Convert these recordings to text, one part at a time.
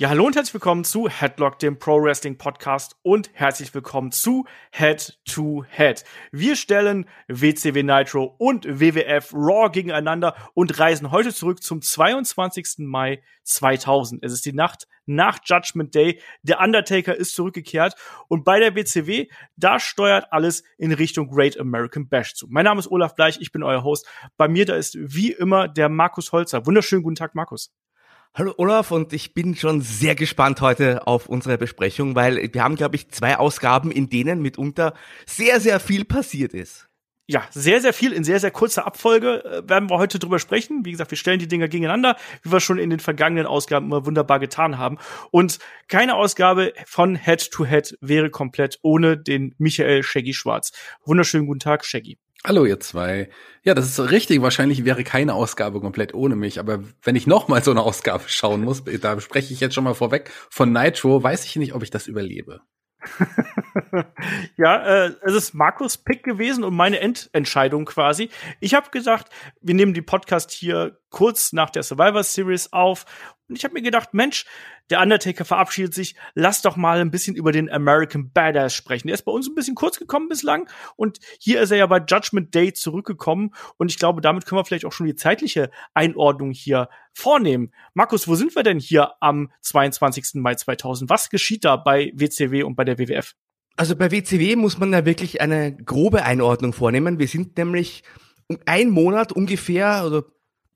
Ja, hallo und herzlich willkommen zu Headlock, dem Pro-Wrestling-Podcast, und herzlich willkommen zu Head to Head. Wir stellen WCW Nitro und WWF Raw gegeneinander und reisen heute zurück zum 22. Mai 2000. Es ist die Nacht nach Judgment Day. Der Undertaker ist zurückgekehrt und bei der WCW, da steuert alles in Richtung Great American Bash zu. Mein Name ist Olaf Bleich, ich bin euer Host. Bei mir da ist wie immer der Markus Holzer. Wunderschönen guten Tag, Markus. Hallo Olaf, und ich bin schon sehr gespannt heute auf unsere Besprechung, weil wir haben, glaube ich, zwei Ausgaben, in denen mitunter sehr, sehr viel passiert ist. Ja, sehr, sehr viel in sehr, sehr kurzer Abfolge werden wir heute drüber sprechen. Wie gesagt, wir stellen die Dinger gegeneinander, wie wir schon in den vergangenen Ausgaben immer wunderbar getan haben. Und keine Ausgabe von Head to Head wäre komplett ohne den Michael Shaggy Schwarz. Wunderschönen guten Tag, Shaggy. Hallo ihr zwei. Ja, das ist richtig. Wahrscheinlich wäre keine Ausgabe komplett ohne mich. Aber wenn ich nochmal so eine Ausgabe schauen muss, da spreche ich jetzt schon mal vorweg, von Nitro, weiß ich nicht, ob ich das überlebe. Ja, es ist Markus' Pick gewesen und meine Endentscheidung quasi. Ich habe gesagt, wir nehmen die Podcast hier kurz nach der Survivor Series auf. Und ich habe mir gedacht, Mensch, der Undertaker verabschiedet sich, lass doch mal ein bisschen über den American Badass sprechen. Der ist bei uns ein bisschen kurz gekommen bislang und hier ist er ja bei Judgment Day zurückgekommen und ich glaube, damit können wir vielleicht auch schon die zeitliche Einordnung hier vornehmen. Markus, wo sind wir denn hier am 22. Mai 2000? Was geschieht da bei WCW und bei der WWF? Also bei WCW muss man ja wirklich eine grobe Einordnung vornehmen. Wir sind nämlich einen Monat ungefähr, oder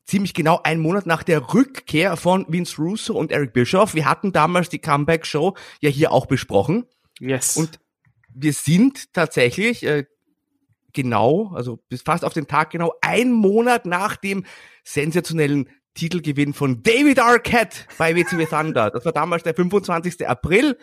ziemlich genau einen Monat nach der Rückkehr von Vince Russo und Eric Bischoff. Wir hatten damals die Comeback-Show ja hier auch besprochen. Yes. Und wir sind tatsächlich bis fast auf den Tag genau einen Monat nach dem sensationellen Titelgewinn von David Arquette bei WCW Thunder. Das war damals der 25. April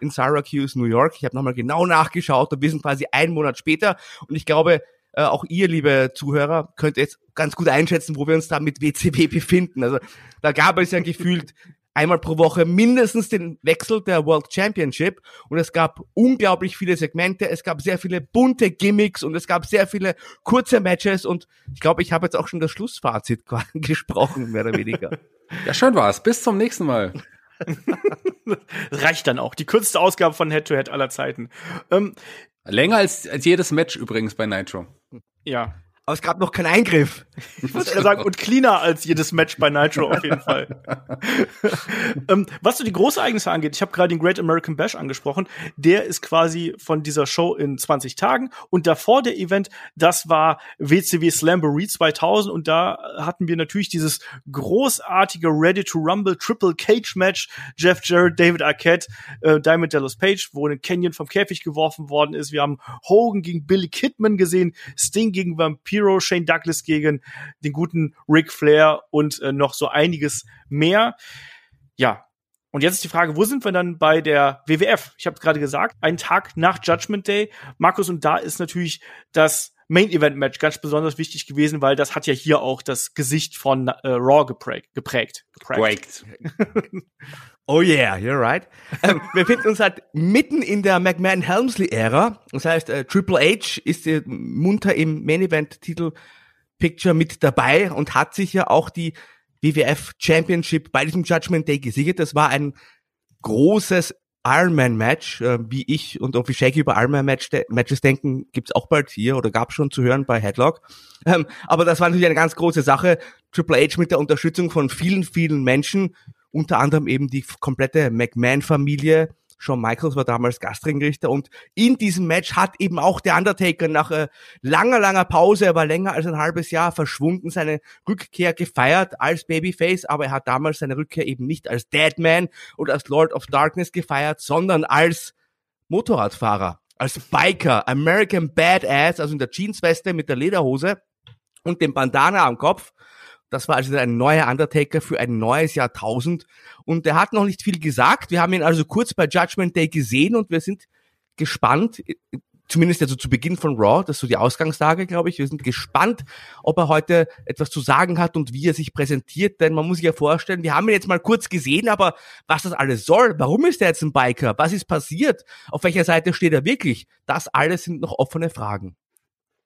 in Syracuse, New York. Ich habe nochmal genau nachgeschaut und wir sind quasi einen Monat später. Und ich glaube, auch ihr, liebe Zuhörer, könnt jetzt ganz gut einschätzen, wo wir uns da mit WCW befinden. Also da gab es ja gefühlt einmal pro Woche mindestens den Wechsel der World Championship und es gab unglaublich viele Segmente, es gab sehr viele bunte Gimmicks und es gab sehr viele kurze Matches und ich glaube, ich habe jetzt auch schon das Schlussfazit gesprochen, mehr oder weniger. Ja, schön war's. Bis zum nächsten Mal. Reicht dann auch. Die kürzeste Ausgabe von Head to Head aller Zeiten. Länger als jedes Match übrigens bei Nitro. Ja. Aber es gab noch keinen Eingriff. Ich muss eher sagen, und cleaner als jedes Match bei Nitro auf jeden Fall. Was so die Großereignisse angeht, ich habe gerade den Great American Bash angesprochen, der ist quasi von dieser Show in 20 Tagen und davor der Event, das war WCW Slamboree 2000 und da hatten wir natürlich dieses großartige Ready-to-Rumble Triple Cage Match, Jeff Jarrett, David Arquette, Diamond Dallas Page, wo ein Canyon vom Käfig geworfen worden ist. Wir haben Hogan gegen Billy Kidman gesehen, Sting gegen Vampiro, Shane Douglas gegen den guten Ric Flair und noch so einiges mehr. Ja, und jetzt ist die Frage, wo sind wir dann bei der WWF? Ich habe es gerade gesagt, einen Tag nach Judgment Day. Markus, und da ist natürlich das Main-Event-Match ganz besonders wichtig gewesen, weil das hat ja hier auch das Gesicht von Raw geprägt. Oh yeah, you're right. Wir finden uns halt mitten in der McMahon-Helmsley-Ära. Das heißt, Triple H ist munter im Main-Event-Titel-Picture mit dabei und hat sich ja auch die WWF-Championship bei diesem Judgment Day gesichert. Das war ein großes Ironman-Match, wie ich und auch wie Shaggy über Ironman-Matches denken, gibt's auch bald hier oder gab's schon zu hören bei Headlock. Aber das war natürlich eine ganz große Sache. Triple H mit der Unterstützung von vielen, vielen Menschen, unter anderem eben die komplette McMahon-Familie. Shawn Michaels war damals Gastringrichter und in diesem Match hat eben auch der Undertaker nach langer Pause, er war länger als ein halbes Jahr verschwunden, seine Rückkehr gefeiert als Babyface, aber er hat damals seine Rückkehr eben nicht als Deadman oder als Lord of Darkness gefeiert, sondern als Motorradfahrer, als Biker, American Badass, also in der Jeansweste mit der Lederhose und dem Bandana am Kopf. Das war also ein neuer Undertaker für ein neues Jahrtausend. Und er hat noch nicht viel gesagt. Wir haben ihn also kurz bei Judgment Day gesehen und wir sind gespannt, zumindest also zu Beginn von Raw, das ist so die Ausgangslage, glaube ich. Wir sind gespannt, ob er heute etwas zu sagen hat und wie er sich präsentiert. Denn man muss sich ja vorstellen, wir haben ihn jetzt mal kurz gesehen, aber was das alles soll? Warum ist er jetzt ein Biker? Was ist passiert? Auf welcher Seite steht er wirklich? Das alles sind noch offene Fragen.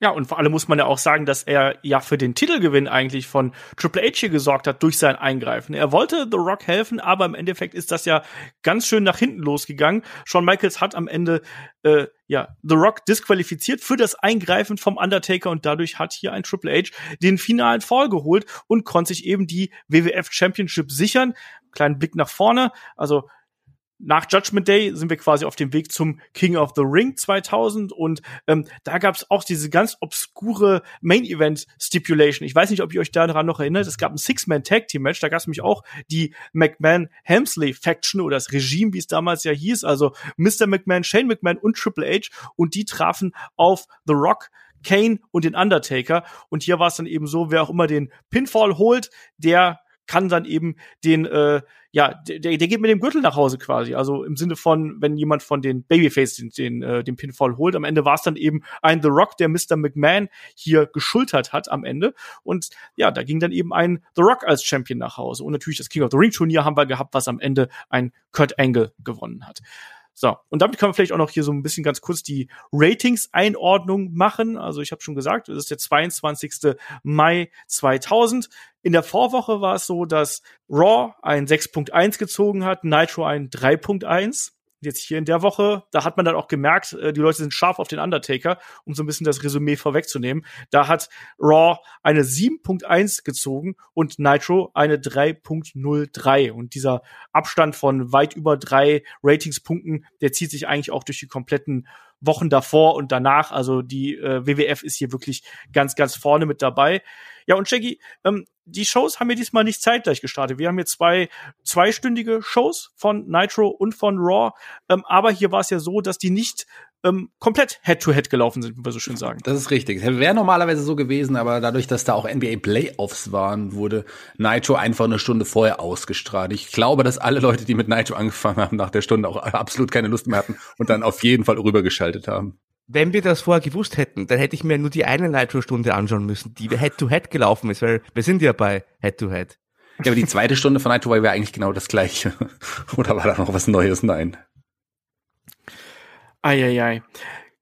Ja, und vor allem muss man ja auch sagen, dass er ja für den Titelgewinn eigentlich von Triple H hier gesorgt hat durch sein Eingreifen. Er wollte The Rock helfen, aber im Endeffekt ist das ja ganz schön nach hinten losgegangen. Shawn Michaels hat am Ende The Rock disqualifiziert für das Eingreifen vom Undertaker und dadurch hat hier ein Triple H den finalen Fall geholt und konnte sich eben die WWF Championship sichern. Kleinen Blick nach vorne, also nach Judgment Day sind wir quasi auf dem Weg zum King of the Ring 2000 und da gab es auch diese ganz obskure Main-Event-Stipulation. Ich weiß nicht, ob ihr euch daran noch erinnert. Es gab ein Six-Man-Tag-Team-Match, da gab es nämlich auch die McMahon-Helmsley-Faction oder das Regime, wie es damals ja hieß, also Mr. McMahon, Shane McMahon und Triple H und die trafen auf The Rock, Kane und den Undertaker und hier war es dann eben so, wer auch immer den Pinfall holt, der kann dann eben den, der geht mit dem Gürtel nach Hause quasi. Also im Sinne von, wenn jemand von den Babyface den Pinfall holt. Am Ende war es dann eben ein The Rock, der Mr. McMahon hier geschultert hat am Ende. Und ja, da ging dann eben ein The Rock als Champion nach Hause. Und natürlich das King of the Ring Turnier haben wir gehabt, was am Ende ein Kurt Angle gewonnen hat. So, und damit kann man vielleicht auch noch hier so ein bisschen ganz kurz die Ratings-Einordnung machen. Also ich habe schon gesagt, es ist der 22. Mai 2000. In der Vorwoche war es so, dass Raw ein 6.1 gezogen hat, Nitro ein 3.1. Jetzt hier in der Woche, da hat man dann auch gemerkt, die Leute sind scharf auf den Undertaker, um so ein bisschen das Resümee vorwegzunehmen. Da hat Raw eine 7.1 gezogen und Nitro eine 3.03. Und dieser Abstand von weit über 3 Ratingspunkten, der zieht sich eigentlich auch durch die kompletten Wochen davor und danach. Also die WWF ist hier wirklich ganz, ganz vorne mit dabei. Ja, und Shaggy, die Shows haben wir diesmal nicht zeitgleich gestartet. Wir haben hier zweistündige Shows von Nitro und von Raw. Aber hier war es ja so, dass die nicht komplett Head-to-Head gelaufen sind, wie wir so schön sagen. Das ist richtig. Wäre normalerweise so gewesen, aber dadurch, dass da auch NBA-Playoffs waren, wurde Nitro einfach eine Stunde vorher ausgestrahlt. Ich glaube, dass alle Leute, die mit Nitro angefangen haben, nach der Stunde auch absolut keine Lust mehr hatten und dann auf jeden Fall rübergeschaltet haben. Wenn wir das vorher gewusst hätten, dann hätte ich mir nur die eine Nitro-Stunde anschauen müssen, die Head-to-Head gelaufen ist, weil wir sind ja bei Head-to-Head. Ja, aber die zweite Stunde von Nitro war ja eigentlich genau das Gleiche. Oder war da noch was Neues? Nein. Eieiei.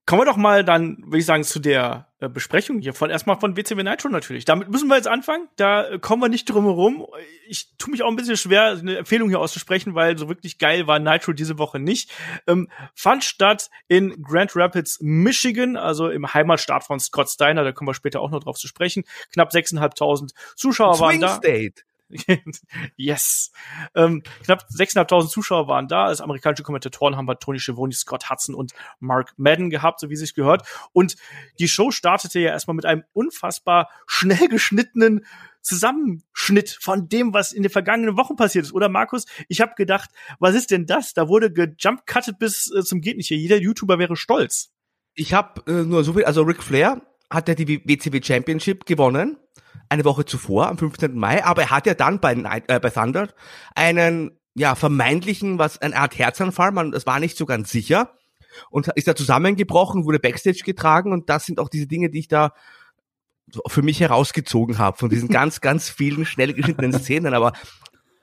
Kommen wir doch mal dann, würde ich sagen, zu der Besprechung hier von WCW Nitro natürlich. Damit müssen wir jetzt anfangen. Da kommen wir nicht drum herum. Ich tue mich auch ein bisschen schwer, eine Empfehlung hier auszusprechen, weil so wirklich geil war Nitro diese Woche nicht. Fand statt in Grand Rapids, Michigan, also im Heimatstaat von Scott Steiner. Da kommen wir später auch noch drauf zu sprechen. Knapp 6.500 Zuschauer Swing waren da. State. Yes. Knapp 6.500 Zuschauer waren da. Als amerikanische Kommentatoren haben wir Tony Schiavone, Scott Hudson und Mark Madden gehabt, so wie es sich gehört. Und die Show startete ja erstmal mit einem unfassbar schnell geschnittenen Zusammenschnitt von dem, was in den vergangenen Wochen passiert ist. Oder, Markus? Ich habe gedacht, was ist denn das? Da wurde gejumpcuttet bis zum geht nicht hier. Jeder YouTuber wäre stolz. Ich habe nur so viel, also Ric Flair hat ja die WCW Championship gewonnen. Eine Woche zuvor, am 15. Mai, aber er hat ja dann bei Thunder einen, vermeintlichen, eine Art Herzanfall, das war nicht so ganz sicher, und ist da zusammengebrochen, wurde Backstage getragen, und das sind auch diese Dinge, die ich da für mich herausgezogen habe, von diesen ganz, ganz vielen schnell geschnittenen Szenen, aber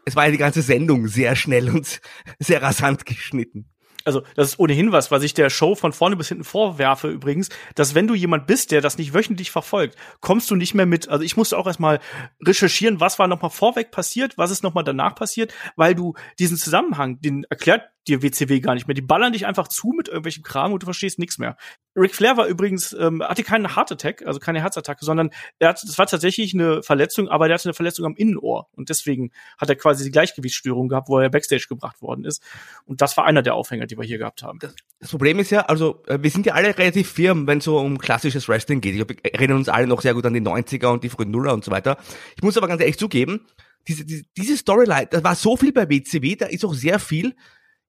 es war ja die ganze Sendung sehr schnell und sehr rasant geschnitten. Also, das ist ohnehin was ich der Show von vorne bis hinten vorwerfe übrigens, dass wenn du jemand bist, der das nicht wöchentlich verfolgt, kommst du nicht mehr mit. Also, ich musste auch erstmal recherchieren, was war nochmal vorweg passiert, was ist nochmal danach passiert, weil du diesen Zusammenhang, den erklärt dir WCW gar nicht mehr. Die ballern dich einfach zu mit irgendwelchen Kram und du verstehst nichts mehr. Ric Flair war übrigens, hatte keinen Heart Attack, also keine Herzattacke, sondern das war tatsächlich eine Verletzung, aber der hatte eine Verletzung am Innenohr. Und deswegen hat er quasi die Gleichgewichtsstörung gehabt, wo er Backstage gebracht worden ist. Und das war einer der Aufhänger, die wir hier gehabt haben. Das Problem ist ja, also, wir sind ja alle relativ firm, wenn es so um klassisches Wrestling geht. Ich glaube, wir erinnern uns alle noch sehr gut an die 90er und die frühen Nuller und so weiter. Ich muss aber ganz ehrlich zugeben, diese Storyline, da war so viel bei WCW, da ist auch sehr viel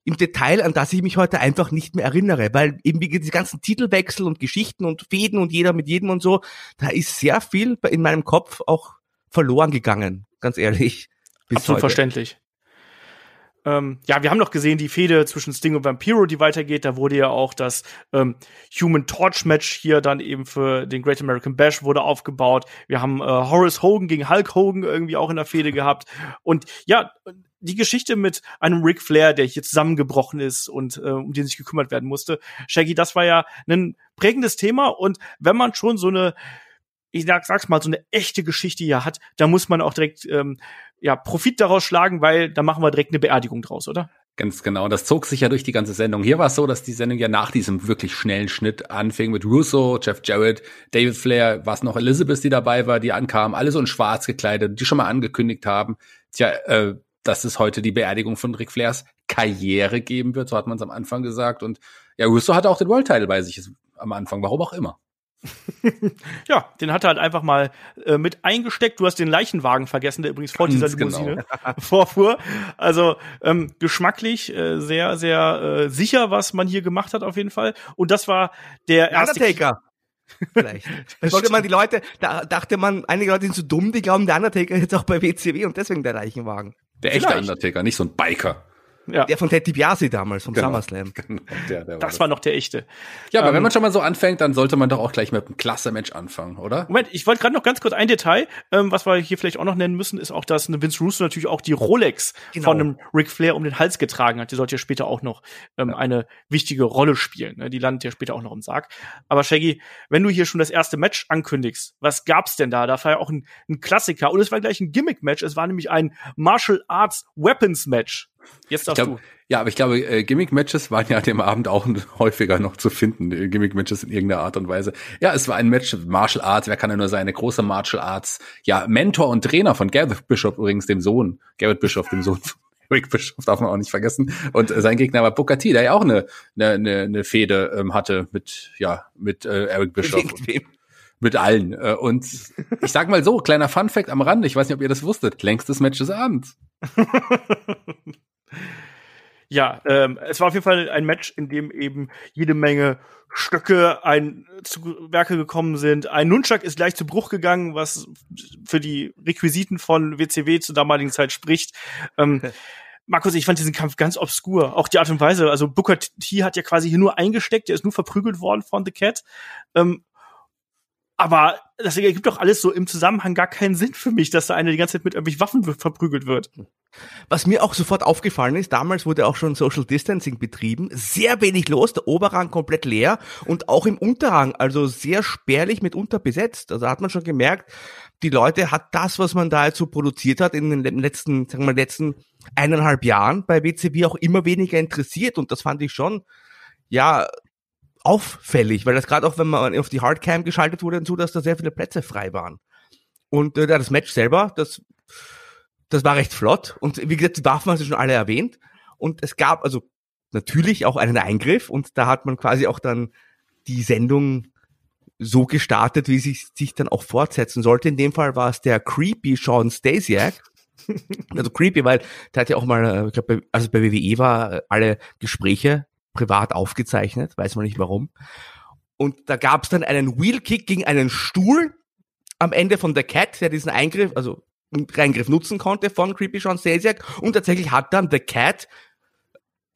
im Detail, an das ich mich heute einfach nicht mehr erinnere, weil eben wie diese ganzen Titelwechsel und Geschichten und Fäden und jeder mit jedem und so, da ist sehr viel in meinem Kopf auch verloren gegangen, ganz ehrlich. Absolut verständlich. Ja, wir haben noch gesehen, die Fehde zwischen Sting und Vampiro, die weitergeht. Da wurde ja auch das Human Torch Match hier dann eben für den Great American Bash wurde aufgebaut. Wir haben Horace Hogan gegen Hulk Hogan irgendwie auch in der Fehde gehabt. Und ja, die Geschichte mit einem Ric Flair, der hier zusammengebrochen ist und um den sich gekümmert werden musste. Shaggy, das war ja ein prägendes Thema. Und wenn man schon so eine, ich sag's mal, so eine echte Geschichte hier hat, da muss man auch direkt Profit daraus schlagen, weil da machen wir direkt eine Beerdigung draus, oder? Ganz genau, das zog sich ja durch die ganze Sendung. Hier war es so, dass die Sendung ja nach diesem wirklich schnellen Schnitt anfing mit Russo, Jeff Jarrett, David Flair, war es noch Elizabeth, die dabei war, die ankam, alle so in schwarz gekleidet, die schon mal angekündigt haben, dass es heute die Beerdigung von Ric Flairs Karriere geben wird, so hat man es am Anfang gesagt. Und ja, Russo hatte auch den World Title bei sich am Anfang, warum auch immer. Ja, den hat er halt einfach mal mit eingesteckt. Du hast den Leichenwagen vergessen, der übrigens vor dieser Limousine vorfuhr. Also geschmacklich sehr, sehr sicher, was man hier gemacht hat auf jeden Fall. Und das war der erste Undertaker. Vielleicht. Sollte man die Leute, da dachte man, einige Leute sind so dumm, die glauben, der Undertaker ist jetzt auch bei WCW und deswegen der Leichenwagen. Der echte Undertaker, nicht so ein Biker. Ja. Der von Ted DiBiase damals, vom SummerSlam. Genau, der das war noch der echte. Ja, aber wenn man schon mal so anfängt, dann sollte man doch auch gleich mit einem klasse Match anfangen, oder? Moment, ich wollte gerade noch ganz kurz ein Detail, was wir hier vielleicht auch noch nennen müssen, ist auch, dass Vince Russo natürlich auch die Rolex von einem Ric Flair um den Hals getragen hat. Die sollte ja später auch noch eine wichtige Rolle spielen. Ne? Die landet ja später auch noch im Sarg. Aber Shaggy, wenn du hier schon das erste Match ankündigst, was gab's denn da? Da war ja auch ein Klassiker und es war gleich ein Gimmick-Match. Es war nämlich ein Martial Arts Weapons-Match. Jetzt darfst du. Ja, aber ich glaube, Gimmick-Matches waren ja an dem Abend auch häufiger noch zu finden. Gimmick-Matches in irgendeiner Art und Weise. Ja, es war ein Match, Martial Arts, wer kann er nur sein, eine große Martial Arts, ja, Mentor und Trainer von Garrett Bischoff übrigens, dem Sohn von Eric Bischoff, darf man auch nicht vergessen. Und sein Gegner war Booker T, der ja auch eine Fehde hatte mit Eric Bischoff. Mit allen. Und ich sag mal so, kleiner Fun-Fact am Rande, ich weiß nicht, ob ihr das wusstet, längstes Match des Abends. Ja, es war auf jeden Fall ein Match, in dem eben jede Menge Stöcke zu Werke gekommen sind. Ein Nunchak ist gleich zu Bruch gegangen, was für die Requisiten von WCW zur damaligen Zeit spricht. Markus, ich fand diesen Kampf ganz obskur. Auch die Art und Weise, also Booker T hat ja quasi hier nur eingesteckt, der ist nur verprügelt worden von The Cat. Aber das ergibt doch alles so im Zusammenhang gar keinen Sinn für mich, dass da einer die ganze Zeit mit irgendwelchen Waffen verprügelt wird. Was mir auch sofort aufgefallen ist, damals wurde auch schon Social Distancing betrieben. Sehr wenig los, der Oberrang komplett leer und auch im Unterrang, also sehr spärlich mitunter besetzt. Also hat man schon gemerkt, die Leute hat das, was man da jetzt so produziert hat in den letzten, sagen wir mal, letzten 1,5 Jahren bei WCW auch immer weniger interessiert. Und das fand ich schon, ja, auffällig, weil das gerade auch, wenn man auf die Hardcam geschaltet wurde, hinzu, dass da sehr viele Plätze frei waren. Und das Match selber, das war recht flott. Und wie gesagt, die Waffen hast du schon alle erwähnt. Und es gab also natürlich auch einen Eingriff. Und da hat man quasi auch dann die Sendung so gestartet, wie sie sich dann auch fortsetzen sollte. In dem Fall war es der creepy Sean Stasiak. Also creepy, weil der hat ja auch mal, ich glaube, also bei WWE war alle Gespräche privat aufgezeichnet, weiß man nicht warum. Und da gab es dann einen Wheelkick gegen einen Stuhl am Ende von The Cat, der diesen Eingriff nutzen konnte von Creepy Sean Stasiak. Und tatsächlich hat dann The Cat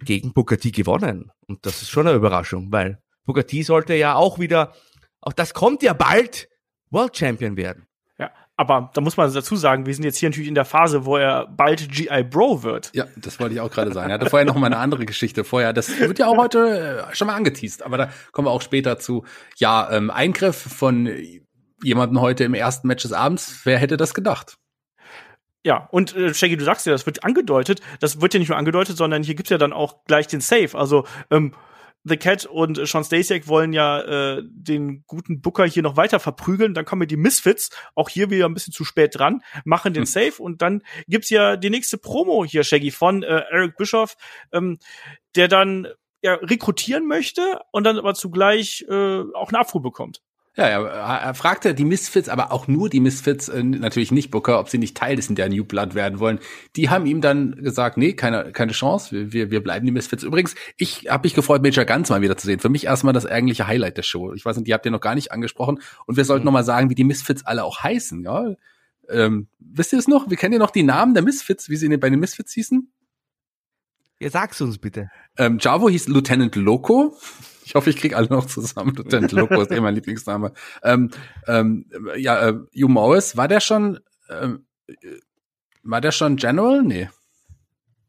gegen Booker T gewonnen. Und das ist schon eine Überraschung, weil Booker T sollte ja auch wieder, auch das kommt ja bald, World Champion werden. Ja, aber da muss man dazu sagen, wir sind jetzt hier natürlich in der Phase, wo er bald G.I. Bro wird. Ja, das wollte ich auch gerade sagen. Er hatte vorher noch mal eine andere Geschichte vorher. Das wird ja auch heute schon mal angeteast, aber da kommen wir auch später zu. Ja, Eingriff von jemandem heute im ersten Match des Abends. Wer hätte das gedacht? Ja, und Shaggy, du sagst ja, das wird angedeutet. Das wird ja nicht nur angedeutet, sondern hier gibt's ja dann auch gleich den Save. Also, The Cat und Sean Stasiak wollen ja den guten Booker hier noch weiter verprügeln. Dann kommen die Misfits, auch hier wieder ein bisschen zu spät dran, machen den Save. Und dann gibt's ja die nächste Promo hier, Shaggy, von Eric Bischoff, der dann rekrutieren möchte und dann aber zugleich auch eine Abfuhr bekommt. Ja, er fragte die Misfits, aber auch nur die Misfits, natürlich nicht Booker, ob sie nicht Teil des in der New Blood werden wollen. Die haben ihm dann gesagt, nee, keine Chance, wir bleiben die Misfits. Übrigens, ich habe mich gefreut, Major Gunns mal wieder zu sehen. Für mich erstmal das eigentliche Highlight der Show. Ich weiß nicht, die habt ihr noch gar nicht angesprochen. Und wir sollten noch mal sagen, wie die Misfits alle auch heißen. Ja? Wisst ihr das noch? Wir kennen ja noch die Namen der Misfits, wie sie bei den Misfits hießen. Ja, sag's uns bitte. Chavo hieß Lieutenant Loco. Ich hoffe, ich krieg alle noch zusammen. Lieutenant Loco ist eh mein Lieblingsname. Hugh Morris, war der schon General? Nee.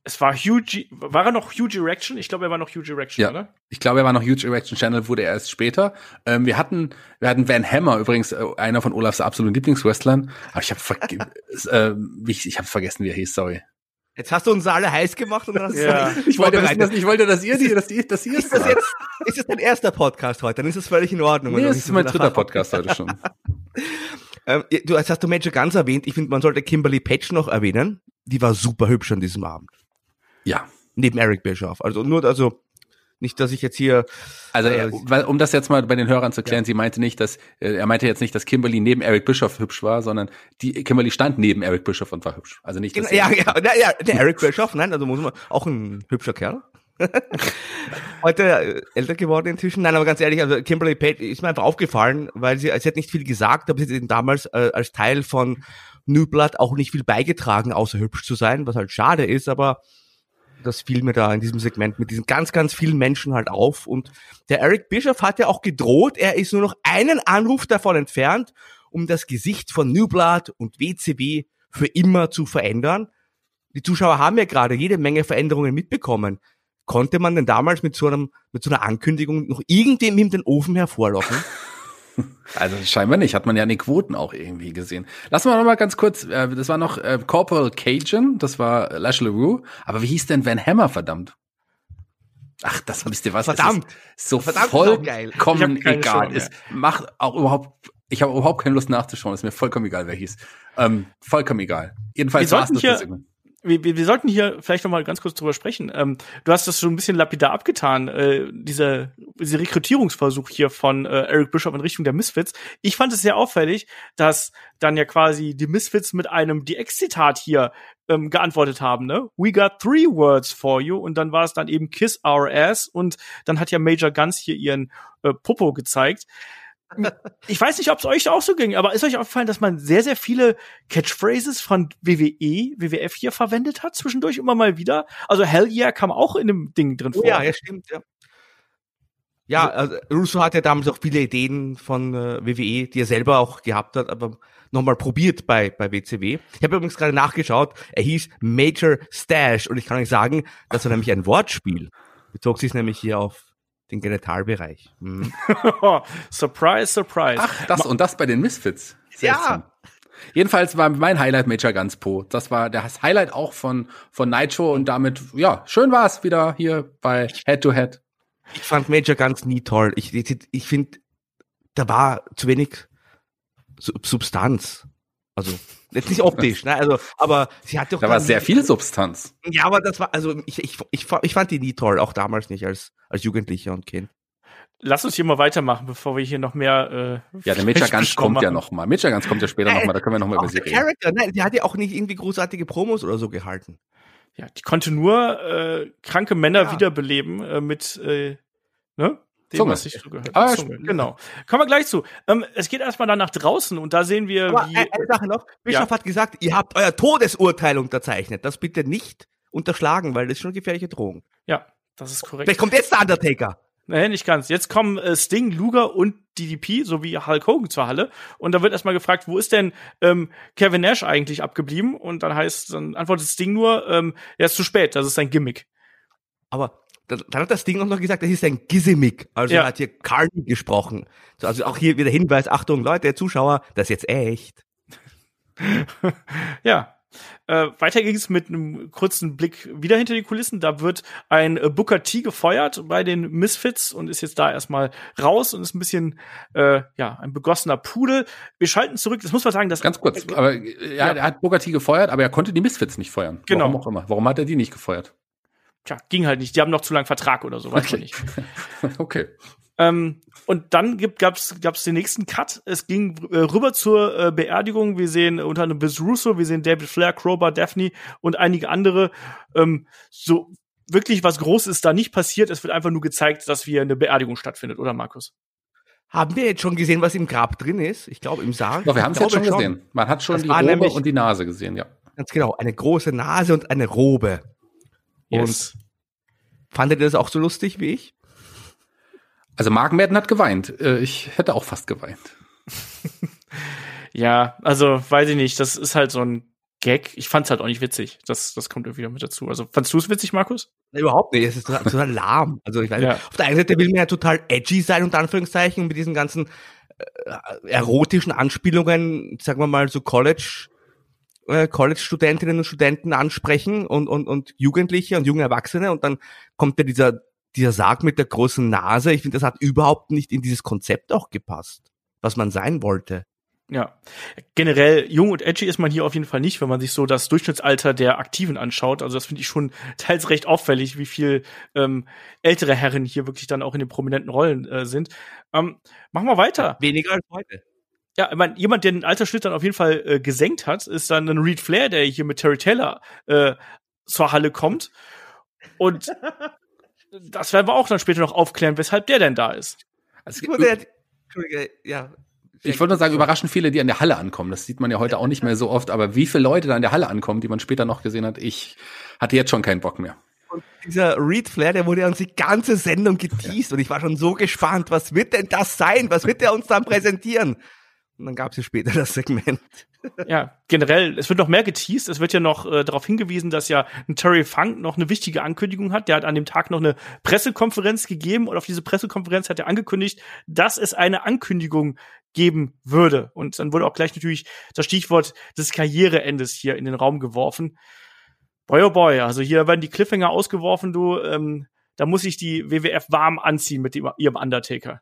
Es war war er noch Huge Erection? Ich glaube, er war noch Huge Erection, ja, oder? Ich glaube, er war noch Huge Erection. Channel wurde er erst später. Wir hatten Van Hammer, übrigens einer von Olafs absoluten Lieblingswrestlern. Aber ich habe vergessen, wie er hieß, sorry. Jetzt hast du uns alle heiß gemacht und dann hast ja. Ich wollte, dass ihr das jetzt. Ist es dein erster Podcast heute? Dann ist es völlig in Ordnung. Nee, das ist mein dritter Podcast heute schon. Du, jetzt hast du Major Gunns erwähnt. Ich finde, man sollte Kimberly Page noch erwähnen. Die war super hübsch an diesem Abend. Ja. Neben Eric Bischoff. Nicht, dass ich jetzt hier... Also, um das jetzt mal bei den Hörern zu klären, ja. Er meinte jetzt nicht, dass Kimberly neben Eric Bischoff hübsch war, sondern Kimberly stand neben Eric Bischoff und war hübsch. Also nicht, dass der Eric Bischoff, nein, also muss man auch ein hübscher Kerl. Heute älter geworden inzwischen. Nein, aber ganz ehrlich, also Kimberly Page ist mir einfach aufgefallen, weil sie hat nicht viel gesagt, aber sie hat damals als Teil von New Blood auch nicht viel beigetragen, außer hübsch zu sein, was halt schade ist, aber das fiel mir da in diesem Segment mit diesen ganz, ganz vielen Menschen halt auf. Und der Eric Bischoff hat ja auch gedroht, er ist nur noch einen Anruf davon entfernt, um das Gesicht von New Blood und WCW für immer zu verändern. Die Zuschauer haben ja gerade jede Menge Veränderungen mitbekommen. Konnte man denn damals mit so einer Ankündigung noch irgendjemandem den Ofen hervorlocken? Also scheinbar nicht, hat man ja in den Quoten auch irgendwie gesehen. Lassen wir noch mal ganz kurz, das war noch Corporal Cajun, das war Lash LaRue, aber wie hieß denn Van Hammer, verdammt? Ach, das wisst ihr was, verdammt, ist so verdammt vollkommen egal. Schöne, ist, macht auch überhaupt, ich habe überhaupt keine Lust nachzuschauen, ist mir vollkommen egal, wer hieß. Vollkommen egal. Jedenfalls war es das Segment. Wir sollten hier vielleicht noch mal ganz kurz drüber sprechen. Du hast das schon ein bisschen lapidar abgetan, dieser Rekrutierungsversuch hier von Eric Bischoff in Richtung der Misfits. Ich fand es sehr auffällig, dass dann ja quasi die Misfits mit einem DX-Zitat hier geantwortet haben, ne? We got 3 words for you. Und dann war es dann eben Kiss Our Ass. Und dann hat ja Major Gunns hier ihren Popo gezeigt. Ich weiß nicht, ob es euch auch so ging, aber ist euch aufgefallen, dass man sehr, sehr viele Catchphrases von WWE, WWF hier verwendet hat, zwischendurch immer mal wieder? Also Hell Yeah kam auch in dem Ding drin vor. Ja, stimmt, ja. Ja, also Russo hat ja damals auch viele Ideen von WWE, die er selber auch gehabt hat, aber nochmal probiert bei WCW. Ich habe übrigens gerade nachgeschaut, er hieß Major Stash und ich kann euch sagen, das war nämlich ein Wortspiel. Bezog sich nämlich hier auf den Genitalbereich. Hm. Surprise, surprise. Ach, das bei den Misfits. Seltsam. Ja. Jedenfalls war mein Highlight Major Gunns Po. Das war das Highlight auch von Nitro und damit, ja, schön war es wieder hier bei Head to Head. Ich fand Major Gunns nie toll. Ich finde, da war zu wenig Substanz. Also, jetzt nicht optisch, ne? Also, aber sie hat doch. Da war sehr viel Substanz. Ja, aber das war, also, ich fand die nie toll, auch damals nicht als Jugendlicher und Kind. Lass uns hier mal weitermachen, bevor wir hier noch mehr, Ja, der Major Gunns kommt ja nochmal. Major Gunns kommt ja später nochmal, da können wir nochmal über sie reden. Charakter, nein, die hat ja auch nicht irgendwie großartige Promos oder so gehalten. Ja, die konnte nur, kranke Männer wiederbeleben, mit, ne? Dem, was ich so gehört. Genau. Kommen wir gleich zu. Es geht erstmal dann nach draußen und da sehen wir, aber wie. Eine Sache noch. Bischof hat gesagt, ihr habt euer Todesurteil unterzeichnet. Das bitte nicht unterschlagen, weil das ist schon eine gefährliche Drohung. Ja, das ist korrekt. Vielleicht kommt jetzt der Undertaker. Nee, nicht ganz. Jetzt kommen Sting, Luger und DDP sowie Hulk Hogan zur Halle. Und da wird erstmal gefragt, wo ist denn Kevin Nash eigentlich abgeblieben? Und dann antwortet Sting nur, er ist zu spät, das ist sein Gimmick. Aber dann hat das Ding auch noch gesagt, das ist ein Gizimik. Also Er hat hier Carney gesprochen. Also auch hier wieder Hinweis, Achtung, Leute, der Zuschauer, das ist jetzt echt. Ja. Weiter ging es mit einem kurzen Blick wieder hinter die Kulissen. Da wird ein Booker T gefeuert bei den Misfits und ist jetzt da erstmal raus und ist ein bisschen ein begossener Pudel. Wir schalten zurück. Das muss man sagen, dass ganz kurz. Aber er hat Booker T gefeuert, aber er konnte die Misfits nicht feuern. Genau. Warum auch immer. Warum hat er die nicht gefeuert? Tja, ging halt nicht. Die haben noch zu lange Vertrag oder so, weiß ich nicht. Okay. Und dann gab's den nächsten Cut. Es ging rüber zur Beerdigung. Wir sehen unter anderem Vince Russo, wir sehen David Flair, Crowbar, Daffney und einige andere. So wirklich was Großes ist da nicht passiert. Es wird einfach nur gezeigt, dass hier eine Beerdigung stattfindet, oder Markus? Haben wir jetzt schon gesehen, was im Grab drin ist? Ich glaube, im Sarg. Doch, wir haben es jetzt schon gesehen. Man hat schon die Robe und die Nase gesehen, ja. Ganz genau, eine große Nase und eine Robe. Yes. Und Fandet ihr das auch so lustig wie ich? Also Mark Madden hat geweint. Ich hätte auch fast geweint. Ja, also weiß ich nicht. Das ist halt so ein Gag. Ich fand's halt auch nicht witzig. Das kommt irgendwie noch mit dazu. Also fandst du es witzig, Markus? Nee, überhaupt nicht. Es ist total lahm. Also ich weiß nicht. Auf der einen Seite will man ja total edgy sein, unter Anführungszeichen, mit diesen ganzen erotischen Anspielungen, sagen wir mal so College-Studentinnen und Studenten ansprechen und Jugendliche und junge Erwachsene, und dann kommt ja dieser Sarg mit der großen Nase. Ich finde, das hat überhaupt nicht in dieses Konzept auch gepasst, was man sein wollte. Ja, generell jung und edgy ist man hier auf jeden Fall nicht, wenn man sich so das Durchschnittsalter der Aktiven anschaut. Also das finde ich schon teils recht auffällig, wie viel ältere Herren hier wirklich dann auch in den prominenten Rollen sind. Machen wir weiter. Weniger als heute. Ja, ich meine, jemand, der den Altersschnitt dann auf jeden Fall gesenkt hat, ist dann ein Ric Flair, der hier mit Terry Taylor zur Halle kommt. Und das werden wir auch dann später noch aufklären, weshalb der denn da ist. Also, ich wollte nur sagen, überraschend viele, die an der Halle ankommen. Das sieht man ja heute auch nicht mehr so oft. Aber wie viele Leute da an der Halle ankommen, die man später noch gesehen hat, ich hatte jetzt schon keinen Bock mehr. Und dieser Ric Flair, der wurde ja uns die ganze Sendung geteased. Ja. Und ich war schon so gespannt, was wird denn das sein? Was wird der uns dann präsentieren? Und dann gab es ja später das Segment. Ja, generell, es wird noch mehr geteased. Es wird ja noch darauf hingewiesen, dass ja ein Terry Funk noch eine wichtige Ankündigung hat. Der hat an dem Tag noch eine Pressekonferenz gegeben, und auf diese Pressekonferenz hat er angekündigt, dass es eine Ankündigung geben würde. Und dann wurde auch gleich natürlich das Stichwort des Karriereendes hier in den Raum geworfen. Boy, oh boy, also hier werden die Cliffhanger ausgeworfen, du. Da muss sich die WWF warm anziehen mit ihrem Undertaker.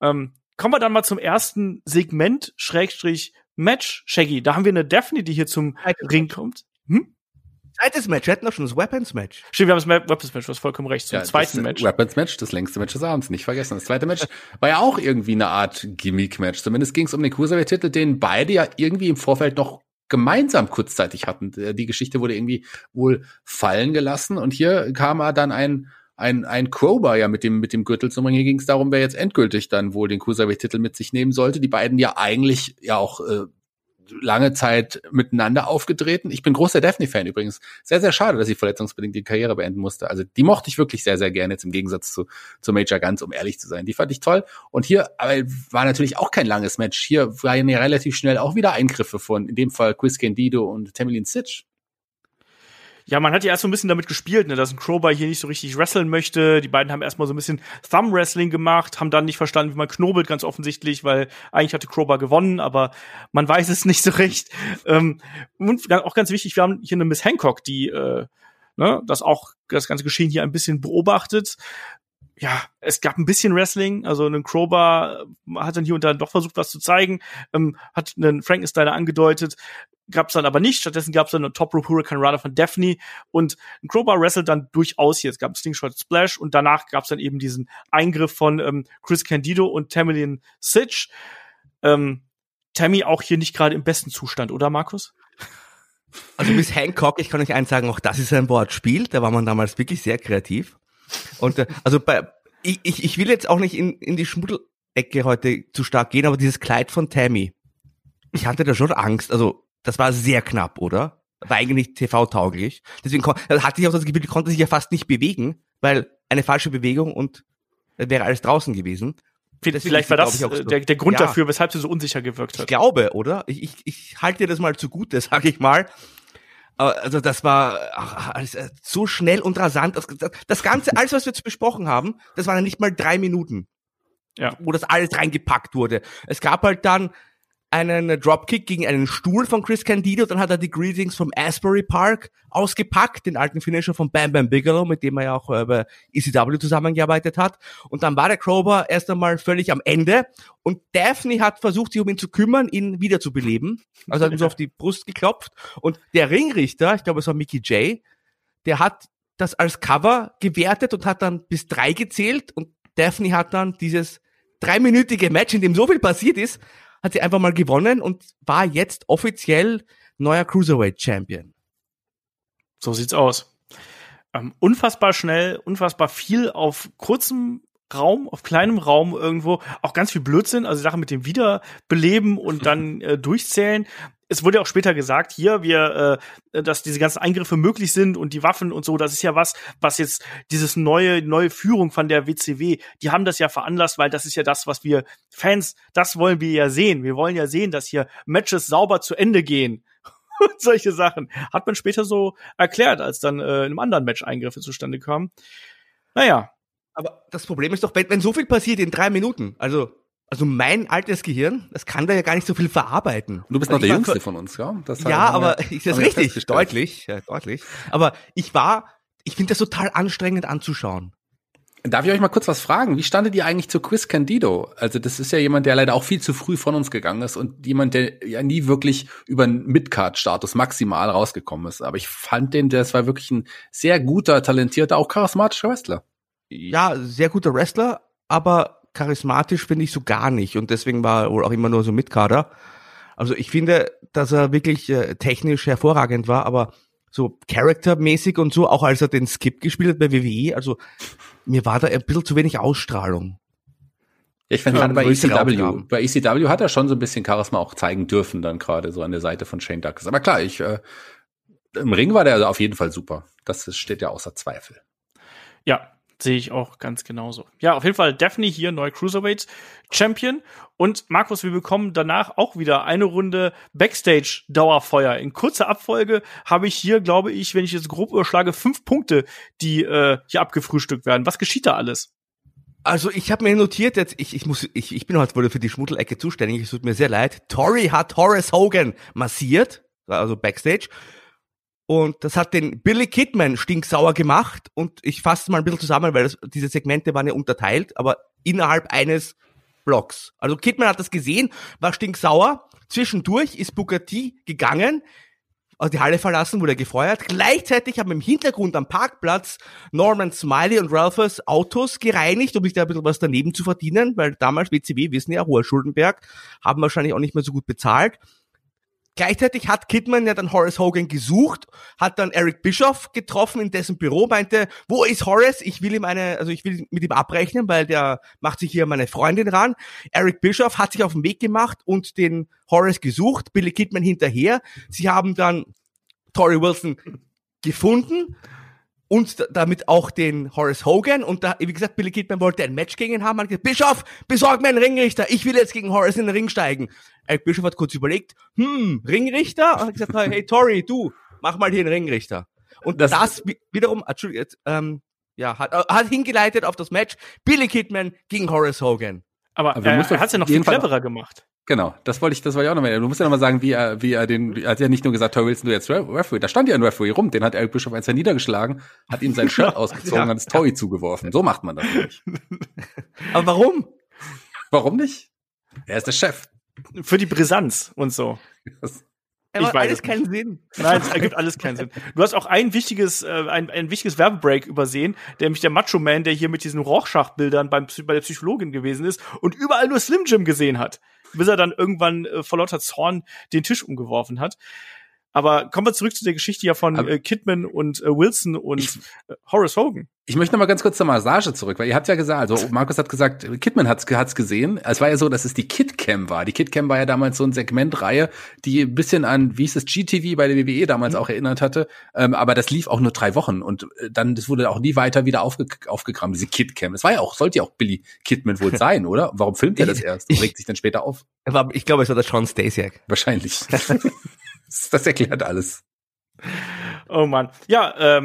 Kommen wir dann mal zum ersten Segment, Schrägstrich Match, Shaggy. Da haben wir eine Daffney, die hier zum Ring kommt. Zweites Match, wir hatten doch schon das Weapons-Match. Stimmt, wir haben das Weapons-Match, du hast vollkommen recht. Zum zweiten Match. Weapons-Match, das längste Match des Abends, nicht vergessen. Das zweite Match war ja auch irgendwie eine Art Gimmick-Match. Zumindest ging es um den Cruiserweight-Titel, den beide ja irgendwie im Vorfeld noch gemeinsam kurzzeitig hatten. Die Geschichte wurde irgendwie wohl fallen gelassen. Und hier kam dann ein Crowbar ja mit dem Gürtel zum Ring. Hier ging es darum, wer jetzt endgültig dann wohl den Cruiserweight-Titel mit sich nehmen sollte. Die beiden ja eigentlich ja auch lange Zeit miteinander aufgetreten. Ich bin großer Daffney-Fan übrigens. Sehr, sehr schade, dass sie verletzungsbedingt die Karriere beenden musste. Also die mochte ich wirklich sehr, sehr gerne, jetzt im Gegensatz zu Major Gunns, um ehrlich zu sein. Die fand ich toll. Und hier war natürlich auch kein langes Match. Hier waren ja relativ schnell auch wieder Eingriffe von, in dem Fall, Chris Candido und Tamerlane Sitch. Ja, man hat ja erst so ein bisschen damit gespielt, ne, dass ein Crowbar hier nicht so richtig wrestlen möchte. Die beiden haben erstmal so ein bisschen Thumb-Wrestling gemacht, haben dann nicht verstanden, wie man knobelt, ganz offensichtlich, weil eigentlich hatte Crowbar gewonnen, aber man weiß es nicht so recht. Und auch ganz wichtig, wir haben hier eine Miss Hancock, die das ganze Geschehen hier ein bisschen beobachtet. Ja, es gab ein bisschen Wrestling, also einen Crowbar hat dann hier und dann doch versucht, was zu zeigen, hat einen Frankensteiner angedeutet, gab's dann aber nicht. Stattdessen gab's dann einen Top Rope Hurricane Runner von Daffney, und ein Crowbar wrestelt dann durchaus hier. Es gab einen Slingshot Splash, und danach gab's dann eben diesen Eingriff von Chris Candido und Tamerlane Sitch. Tammy auch hier nicht gerade im besten Zustand, oder Markus? Also Miss Hancock, ich kann euch eins sagen, auch das ist ein Wortspiel. Da war man damals wirklich sehr kreativ. Und ich will jetzt auch nicht in die Schmuddelecke heute zu stark gehen, aber dieses Kleid von Tammy, ich hatte da schon Angst. Also das war sehr knapp, oder? War eigentlich TV-tauglich. Deswegen hatte ich auch das Gefühl, die konnte sich ja fast nicht bewegen, weil eine falsche Bewegung und wäre alles draußen gewesen. Vielleicht war das der Grund dafür, weshalb sie so unsicher gewirkt hat. Ich glaube, oder? Ich halte dir das mal zugute, sag ich mal. Also das war so schnell und rasant. Das Ganze, alles, was wir jetzt besprochen haben, das waren ja nicht mal 3 Minuten, wo das alles reingepackt wurde. Es gab halt dann einen Dropkick gegen einen Stuhl von Chris Candido, dann hat er die Greetings vom Asbury Park ausgepackt, den alten Finisher von Bam Bam Bigelow, mit dem er ja auch bei ECW zusammengearbeitet hat. Und dann war der Crowbar erst einmal völlig am Ende, und Daffney hat versucht, sich um ihn zu kümmern, ihn wiederzubeleben. Also hat ihn so auf die Brust geklopft, und der Ringrichter, ich glaube es war Mickey J., der hat das als Cover gewertet und hat dann bis 3 gezählt, und Daffney hat dann dieses 3-minütige Match, in dem so viel passiert ist, hat sie einfach mal gewonnen und war jetzt offiziell neuer Cruiserweight-Champion. So sieht's aus. Unfassbar schnell, unfassbar viel auf kurzem Raum, auf kleinem Raum irgendwo. Auch ganz viel Blödsinn, also Sachen mit dem Wiederbeleben und dann durchzählen. es wurde ja auch später gesagt, hier, dass diese ganzen Eingriffe möglich sind und die Waffen und so, das ist ja was jetzt dieses neue Führung von der WCW, die haben das ja veranlasst, weil das ist ja das, was wir Fans, das wollen wir ja sehen. Wir wollen ja sehen, dass hier Matches sauber zu Ende gehen. Und solche Sachen. Hat man später so erklärt, als dann in einem anderen Match Eingriffe zustande kamen. Naja. Aber das Problem ist doch, wenn so viel passiert in 3 Minuten, also mein altes Gehirn, das kann da ja gar nicht so viel verarbeiten. Du bist noch der Jüngste von uns, ja? Das ja, aber ist das richtig? Deutlich, ja, deutlich. Aber ich finde das total anstrengend anzuschauen. Darf ich euch mal kurz was fragen? Wie standet ihr eigentlich zu Chris Candido? Also das ist ja jemand, der leider auch viel zu früh von uns gegangen ist und jemand, der ja nie wirklich über einen Midcard-Status maximal rausgekommen ist. Aber ich fand den, das war wirklich ein sehr guter, talentierter, auch charismatischer Wrestler. Ja, sehr guter Wrestler, aber charismatisch finde ich so gar nicht. Und deswegen war er wohl auch immer nur so Midcarder. Also ich finde, dass er wirklich technisch hervorragend war, aber so charaktermäßig und so, auch als er den Skip gespielt hat bei WWE, also mir war da ein bisschen zu wenig Ausstrahlung. Ja, ich fand gerade bei ECW hat er schon so ein bisschen Charisma auch zeigen dürfen, dann gerade so an der Seite von Shane Douglas. Aber klar, im Ring war der also auf jeden Fall super. Das steht ja außer Zweifel. Ja, sehe ich auch ganz genauso. Ja, auf jeden Fall Daffney hier, neuer Cruiserweight-Champion. Und Markus, wir bekommen danach auch wieder eine Runde Backstage-Dauerfeuer. In kurzer Abfolge habe ich hier, glaube ich, wenn ich jetzt grob überschlage, 5 Punkte, die hier abgefrühstückt werden. Was geschieht da alles? Also ich habe mir notiert, jetzt ich bin heute wohl für die Schmuddelecke zuständig, es tut mir sehr leid. Torrie hat Horace Hogan massiert, also Backstage. Und das hat den Billy Kidman stinksauer gemacht. Und ich fasse mal ein bisschen zusammen, weil diese Segmente waren ja unterteilt, aber innerhalb eines Blocks. Also Kidman hat das gesehen, war stinksauer. Zwischendurch ist Booker T gegangen, also die Halle verlassen, wurde gefeuert. Gleichzeitig haben im Hintergrund am Parkplatz Norman Smiley und Ralphers Autos gereinigt, um sich da ein bisschen was daneben zu verdienen, weil damals WCW, wissen ja, hoher Schuldenberg, haben wahrscheinlich auch nicht mehr so gut bezahlt. Gleichzeitig hat Kidman ja dann Horace Hogan gesucht, hat dann Eric Bischoff getroffen in dessen Büro, meinte, wo ist Horace? Ich will mit ihm abrechnen, weil der macht sich hier meine Freundin ran. Eric Bischoff hat sich auf den Weg gemacht und den Horace gesucht, Billy Kidman hinterher. Sie haben dann Torrie Wilson gefunden und damit auch den Horace Hogan. Und da, wie gesagt, Billy Kidman wollte ein Match gegen ihn haben, hat gesagt, Bischoff, besorg mir einen Ringrichter, ich will jetzt gegen Horace in den Ring steigen. Eric Bischoff hat kurz überlegt, Ringrichter? Und hat gesagt, hey Torrie, du, mach mal hier einen Ringrichter. Und das wiederum, hat hingeleitet auf das Match Billy Kidman gegen Horace Hogan. Aber er hat's ja noch viel cleverer gemacht. Genau, das wollte ich auch noch mal. Du musst ja noch mal sagen, er hat ja nicht nur gesagt, Torrie Wilson, du jetzt Referee, da stand ja ein Referee rum, den hat Eric Bischoff als er niedergeschlagen, hat ihm sein Shirt ausgezogen, hat es Torrie zugeworfen. So macht man das nicht. Aber warum? Warum nicht? Er ist der Chef. Für die Brisanz und so. Das macht alles keinen Sinn. Nein, es ergibt alles keinen Sinn. Du hast auch ein wichtiges Werbebreak übersehen, nämlich der Macho Man, der hier mit diesen Rorschach-Bildern bei der Psychologin gewesen ist und überall nur Slim Jim gesehen hat, bis er dann irgendwann vor lauter Zorn den Tisch umgeworfen hat. Aber kommen wir zurück zu der Geschichte ja von Kidman und Wilson und Horace Hogan. Ich möchte noch mal ganz kurz zur Massage zurück, weil ihr habt ja gesagt, also Markus hat gesagt, Kidman hat's gesehen. Es war ja so, dass es die Kid-Cam war. Die Kid-Cam war ja damals so eine Segmentreihe, die ein bisschen an, wie hieß es, GTV bei der WWE damals auch erinnert hatte. Aber das lief auch nur 3 Wochen und dann, das wurde auch nie weiter wieder aufgekramt, diese Kid-Cam. Es war ja auch, sollte ja auch Billy Kidman wohl sein, oder? Warum filmt er das erst und regt sich dann später auf? Ich glaube, es war der Sean Stasiak. Wahrscheinlich. Das erklärt alles. Oh Mann. Ja,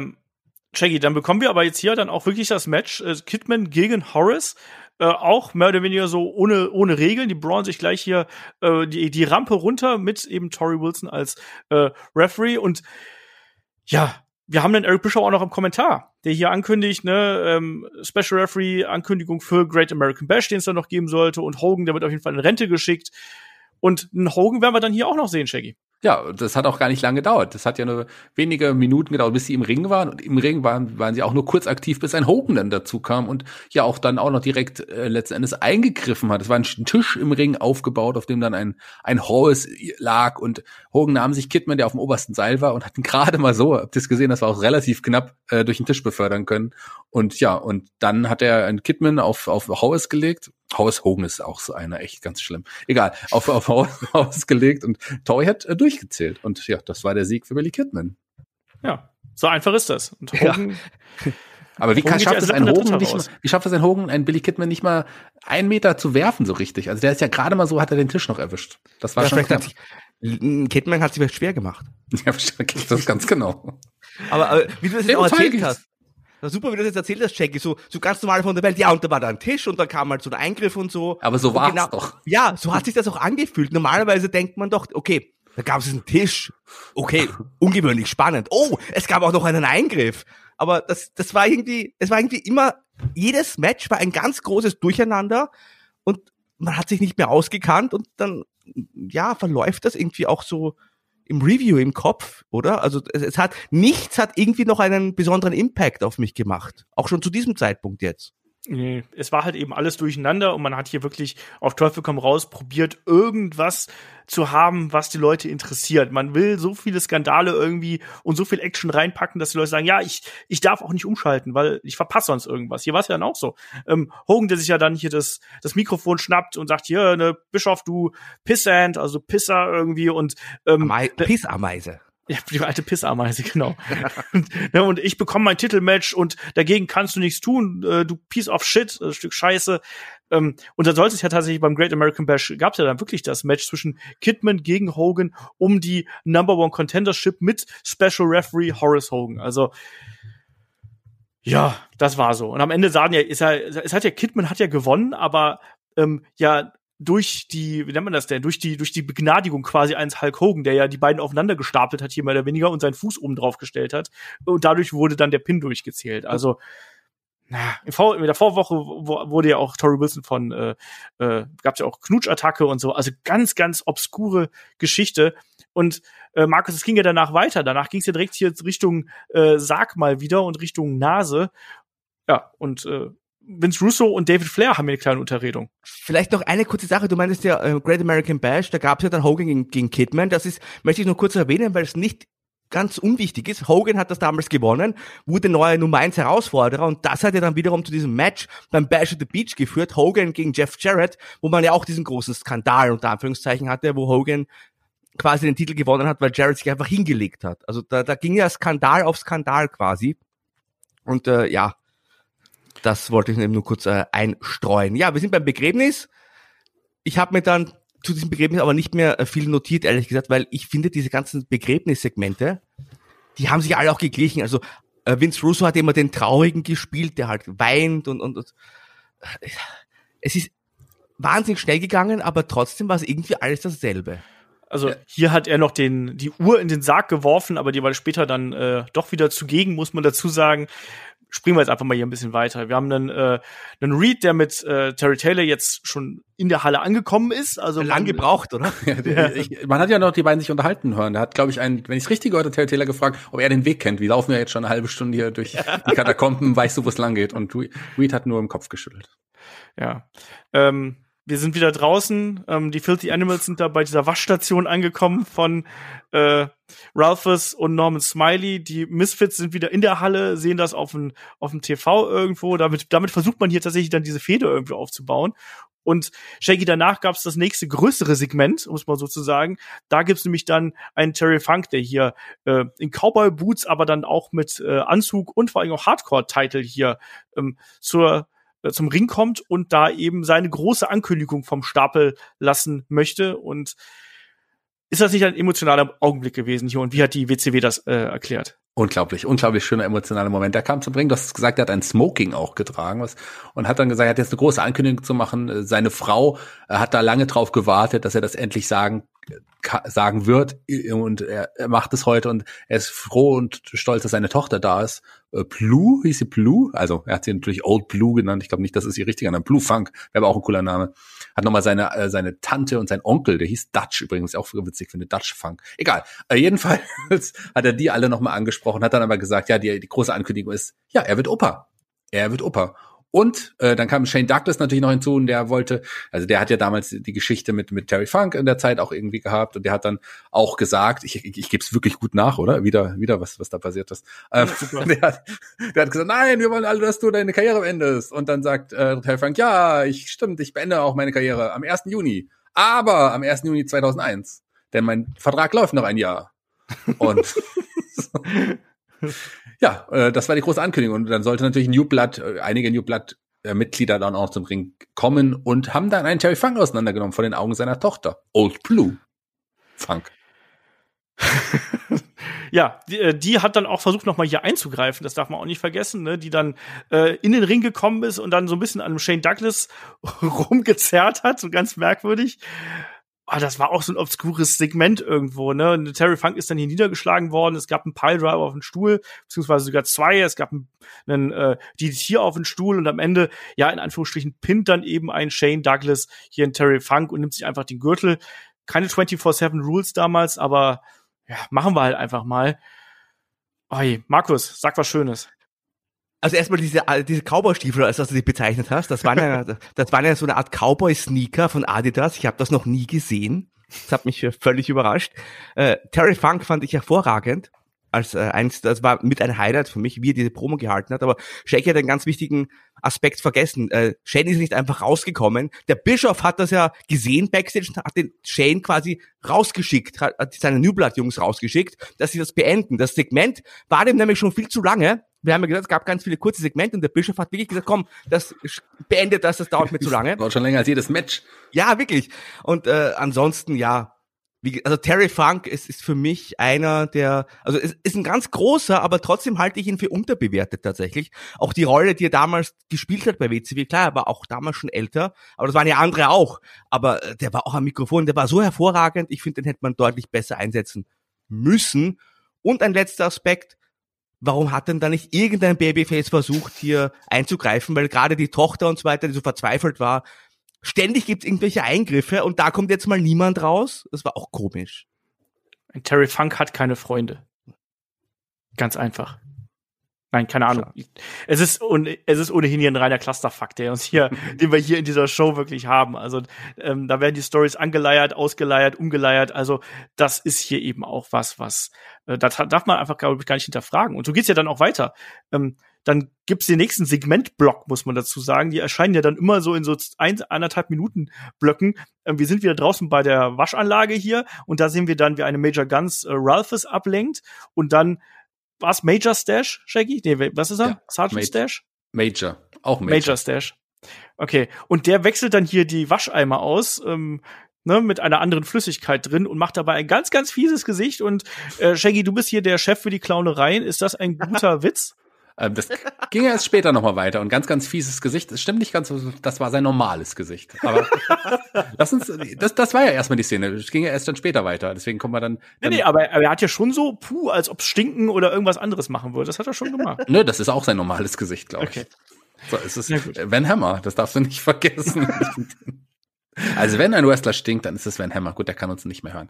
Shaggy, dann bekommen wir aber jetzt hier dann auch wirklich das Match Kidman gegen Horace. Auch mehr oder weniger so ohne Regeln. Die brawlen sich gleich hier die Rampe runter mit eben Torrie Wilson als Referee. Und ja, wir haben den Eric Bischoff auch noch im Kommentar, der hier ankündigt, Special Referee, Ankündigung für Great American Bash, den es dann noch geben sollte. Und Hogan, der wird auf jeden Fall in Rente geschickt. Und einen Hogan werden wir dann hier auch noch sehen, Shaggy. Ja, das hat auch gar nicht lange gedauert. Das hat ja nur wenige Minuten gedauert, bis sie im Ring waren. Und im Ring waren sie auch nur kurz aktiv, bis ein Hogan dann dazu kam und ja auch dann auch noch direkt letzten Endes eingegriffen hat. Es war ein Tisch im Ring aufgebaut, auf dem dann ein Horace lag. Und Hogan nahm sich Kidman, der auf dem obersten Seil war, und hat ihn gerade mal so, habt ihr es gesehen, das war auch relativ knapp, durch den Tisch befördern können. Und ja, und dann hat er einen Kidman auf Horace gelegt. Horace Hogan ist auch so einer, echt ganz schlimm. Egal, auf Horace gelegt. Und Torrie hat durch durchgezählt. Und ja, das war der Sieg für Billy Kidman. Ja, so einfach ist das. Und Hogan, ja. Aber wie schafft es ein Hogan nicht mal, einen Billy Kidman nicht mal einen Meter zu werfen so richtig? Also der ist ja gerade mal so, hat er den Tisch noch erwischt. Das war schon knapp. Kidman hat sich vielleicht schwer gemacht. Ja, das ganz genau. Aber wie du das jetzt auch erzählt hast. Super, wie du das jetzt erzählt hast, Shaggy, so ganz normal von der Welt, ja, und da war da ein Tisch und dann kam halt so ein Eingriff und so. Aber so war es doch. Ja, so hat sich das auch angefühlt. Normalerweise denkt man doch, okay, da gab es einen Tisch. Okay, ungewöhnlich spannend. Oh, es gab auch noch einen Eingriff. Aber das war irgendwie immer, jedes Match war ein ganz großes Durcheinander und man hat sich nicht mehr ausgekannt und dann, ja, verläuft das irgendwie auch so im Review im Kopf, oder? Also nichts hat irgendwie noch einen besonderen Impact auf mich gemacht. Auch schon zu diesem Zeitpunkt jetzt. Nee, es war halt eben alles durcheinander und man hat hier wirklich auf Teufel komm raus probiert, irgendwas zu haben, was die Leute interessiert. Man will so viele Skandale irgendwie und so viel Action reinpacken, dass die Leute sagen, ja, ich darf auch nicht umschalten, weil ich verpasse sonst irgendwas. Hier war es ja dann auch so. Hogan, der sich ja dann hier das Mikrofon schnappt und sagt, hier, ne, Bischof, du Pissant, also Pisser irgendwie und Pissameise. Ja, die alte Pissameise, genau. Und ich bekomme mein Titelmatch und dagegen kannst du nichts tun, du Piece of Shit, Stück Scheiße. Und dann sollte es ja tatsächlich beim Great American Bash, gab es ja dann wirklich das Match zwischen Kidman gegen Hogan um die Number One Contendership mit Special Referee Horace Hogan. Also, ja, das war so. Und am Ende Kidman hat ja gewonnen, aber durch die Begnadigung quasi eines Hulk Hogan, der ja die beiden aufeinander gestapelt hat, hier mehr oder weniger, und seinen Fuß oben drauf gestellt hat. Und dadurch wurde dann der Pin durchgezählt. Also, in der Vorwoche wurde ja auch Torrie Wilson gab's ja auch Knutschattacke und so. Also ganz obskure Geschichte. Und, Markus, es ging ja danach weiter. Danach ging's ja direkt hier Richtung, Sarg mal wieder und Richtung Nase. Ja, und, Vince Russo und David Flair haben hier eine kleine Unterredung. Vielleicht noch eine kurze Sache. Du meintest ja Great American Bash, da gab es ja dann Hogan gegen Kidman. Das möchte ich nur kurz erwähnen, weil es nicht ganz unwichtig ist. Hogan hat das damals gewonnen, wurde neuer Nummer 1 Herausforderer und das hat ja dann wiederum zu diesem Match beim Bash at the Beach geführt. Hogan gegen Jeff Jarrett, wo man ja auch diesen großen Skandal unter Anführungszeichen hatte, wo Hogan quasi den Titel gewonnen hat, weil Jarrett sich einfach hingelegt hat. Also da ging ja Skandal auf Skandal quasi. Und ja, das wollte ich eben nur kurz einstreuen. Ja, wir sind beim Begräbnis. Ich habe mir dann zu diesem Begräbnis aber nicht mehr viel notiert, ehrlich gesagt, weil ich finde, diese ganzen Begräbnissegmente, die haben sich alle auch geglichen. Also Vince Russo hat immer den Traurigen gespielt, der halt weint und es ist wahnsinnig schnell gegangen, aber trotzdem war es irgendwie alles dasselbe. Also hier hat er noch die Uhr in den Sarg geworfen, aber die war später dann doch wieder zugegen, muss man dazu sagen. Springen wir jetzt einfach mal hier ein bisschen weiter. Wir haben einen Reed, der mit Terry Taylor jetzt schon in der Halle angekommen ist. Also lang gebraucht, oder? Ja. Man hat ja noch die beiden sich unterhalten hören. Da hat, glaube ich, wenn ich es richtig gehört habe, Terry Taylor gefragt, ob er den Weg kennt. Wir laufen ja jetzt schon eine halbe Stunde hier durch die Katakomben, weißt du, wo es lang geht. Und Reed hat nur im Kopf geschüttelt. Ja, wir sind wieder draußen. Die Filthy Animals sind da bei dieser Waschstation angekommen von Ralphus und Norman Smiley. Die Misfits sind wieder in der Halle, sehen das auf dem TV irgendwo. Damit versucht man hier tatsächlich dann diese Fehde irgendwie aufzubauen. Und Shaggy, danach gab's das nächste größere Segment, um es mal so zu sagen. Da gibt's nämlich dann einen Terry Funk, der hier in Cowboy-Boots, aber dann auch mit Anzug und vor allem auch Hardcore-Title hier zum Ring kommt und da eben seine große Ankündigung vom Stapel lassen möchte. Und ist das nicht ein emotionaler Augenblick gewesen hier? Und wie hat die WCW das erklärt? Unglaublich schöner emotionaler Moment. Der kam zum Ring, du hast gesagt, er hat ein Smoking auch getragen und hat dann gesagt, er hat jetzt eine große Ankündigung zu machen. Seine Frau hat da lange drauf gewartet, dass er das endlich sagen wird und er macht es heute und er ist froh und stolz, dass seine Tochter da ist. Blue, hieß sie Blue? Also er hat sie natürlich Old Blue genannt. Ich glaube nicht, das ist ihr richtiger Name. Blue Funk, wäre aber auch ein cooler Name. Hat nochmal seine Tante und sein Onkel, der hieß Dutch übrigens, auch witzig finde, Dutch Funk. Egal, jedenfalls hat er die alle nochmal angesprochen, hat dann aber gesagt, ja, die große Ankündigung ist, ja, er wird Opa. Und dann kam Shane Douglas natürlich noch hinzu und der hat ja damals die Geschichte mit Terry Funk in der Zeit auch irgendwie gehabt und der hat dann auch gesagt, ich gebe es wirklich gut nach, oder? Wieder was da passiert ist. Der hat gesagt, nein, wir wollen alle, dass du deine Karriere beendest. Und dann sagt Terry Funk, ja, ich beende auch meine Karriere am 1. Juni. Aber am 1. Juni 2001. denn mein Vertrag läuft noch ein Jahr. Und ja, das war die große Ankündigung. Und dann sollte natürlich New Blood, einige New Blood Mitglieder dann auch zum Ring kommen und haben dann einen Terry Funk auseinandergenommen vor den Augen seiner Tochter. Old Blue Funk. Ja, die hat dann auch versucht, nochmal hier einzugreifen, das darf man auch nicht vergessen, ne? Die dann in den Ring gekommen ist und dann so ein bisschen an dem Shane Douglas rumgezerrt hat, so ganz merkwürdig. Ah, das war auch so ein obskures Segment irgendwo, ne? Und Terry Funk ist dann hier niedergeschlagen worden. Es gab einen Piledriver auf den Stuhl, beziehungsweise sogar zwei. Es gab einen DDT auf den Stuhl und am Ende, ja, in Anführungsstrichen, pinnt dann eben ein Shane Douglas hier in Terry Funk und nimmt sich einfach den Gürtel. Keine 24/7 Rules damals, aber ja, machen wir halt einfach mal. Oi, Markus, sag was Schönes. Also erstmal diese Cowboy-Stiefel, als du sie bezeichnet hast, das waren ja so eine Art Cowboy-Sneaker von Adidas. Ich habe das noch nie gesehen. Das hat mich völlig überrascht. Terry Funk fand ich hervorragend. Das war mit ein Highlight für mich, wie er diese Promo gehalten hat. Aber Shaggy hat einen ganz wichtigen Aspekt vergessen. Shane ist nicht einfach rausgekommen. Der Bischof hat das ja gesehen backstage, hat den Shane quasi rausgeschickt, hat seine New Blood-Jungs rausgeschickt, dass sie das beenden. Das Segment war dem nämlich schon viel zu lange. Wir haben ja gesagt, es gab ganz viele kurze Segmente und der Bischof hat wirklich gesagt, komm, das beendet das dauert mir zu lange. Dauert schon länger als jedes Match. Ja, wirklich. Und ansonsten, ja, also Terry Funk ist für mich einer der, also es ist ein ganz großer, aber trotzdem halte ich ihn für unterbewertet tatsächlich. Auch die Rolle, die er damals gespielt hat bei WCW, klar, er war auch damals schon älter, aber das waren ja andere auch. Aber der war auch am Mikrofon, der war so hervorragend, ich finde, den hätte man deutlich besser einsetzen müssen. Und ein letzter Aspekt, warum hat denn da nicht irgendein Babyface versucht, hier einzugreifen? Weil gerade die Tochter und so weiter, die so verzweifelt war, ständig gibt's irgendwelche Eingriffe und da kommt jetzt mal niemand raus. Das war auch komisch. Terry Funk hat keine Freunde. Ganz einfach. Nein, keine Ahnung. Ja. Es ist ohnehin hier ein reiner Clusterfuck, den wir hier in dieser Show wirklich haben. Also da werden die Stories angeleiert, ausgeleiert, umgeleiert. Also das ist hier eben auch was das darf man einfach, glaube ich, gar nicht hinterfragen. Und so geht's ja dann auch weiter. Dann gibt's den nächsten Segmentblock, muss man dazu sagen. Die erscheinen ja dann immer so in so 1,5 Minuten Blöcken. Wir sind wieder draußen bei der Waschanlage hier und da sehen wir dann, wie eine Major Gunns Ralphus ablenkt und dann was? Major Stash, Shaggy? Nee, was ist er? Ja, Sergeant Stash? Major. Auch Major. Major Stash. Okay. Und der wechselt dann hier die Wascheimer aus, mit einer anderen Flüssigkeit drin und macht dabei ein ganz, ganz fieses Gesicht. Und Shaggy, du bist hier der Chef für die Clownereien. Ist das ein guter Witz? Das ging erst später nochmal weiter. Und ganz, ganz fieses Gesicht. Das stimmt nicht ganz, das war sein normales Gesicht. Aber das war ja erstmal die Szene. Das ging ja erst dann später weiter. Deswegen kommen wir dann. Nee, aber er hat ja schon so, als ob stinken oder irgendwas anderes machen würde. Das hat er schon gemacht. Nö, das ist auch sein normales Gesicht, glaube ich. Okay. So, es ist Van Hammer. Das darfst du nicht vergessen. Also wenn ein Wrestler stinkt, dann ist es Van Hammer. Gut, der kann uns nicht mehr hören.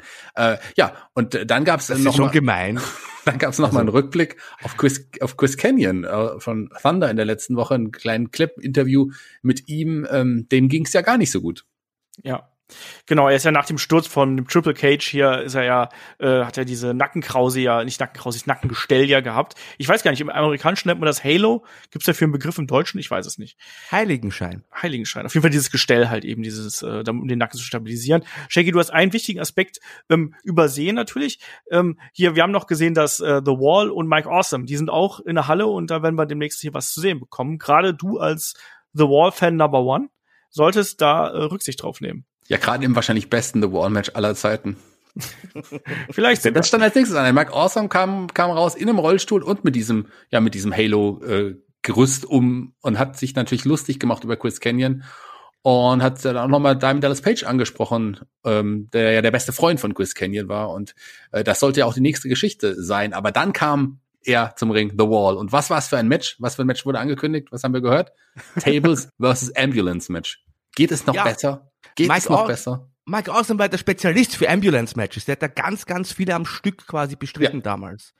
Und dann gab's das noch ist schon mal, gemein. Dann gab's noch mal einen Rückblick auf Chris Kanyon von Thunder in der letzten Woche, einen kleinen Clip-Interview mit ihm. Dem ging's ja gar nicht so gut. Ja. Genau, er ist ja nach dem Sturz von dem Triple Cage hier, ist er ja, hat er diese Nackenkrause ja, nicht Nackenkrause, das Nackengestell ja gehabt. Ich weiß gar nicht, im Amerikanischen nennt man das Halo. Gibt's dafür einen Begriff im Deutschen? Ich weiß es nicht. Heiligenschein. Auf jeden Fall dieses Gestell halt eben, dieses, um den Nacken zu stabilisieren. Shaggy, du hast einen wichtigen Aspekt übersehen natürlich. Hier, wir haben noch gesehen, dass The Wall und Mike Awesome, die sind auch in der Halle und da werden wir demnächst hier was zu sehen bekommen. Gerade du als The Wall-Fan Number One solltest da Rücksicht drauf nehmen. Ja, gerade im wahrscheinlich besten The Wall-Match aller Zeiten. Vielleicht sogar. Das stand als nächstes an. Mike Awesome kam raus in einem Rollstuhl und mit diesem Halo-Gerüst um und hat sich natürlich lustig gemacht über Chris Kanyon und hat dann auch nochmal Diamond Dallas Page angesprochen, der ja der beste Freund von Chris Kanyon war und das sollte ja auch die nächste Geschichte sein. Aber dann kam er zum Ring, The Wall. Und was war es für ein Match? Was für ein Match wurde angekündigt? Was haben wir gehört? Tables versus Ambulance-Match. Geht es noch besser? Geht es noch besser? Mike Awesome war der Spezialist für Ambulance-Matches. Der hat da ganz, ganz viele am Stück quasi bestritten damals.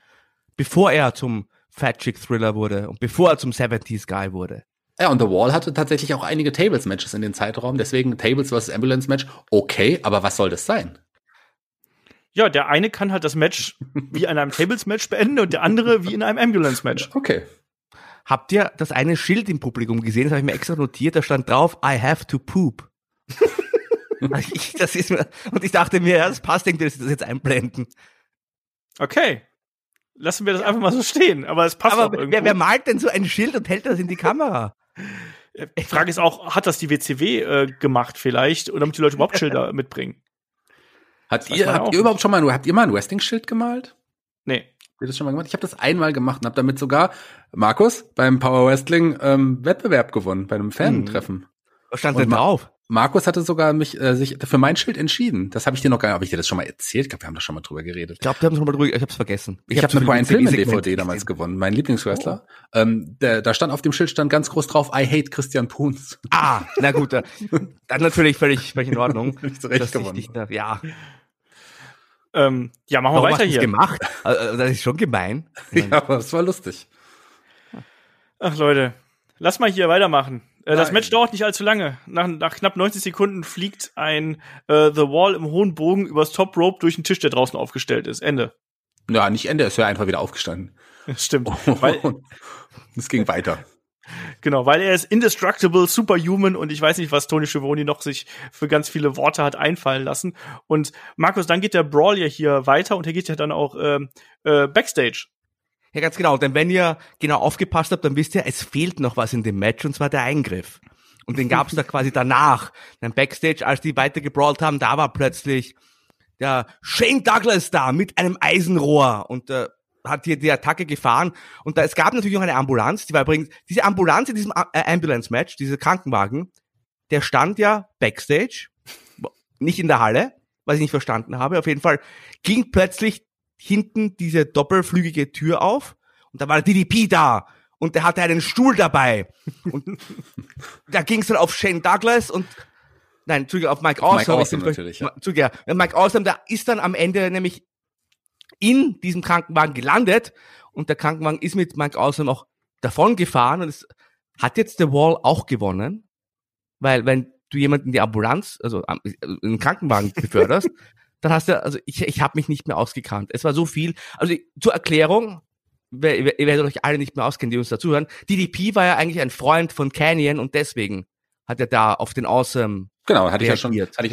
Bevor er zum Fat Chick Thriller wurde und bevor er zum 70s Guy wurde. Ja, und The Wall hatte tatsächlich auch einige Tables-Matches in den Zeitraum. Deswegen Tables vs. Ambulance-Match, okay, aber was soll das sein? Ja, der eine kann halt das Match wie in einem Tables-Match beenden und der andere wie in einem Ambulance-Match. Okay. Habt ihr das eine Schild im Publikum gesehen? Das habe ich mir extra notiert. Da stand drauf, I have to poop. Und ich dachte mir, ja, das passt irgendwie, dass ich das jetzt einblenden. Okay. Lassen wir das einfach mal so stehen. Aber es passt auch irgendwie. Wer malt denn so ein Schild und hält das in die Kamera? Die Frage ist auch, hat das die WCW gemacht vielleicht? Und damit die Leute überhaupt Schilder mitbringen? Habt ihr überhaupt schon mal, habt ihr mal ein Wrestling-Schild gemalt? Nee. Habt ihr das schon mal gemacht? Ich habe das einmal gemacht und habe damit sogar, Markus, beim Power Wrestling Wettbewerb gewonnen, bei einem Fan-Treffen. Was stand denn drauf? Markus hatte sogar sich für mein Schild entschieden. Das habe ich dir noch gar nicht, habe ich dir das schon mal erzählt? Ich glaube, wir haben da schon mal drüber geredet. Ich glaube, wir haben schon mal drüber, ich habe es vergessen. Ich habe eine einen Film in DVD damals gewonnen, mein Lieblingswrestler. Oh. Da stand auf dem Schild stand ganz groß drauf, I hate Christian Bruns. Ah, na gut, dann natürlich völlig in Ordnung. Ja. Ja, machen wir warum weiter hier. Gemacht? Also, das ist schon gemein. Ja, aber es war lustig. Ach Leute, lass mal hier weitermachen. Das Match dauert nicht allzu lange. Nach knapp 90 Sekunden fliegt ein The Wall im hohen Bogen übers Top Rope durch den Tisch, der draußen aufgestellt ist. Ende. Ja, nicht Ende, ist ja einfach wieder aufgestanden. Stimmt. Es ging weiter. Genau, weil er ist indestructible, superhuman und ich weiß nicht, was Tony Schiavone noch sich für ganz viele Worte hat einfallen lassen. Und Markus, dann geht der Brawl ja hier weiter und er geht ja dann auch Backstage. Ja, ganz genau. Denn wenn ihr genau aufgepasst habt, dann wisst ihr, es fehlt noch was in dem Match, und zwar der Eingriff. Und den gab's da quasi danach. Dann Backstage, als die weiter gebrawlt haben, da war plötzlich der Shane Douglas da mit einem Eisenrohr und hat hier die Attacke gefahren. Und es gab natürlich auch eine Ambulanz, die war übrigens, diese Ambulanz in diesem Ambulance-Match, dieser Krankenwagen, der stand ja Backstage, nicht in der Halle, was ich nicht verstanden habe. Auf jeden Fall ging plötzlich hinten diese doppelflügige Tür auf und da war der DDP da und der hatte einen Stuhl dabei und da ging es dann auf Shane Douglas und auf Mike Awesome. Mike Awesome natürlich, ja. Mike Awesome, da ist dann am Ende nämlich in diesem Krankenwagen gelandet und der Krankenwagen ist mit Mike Awesome auch davon gefahren und es hat jetzt The Wall auch gewonnen, weil wenn du jemanden in die Ambulanz, also in den Krankenwagen beförderst, dann hast du, also ich habe mich nicht mehr ausgekannt. Es war so viel. Also zur Erklärung, ihr werdet euch alle nicht mehr auskennen, die uns dazuhören. DDP war ja eigentlich ein Freund von Kanyon und deswegen hat er da auf den Awesome genau, hatte ich ja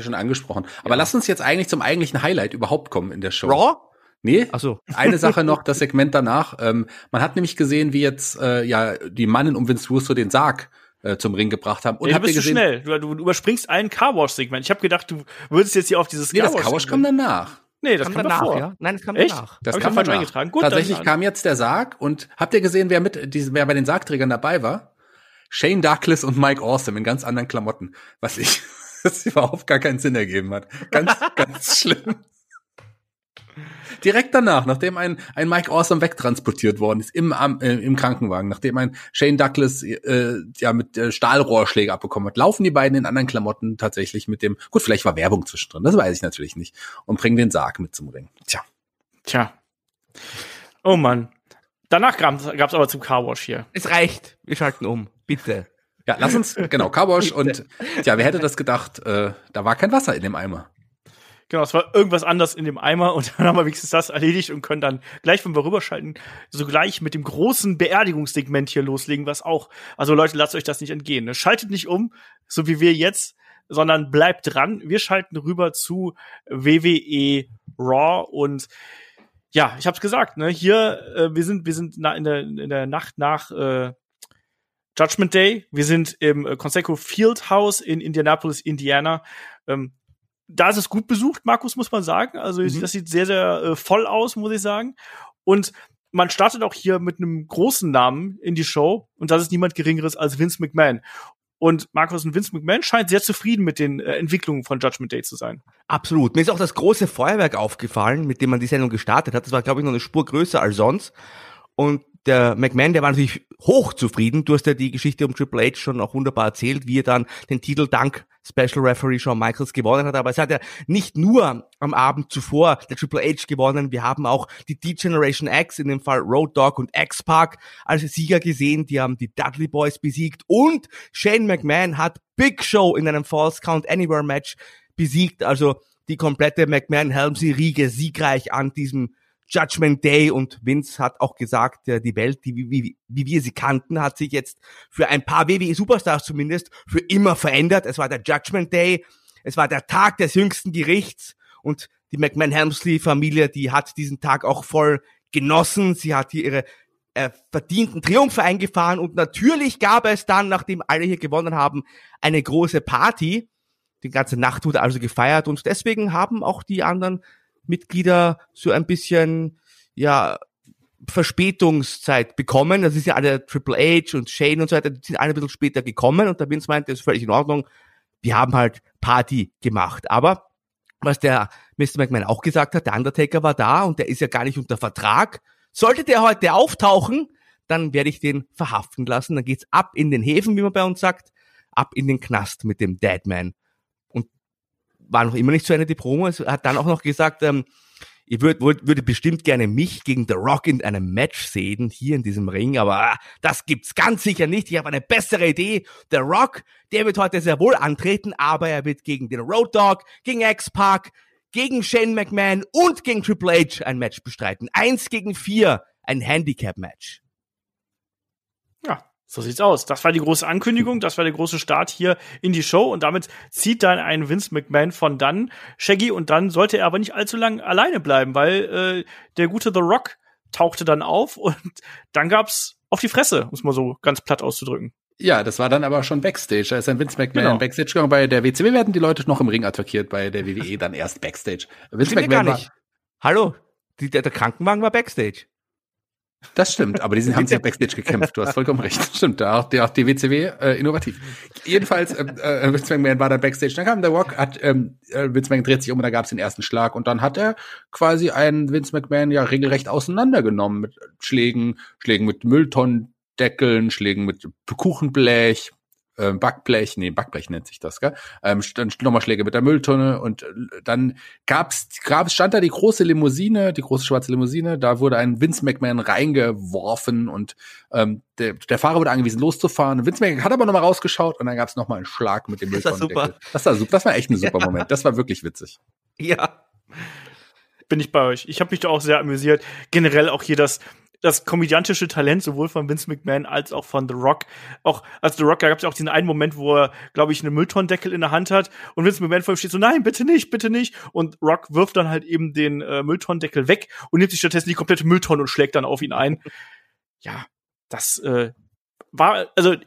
schon angesprochen. Aber ja. Lass uns jetzt eigentlich zum eigentlichen Highlight überhaupt kommen in der Show. Raw? Nee, ach so. Eine Sache noch, das Segment danach. Man hat nämlich gesehen, wie jetzt die Mannen um Vince Russo den Sarg zum Ring gebracht haben. Und ja, du bist zu schnell. Du überspringst ein Carwash-Segment. Ich habe gedacht, du würdest jetzt hier auf dieses Carwash. Nee, das Carwash kam danach. Nee, das kam danach. Ja? Nein, das kam echt? Danach. Das kam falsch eingetragen. Gut, tatsächlich kam jetzt der Sarg und habt ihr gesehen, wer bei den Sargträgern dabei war? Shane Douglas und Mike Awesome in ganz anderen Klamotten, was überhaupt gar keinen Sinn ergeben hat. Ganz, ganz schlimm. Direkt danach, nachdem ein Mike Awesome wegtransportiert worden ist im Krankenwagen, nachdem ein Shane Douglas mit Stahlrohrschläge abbekommen hat, laufen die beiden in anderen Klamotten tatsächlich mit dem, gut, vielleicht war Werbung zwischendrin, das weiß ich natürlich nicht, und bringen den Sarg mit zum Ring. Tja. Oh Mann. Danach gab's aber zum Carwash hier. Es reicht, wir schalten um, bitte. Ja, lass uns, genau, Carwash und, wer hätte das gedacht, da war kein Wasser in dem Eimer. Genau, es war irgendwas anders in dem Eimer und dann haben wir wenigstens das erledigt und können dann gleich, wenn wir rüberschalten, sogleich mit dem großen Beerdigungssegment hier loslegen, was auch, also Leute, lasst euch das nicht entgehen, ne? Schaltet nicht um, so wie wir jetzt, sondern bleibt dran. Wir schalten rüber zu WWE Raw und ja, ich hab's gesagt, ne, hier, wir sind in der Nacht nach Judgment Day, wir sind im Conseco Fieldhouse in Indianapolis, Indiana, da ist es gut besucht, Markus, muss man sagen. Also das sieht sehr, sehr voll aus, muss ich sagen. Und man startet auch hier mit einem großen Namen in die Show. Und das ist niemand Geringeres als Vince McMahon. Und Markus, und Vince McMahon scheint sehr zufrieden mit den Entwicklungen von Judgment Day zu sein. Absolut. Mir ist auch das große Feuerwerk aufgefallen, mit dem man die Sendung gestartet hat. Das war, glaube ich, noch eine Spur größer als sonst. Und der McMahon, der war natürlich hochzufrieden. Du hast ja die Geschichte um Triple H schon auch wunderbar erzählt, wie er dann den Titel dank Special Referee Shawn Michaels gewonnen hat. Aber es hat ja nicht nur am Abend zuvor der Triple H gewonnen. Wir haben auch die D-Generation X, in dem Fall Road Dogg und X-Pac, als Sieger gesehen. Die haben die Dudley Boys besiegt. Und Shane McMahon hat Big Show in einem False Count Anywhere Match besiegt. Also die komplette McMahon-Helmsley-Riege siegreich an diesem Judgment Day, und Vince hat auch gesagt, die Welt, wie wir sie kannten, hat sich jetzt für ein paar WWE-Superstars zumindest für immer verändert. Es war der Judgment Day, Es war der Tag des jüngsten Gerichts und die McMahon-Helmsley-Familie, die hat diesen Tag auch voll genossen. Sie hat hier ihre verdienten Triumphe eingefahren und natürlich gab es dann, nachdem alle hier gewonnen haben, eine große Party. Die ganze Nacht wurde also gefeiert und deswegen haben auch die anderen Mitglieder so ein bisschen, ja, Verspätungszeit bekommen. Das ist ja alle Triple H und Shane und so weiter, die sind alle ein bisschen später gekommen und der Vince meinte, das ist völlig in Ordnung. Die haben halt Party gemacht. Aber was der Mr. McMahon auch gesagt hat, der Undertaker war da und der ist ja gar nicht unter Vertrag. Sollte der heute auftauchen, dann werde ich den verhaften lassen. Dann geht's ab in den Häfen, wie man bei uns sagt, ab in den Knast mit dem Deadman. Und war noch immer nicht zu Ende die Promo. Es hat dann auch noch gesagt, ihr würdet bestimmt gerne mich gegen The Rock in einem Match sehen, hier in diesem Ring, aber das gibt's ganz sicher nicht. Ich habe eine bessere Idee. The Rock, der wird heute sehr wohl antreten, aber er wird gegen den Road Dogg, gegen X-Pac, gegen Shane McMahon und gegen Triple H ein Match bestreiten. 1 gegen 4, ein Handicap-Match. Ja. So sieht's aus. Das war die große Ankündigung, das war der große Start hier in die Show und damit zieht dann ein Vince McMahon von dann Shaggy und dann sollte er aber nicht allzu lang alleine bleiben, weil der gute The Rock tauchte dann auf und dann gab's auf die Fresse, um es mal so ganz platt auszudrücken. Ja, das war dann aber schon Backstage. Da ist dann Vince McMahon Backstage gegangen. Bei der WCW werden die Leute noch im Ring attackiert, bei der WWE dann erst Backstage. Vince McMahon gar nicht. Hallo, der Krankenwagen war Backstage. Das stimmt, aber die haben sich Backstage gekämpft. Du hast vollkommen recht. Stimmt, da auch die WCW innovativ. Jedenfalls, Vince McMahon war da Backstage. Dann kam der Rock, Vince McMahon dreht sich um und da gab es den ersten Schlag. Und dann hat er quasi einen Vince McMahon ja regelrecht auseinandergenommen mit Schlägen mit Mülltonnendeckeln, Schlägen mit Kuchenblech, Backblech nennt sich das, gell? Dann nochmal Schläge mit der Mülltonne und dann stand da die große Limousine, die große schwarze Limousine, da wurde ein Vince McMahon reingeworfen und der Fahrer wurde angewiesen loszufahren. Vince McMahon hat aber nochmal rausgeschaut und dann gab's nochmal einen Schlag mit dem Mülltonnendeckel. Das war echt ein super Moment. Das war wirklich witzig. Ja. Bin ich bei euch. Ich habe mich da auch sehr amüsiert. Generell auch hier das komödiantische Talent sowohl von Vince McMahon als auch von The Rock. Auch als The Rock, da gab es ja auch diesen einen Moment, wo er, glaube ich, einen Mülltonnendeckel in der Hand hat und Vince McMahon vor ihm steht so, nein, bitte nicht. Und Rock wirft dann halt eben den Mülltonnendeckel weg und nimmt sich stattdessen die komplette Mülltonne und schlägt dann auf ihn ein. Ja, das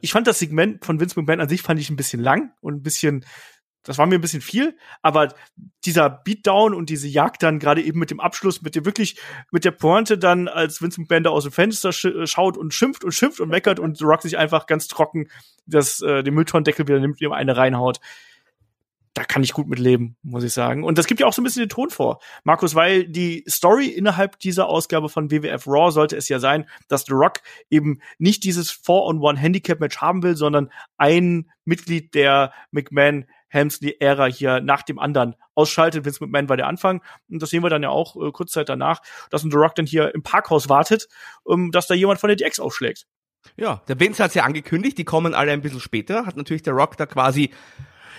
ich fand das Segment von Vince McMahon an sich fand ich ein bisschen lang und ein bisschen, das war mir ein bisschen viel, aber dieser Beatdown und diese Jagd dann gerade eben mit dem Abschluss, mit der Pointe dann, als Vince McMahon da aus dem Fenster schaut und schimpft und meckert und The Rock sich einfach ganz trocken den Mülltonnendeckel wieder nimmt und ihm eine reinhaut. Da kann ich gut mit leben, muss ich sagen. Und das gibt ja auch so ein bisschen den Ton vor, Markus, weil die Story innerhalb dieser Ausgabe von WWF Raw sollte es ja sein, dass The Rock eben nicht dieses 4-on-1-Handicap-Match haben will, sondern ein Mitglied der McMahon-Helmsley-Ära hier nach dem anderen ausschaltet. Vince McMahon war der Anfang. Und das sehen wir dann ja auch kurz Zeit danach, dass ein The Rock dann hier im Parkhaus wartet, dass da jemand von der DX aufschlägt. Ja, der Vince hat's ja angekündigt, die kommen alle ein bisschen später, hat natürlich der Rock da quasi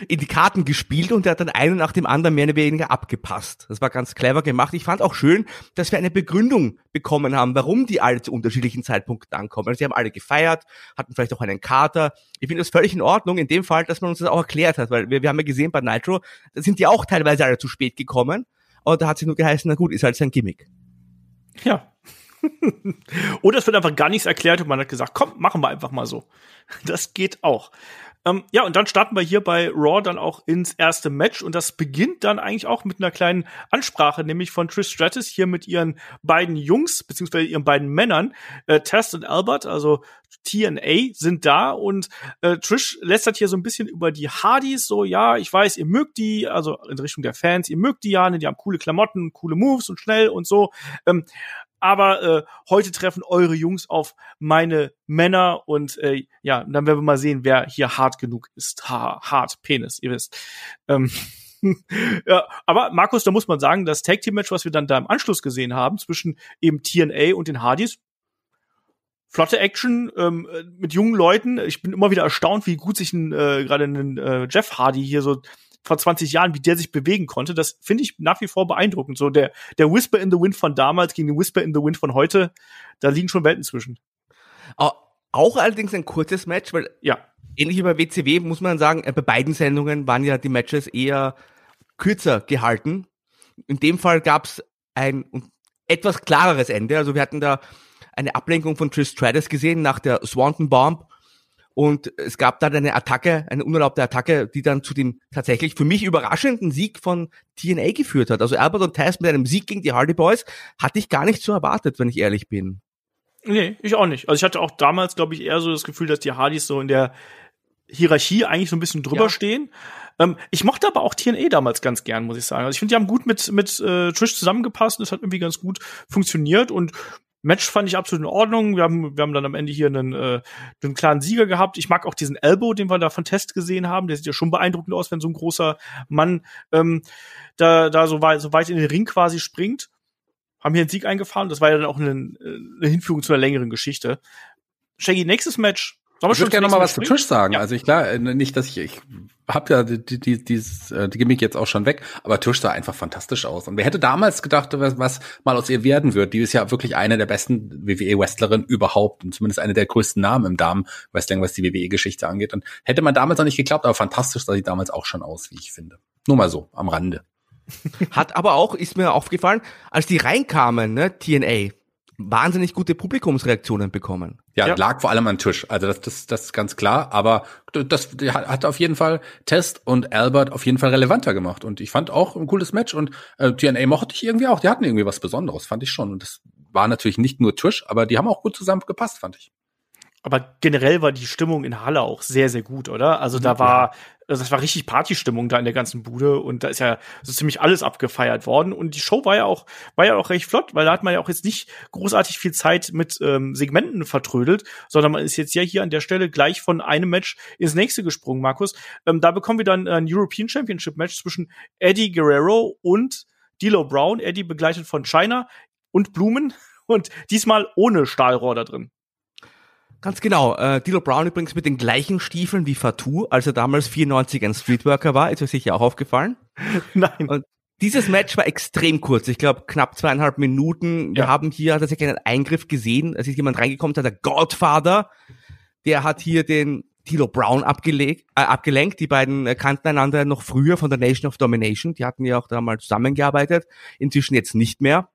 in die Karten gespielt und er hat dann einen nach dem anderen mehr oder weniger abgepasst. Das war ganz clever gemacht. Ich fand auch schön, dass wir eine Begründung bekommen haben, warum die alle zu unterschiedlichen Zeitpunkten ankommen. Also sie haben alle gefeiert, hatten vielleicht auch einen Kater. Ich finde das völlig in Ordnung, in dem Fall, dass man uns das auch erklärt hat, weil wir haben ja gesehen bei Nitro, da sind die auch teilweise alle zu spät gekommen, aber da hat sich nur geheißen, na gut, ist halt sein Gimmick. Ja. Oder es wird einfach gar nichts erklärt und man hat gesagt, komm, machen wir einfach mal so. Das geht auch. Ja, und dann starten wir hier bei Raw dann auch ins erste Match und das beginnt dann eigentlich auch mit einer kleinen Ansprache, nämlich von Trish Stratus hier mit ihren beiden Jungs, beziehungsweise ihren beiden Männern, Test und Albert, also TNA, sind da und Trish lästert hier so ein bisschen über die Hardys, so, ja, ich weiß, ihr mögt die, also in Richtung der Fans, ihr mögt die ja, die haben coole Klamotten, coole Moves und schnell und so, aber heute treffen eure Jungs auf meine Männer und ja, dann werden wir mal sehen, wer hier hart genug ist. Hart, Penis, ihr wisst. Ja, aber Markus, da muss man sagen, das Tag-Team-Match, was wir dann da im Anschluss gesehen haben, zwischen eben TNA und den Hardys, flotte Action mit jungen Leuten. Ich bin immer wieder erstaunt, wie gut sich gerade einen Jeff Hardy hier so vor 20 Jahren, wie der sich bewegen konnte, das finde ich nach wie vor beeindruckend. So der Whisper in the Wind von damals gegen den Whisper in the Wind von heute, da liegen schon Welten zwischen. Auch allerdings ein kurzes Match, weil ja, Ähnlich wie bei WCW muss man sagen, bei beiden Sendungen waren ja die Matches eher kürzer gehalten. In dem Fall gab es ein etwas klareres Ende. Also wir hatten da eine Ablenkung von Trish Stratus gesehen nach der Swanton Bomb. Und es gab dann eine Attacke, eine unerlaubte Attacke, die dann zu dem tatsächlich für mich überraschenden Sieg von TNA geführt hat. Also Albert und Taz mit einem Sieg gegen die Hardy Boys hatte ich gar nicht so erwartet, wenn ich ehrlich bin. Nee, ich auch nicht. Also ich hatte auch damals, glaube ich, eher so das Gefühl, dass die Hardys so in der Hierarchie eigentlich so ein bisschen drüber stehen. Ich mochte aber auch TNA damals ganz gern, muss ich sagen. Also ich finde, die haben gut mit Trish zusammengepasst und es hat irgendwie ganz gut funktioniert und Match fand ich absolut in Ordnung. Wir haben dann am Ende hier einen klaren Sieger gehabt. Ich mag auch diesen Elbow, den wir da von Test gesehen haben. Der sieht ja schon beeindruckend aus, wenn so ein großer Mann da so weit in den Ring quasi springt. Haben hier einen Sieg eingefahren. Das war ja dann auch eine Hinführung zu einer längeren Geschichte. Shaggy, nächstes Match. Ich würde gerne noch mal was zu Trish sagen. Ja. Also ich habe ja die Gimmick jetzt auch schon weg, aber Trish sah einfach fantastisch aus. Und wer hätte damals gedacht, was mal aus ihr werden wird? Die ist ja wirklich eine der besten WWE-Wrestlerinnen überhaupt und zumindest eine der größten Namen im Damen-Wrestling, was die WWE-Geschichte angeht. Und hätte man damals noch nicht geglaubt, aber fantastisch sah sie damals auch schon aus, wie ich finde. Nur mal so, am Rande. Hat aber auch, ist mir aufgefallen, als die reinkamen, ne, TNA, wahnsinnig gute Publikumsreaktionen bekommen. Ja, lag vor allem an Tisch. Also das ist ganz klar. Aber das hat auf jeden Fall Test und Albert auf jeden Fall relevanter gemacht. Und ich fand auch ein cooles Match. Und TNA mochte ich irgendwie auch. Die hatten irgendwie was Besonderes, fand ich schon. Und das war natürlich nicht nur Tisch, aber die haben auch gut zusammen gepasst, fand ich. Aber generell war die Stimmung in Halle auch sehr, sehr gut, oder? Also das war richtig Partystimmung da in der ganzen Bude und da ist ja so ziemlich alles abgefeiert worden und die Show war ja auch recht flott, weil da hat man ja auch jetzt nicht großartig viel Zeit mit Segmenten vertrödelt, sondern man ist jetzt ja hier an der Stelle gleich von einem Match ins nächste gesprungen, Markus. Da bekommen wir dann ein European Championship Match zwischen Eddie Guerrero und D'Lo Brown. Eddie begleitet von China und Blumen und diesmal ohne Stahlrohr da drin. Ganz genau. D'Lo Brown übrigens mit den gleichen Stiefeln wie Fatou, als er damals 94 ein Streetworker war. Ist euch sicher auch aufgefallen? Nein. Und dieses Match war extrem kurz. Ich glaube, knapp 2,5 Minuten. Wir haben hier tatsächlich einen Eingriff gesehen. Es ist jemand reingekommen, der Godfather. Der hat hier den D'Lo Brown abgelenkt. Die beiden kannten einander noch früher von der Nation of Domination. Die hatten ja auch da mal zusammengearbeitet. Inzwischen jetzt nicht mehr.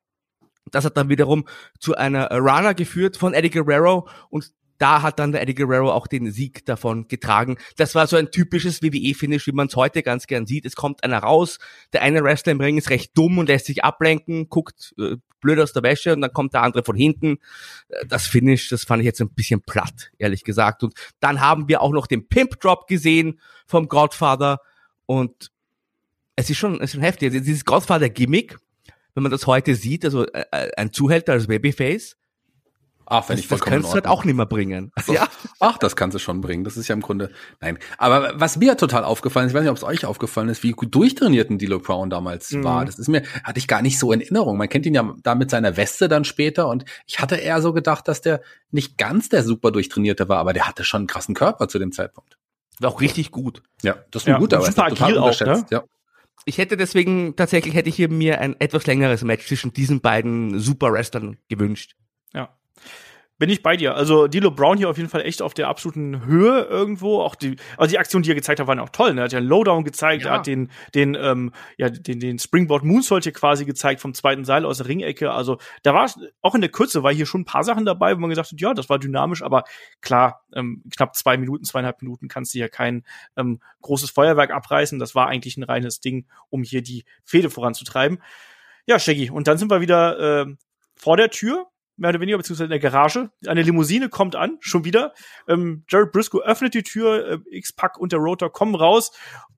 Das hat dann wiederum zu einer Runner geführt von Eddie Guerrero und da hat dann der Eddie Guerrero auch den Sieg davon getragen. Das war so ein typisches WWE-Finish, wie man es heute ganz gern sieht. Es kommt einer raus, der eine Wrestler im Ring ist recht dumm und lässt sich ablenken, guckt blöd aus der Wäsche und dann kommt der andere von hinten. Das Finish, das fand ich jetzt ein bisschen platt, ehrlich gesagt. Und dann haben wir auch noch den Pimp-Drop gesehen vom Godfather und es ist schon heftig. Also dieses Godfather-Gimmick, wenn man das heute sieht, also ein Zuhälter als Babyface, das kannst du halt auch nicht mehr bringen. Also, ja. Ach, das kannst du schon bringen. Das ist ja im Grunde, nein. Aber was mir total aufgefallen ist, ich weiß nicht, ob es euch aufgefallen ist, wie gut durchtrainiert ein D'Lo Brown damals war. Das ist mir, hatte ich gar nicht so in Erinnerung. Man kennt ihn ja da mit seiner Weste dann später und ich hatte eher so gedacht, dass der nicht ganz der super durchtrainierte war, aber der hatte schon einen krassen Körper zu dem Zeitpunkt. War auch richtig gut. Ja, das war gut, aber super ist agil total unterschätzt. Auch, ne? Ja. Ich hätte deswegen, tatsächlich hätte ich hier mir ein etwas längeres Match zwischen diesen beiden Super-Wrestlern gewünscht. Ja. Bin ich bei dir. Also D'Lo Brown hier auf jeden Fall echt auf der absoluten Höhe irgendwo. Auch die Aktionen, die er gezeigt hat, waren auch toll. Ne? Er hat ja einen Lowdown gezeigt, er hat den Springboard Moonsault hier quasi gezeigt vom zweiten Seil aus der Ringecke. Also da war auch in der Kürze war hier schon ein paar Sachen dabei, wo man gesagt hat, ja, das war dynamisch, aber klar, knapp 2,5 Minuten kannst du ja kein großes Feuerwerk abreißen. Das war eigentlich ein reines Ding, um hier die Fehde voranzutreiben. Ja, Shaggy. Und dann sind wir wieder vor der Tür. Mehr oder weniger, beziehungsweise in der Garage. Eine Limousine kommt an, schon wieder. Jared Briscoe öffnet die Tür, X-Pac und der Rotor kommen raus.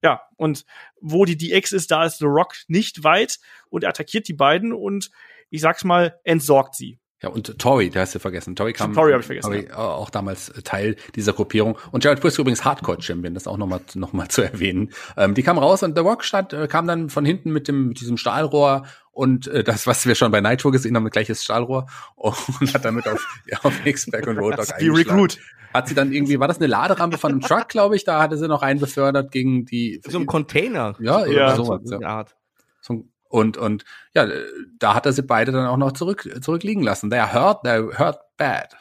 Ja, und wo die DX ist, da ist The Rock nicht weit und attackiert die beiden und, ich sag's mal, entsorgt sie. Ja, und Torrie, da hast du vergessen. Torrie hab ich vergessen. Torrie, ja. Auch damals Teil dieser Gruppierung. Und Jared Briscoe übrigens Hardcore-Champion, das auch noch mal zu erwähnen. Die kam raus und The Rock kam dann von hinten mit diesem Stahlrohr und das, was wir schon bei Nitro gesehen haben, gleiches Stahlrohr und hat damit auf X-Pac und Road Dogg eingeschlagen. Hat sie dann irgendwie, war das eine Laderampe von einem Truck, glaube ich, da hatte sie noch einen befördert gegen die... So ein Container. Ja, sowas. So eine Art. Und ja, da hat er sie beide dann auch noch zurückliegen lassen. They hurt bad.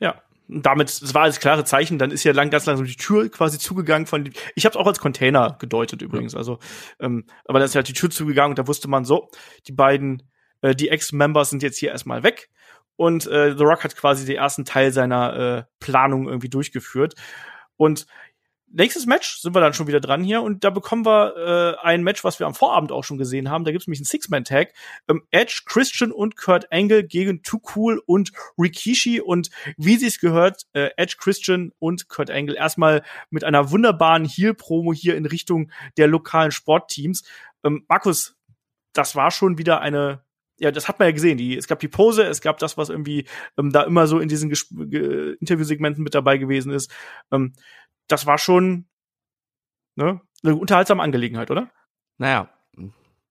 Ja, damit, das war das klare Zeichen, dann ist ja ganz langsam die Tür quasi zugegangen von, ich habe es auch als Container gedeutet übrigens, also, aber dann ist halt die Tür zugegangen und da wusste man so, die beiden, die Ex-Members sind jetzt hier erstmal weg und The Rock hat quasi den ersten Teil seiner Planung irgendwie durchgeführt und nächstes Match sind wir dann schon wieder dran hier und da bekommen wir ein Match, was wir am Vorabend auch schon gesehen haben. Da gibt's nämlich einen Six-Man-Tag. Edge, Christian und Kurt Angle gegen Too Cool und Rikishi und wie sie es gehört, Edge, Christian und Kurt Angle erstmal mit einer wunderbaren Heel-Promo hier in Richtung der lokalen Sportteams. Markus, das war schon wieder eine, ja, das hat man ja gesehen. Es gab die Pose, es gab das, was irgendwie da immer so in diesen Interviewsegmenten mit dabei gewesen ist. Das war schon, ne, eine unterhaltsame Angelegenheit, oder? Naja.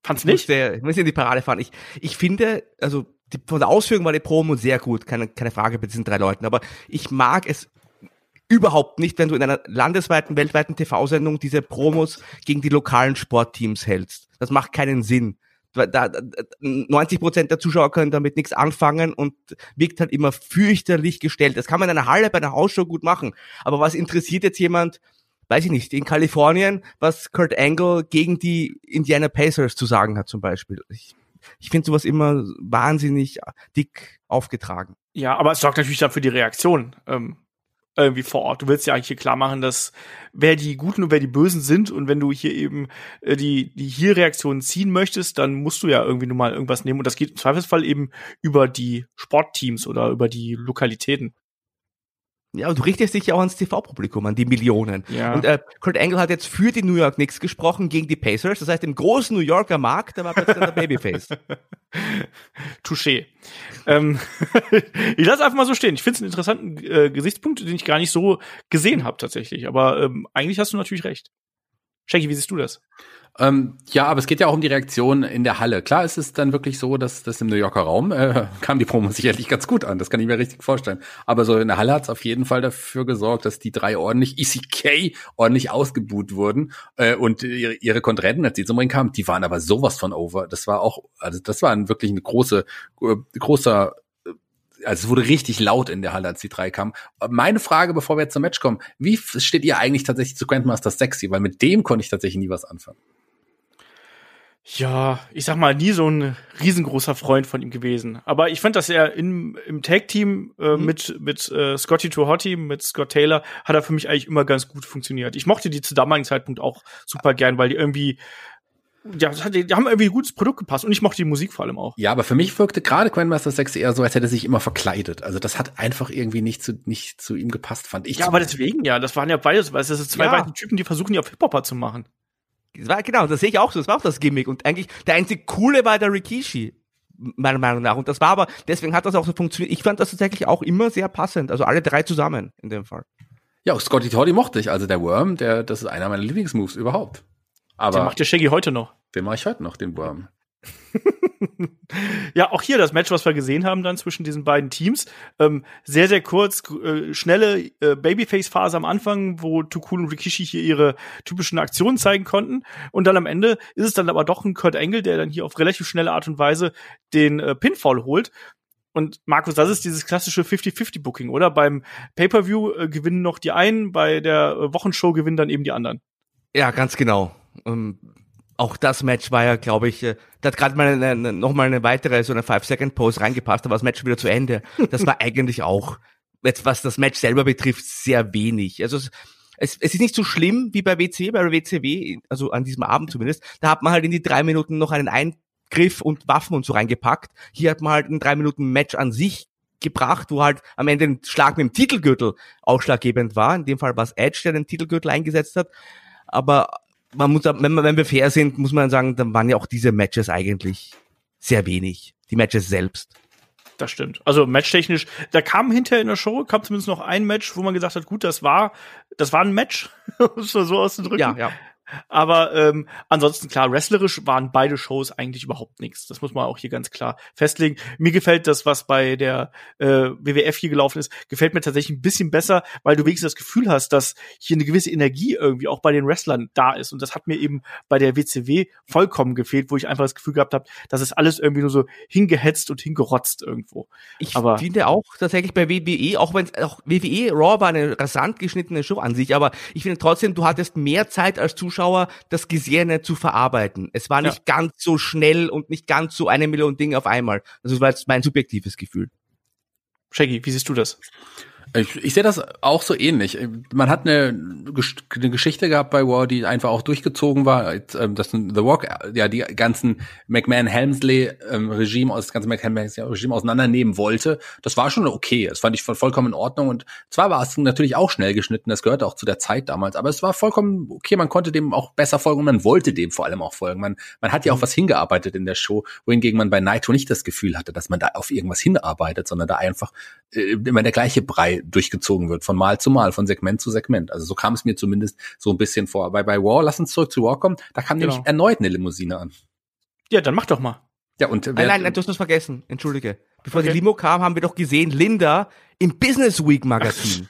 Fand's nicht? Ich muss in die Parade fahren. Ich finde, also von der Ausführung war die Promo sehr gut, keine Frage bei diesen drei Leuten, aber ich mag es überhaupt nicht, wenn du in einer landesweiten, weltweiten TV-Sendung diese Promos gegen die lokalen Sportteams hältst. Das macht keinen Sinn. 90% der Zuschauer können damit nichts anfangen und wirkt halt immer fürchterlich gestellt. Das kann man in einer Halle bei einer Hausshow gut machen. Aber was interessiert jetzt jemand, weiß ich nicht, in Kalifornien, was Kurt Angle gegen die Indiana Pacers zu sagen hat zum Beispiel. Ich finde sowas immer wahnsinnig dick aufgetragen. Ja, aber es sorgt natürlich dann für die Reaktion irgendwie vor Ort. Du willst ja eigentlich hier klar machen, dass wer die Guten und wer die Bösen sind und wenn du hier eben die hier Reaktionen ziehen möchtest, dann musst du ja irgendwie nun mal irgendwas nehmen und das geht im Zweifelsfall eben über die Sportteams oder über die Lokalitäten. Ja, und du richtest dich ja auch ans TV-Publikum, an die Millionen. Ja. Und Kurt Angle hat jetzt für die New York Knicks gesprochen, gegen die Pacers. Das heißt, im großen New Yorker Markt, da war plötzlich der Babyface. Touché. Ich lasse einfach mal so stehen. Ich finde es einen interessanten Gesichtspunkt, den ich gar nicht so gesehen habe tatsächlich. Aber eigentlich hast du natürlich recht. Shaggy, wie siehst du das? Ja, aber es geht ja auch um die Reaktion in der Halle. Klar ist es dann wirklich so, dass das im New Yorker Raum kam die Promo sicherlich ganz gut an. Das kann ich mir richtig vorstellen. Aber so in der Halle hat es auf jeden Fall dafür gesorgt, dass die drei ordentlich ausgebuht wurden und ihre Kontrahenten, als die zum Ring kamen, die waren aber sowas von over. Das war auch, also das war wirklich eine großer. Also es wurde richtig laut in der Halle, als die drei kamen. Meine Frage, bevor wir jetzt zum Match kommen, wie steht ihr eigentlich tatsächlich zu Grandmaster Sexy? Weil mit dem konnte ich tatsächlich nie was anfangen. Ja, ich sag mal, nie so ein riesengroßer Freund von ihm gewesen. Aber ich fand, dass er im Tag-Team mit Scotty to Hotty, mit Scott Taylor, hat er für mich eigentlich immer ganz gut funktioniert. Ich mochte die zu damaligen Zeitpunkt auch super gern, weil die irgendwie die haben irgendwie ein gutes Produkt gepasst und ich mochte die Musik vor allem auch. Ja, aber für mich wirkte gerade Grandmaster Sexy eher so, als hätte er sich immer verkleidet. Also das hat einfach irgendwie nicht zu ihm gepasst, fand ich. Ja, aber deswegen ja, das waren ja beides, weil es sind zwei weitere Typen, die versuchen, die auf Hip-Hopper zu machen. Genau, das sehe ich auch so, das war auch das Gimmick und eigentlich der einzige Coole war der Rikishi, meiner Meinung nach. Und das war aber, deswegen hat das auch so funktioniert. Ich fand das tatsächlich auch immer sehr passend, also alle drei zusammen in dem Fall. Ja, auch Scotty Toddy mochte ich, also der Worm, das ist einer meiner Lieblingsmoves überhaupt. Aber den macht der Shaggy heute noch. Den mache ich heute noch, den Wurm. Ja, auch hier das Match, was wir gesehen haben dann zwischen diesen beiden Teams. Sehr, sehr kurz, schnelle Babyface-Phase am Anfang, wo Too Cool und Rikishi hier ihre typischen Aktionen zeigen konnten. Und dann am Ende ist es dann aber doch ein Kurt Angle, der dann hier auf relativ schnelle Art und Weise den Pinfall holt. Und Markus, das ist dieses klassische 50-50-Booking, oder? Beim Pay-Per-View gewinnen noch die einen, bei der Wochenshow gewinnen dann eben die anderen. Ja, ganz genau. Auch das Match war ja, glaube ich, da hat gerade nochmal eine weitere, so eine 5-Second-Pose reingepasst, da war das Match wieder zu Ende. Das war eigentlich auch, jetzt was das Match selber betrifft, sehr wenig. Also es ist nicht so schlimm wie bei WCW, also an diesem Abend zumindest. Da hat man halt in die 3 Minuten noch einen Eingriff und Waffen und so reingepackt. Hier hat man halt ein 3-Minuten-Match an sich gebracht, wo halt am Ende ein Schlag mit dem Titelgürtel ausschlaggebend war. In dem Fall war es Edge, der den Titelgürtel eingesetzt hat. Aber man muss, wenn wir fair sind, muss man sagen, dann waren ja auch diese Matches eigentlich sehr wenig. Die Matches selbst. Das stimmt. Also matchtechnisch, da kam hinterher in der Show, kam zumindest noch ein Match, wo man gesagt hat, gut, das war ein Match, um es mal so auszudrücken. Ja, ja. Aber ansonsten, klar, wrestlerisch waren beide Shows eigentlich überhaupt nichts. Das muss man auch hier ganz klar festlegen. Mir gefällt das, was bei der WWF hier gelaufen ist, gefällt mir tatsächlich ein bisschen besser, weil du wenigstens das Gefühl hast, dass hier eine gewisse Energie irgendwie auch bei den Wrestlern da ist. Und das hat mir eben bei der WCW vollkommen gefehlt, wo ich einfach das Gefühl gehabt habe, das ist alles irgendwie nur so hingehetzt und hingerotzt irgendwo. Ich finde auch tatsächlich bei WWE, auch wenn auch WWE Raw war eine rasant geschnittene Show an sich, aber ich finde trotzdem, du hattest mehr Zeit als Zuschauer, das Gesehene zu verarbeiten. Es war nicht ganz so schnell und nicht ganz so 1 Million Dinge auf einmal. Also das war jetzt mein subjektives Gefühl. Shaggy, wie siehst du das? Ich sehe das auch so ähnlich. Man hat eine Geschichte gehabt bei Raw, die einfach auch durchgezogen war. Das The Rock, ja, die ganzen McMahon-Helmsley-Regime, das ganze McMahon-Helmsley-Regime auseinandernehmen wollte. Das war schon okay. Das fand ich vollkommen in Ordnung. Und zwar war es natürlich auch schnell geschnitten. Das gehörte auch zu der Zeit damals. Aber es war vollkommen okay. Man konnte dem auch besser folgen. Und man wollte dem vor allem auch folgen. Man hat ja auch was hingearbeitet in der Show, wohingegen man bei Nitro nicht das Gefühl hatte, dass man da auf irgendwas hinarbeitet, sondern da einfach immer der gleiche Brei durchgezogen wird, von Mal zu Mal, von Segment zu Segment. Also so kam es mir zumindest so ein bisschen vor. Aber bei Raw, lass uns zurück zu Raw kommen, da kam nämlich erneut eine Limousine an. Ja, dann mach doch mal. Ja, und nein, du hast das vergessen. Entschuldige. Bevor die Limo kam, haben wir doch gesehen, Linda im Business Week Magazin.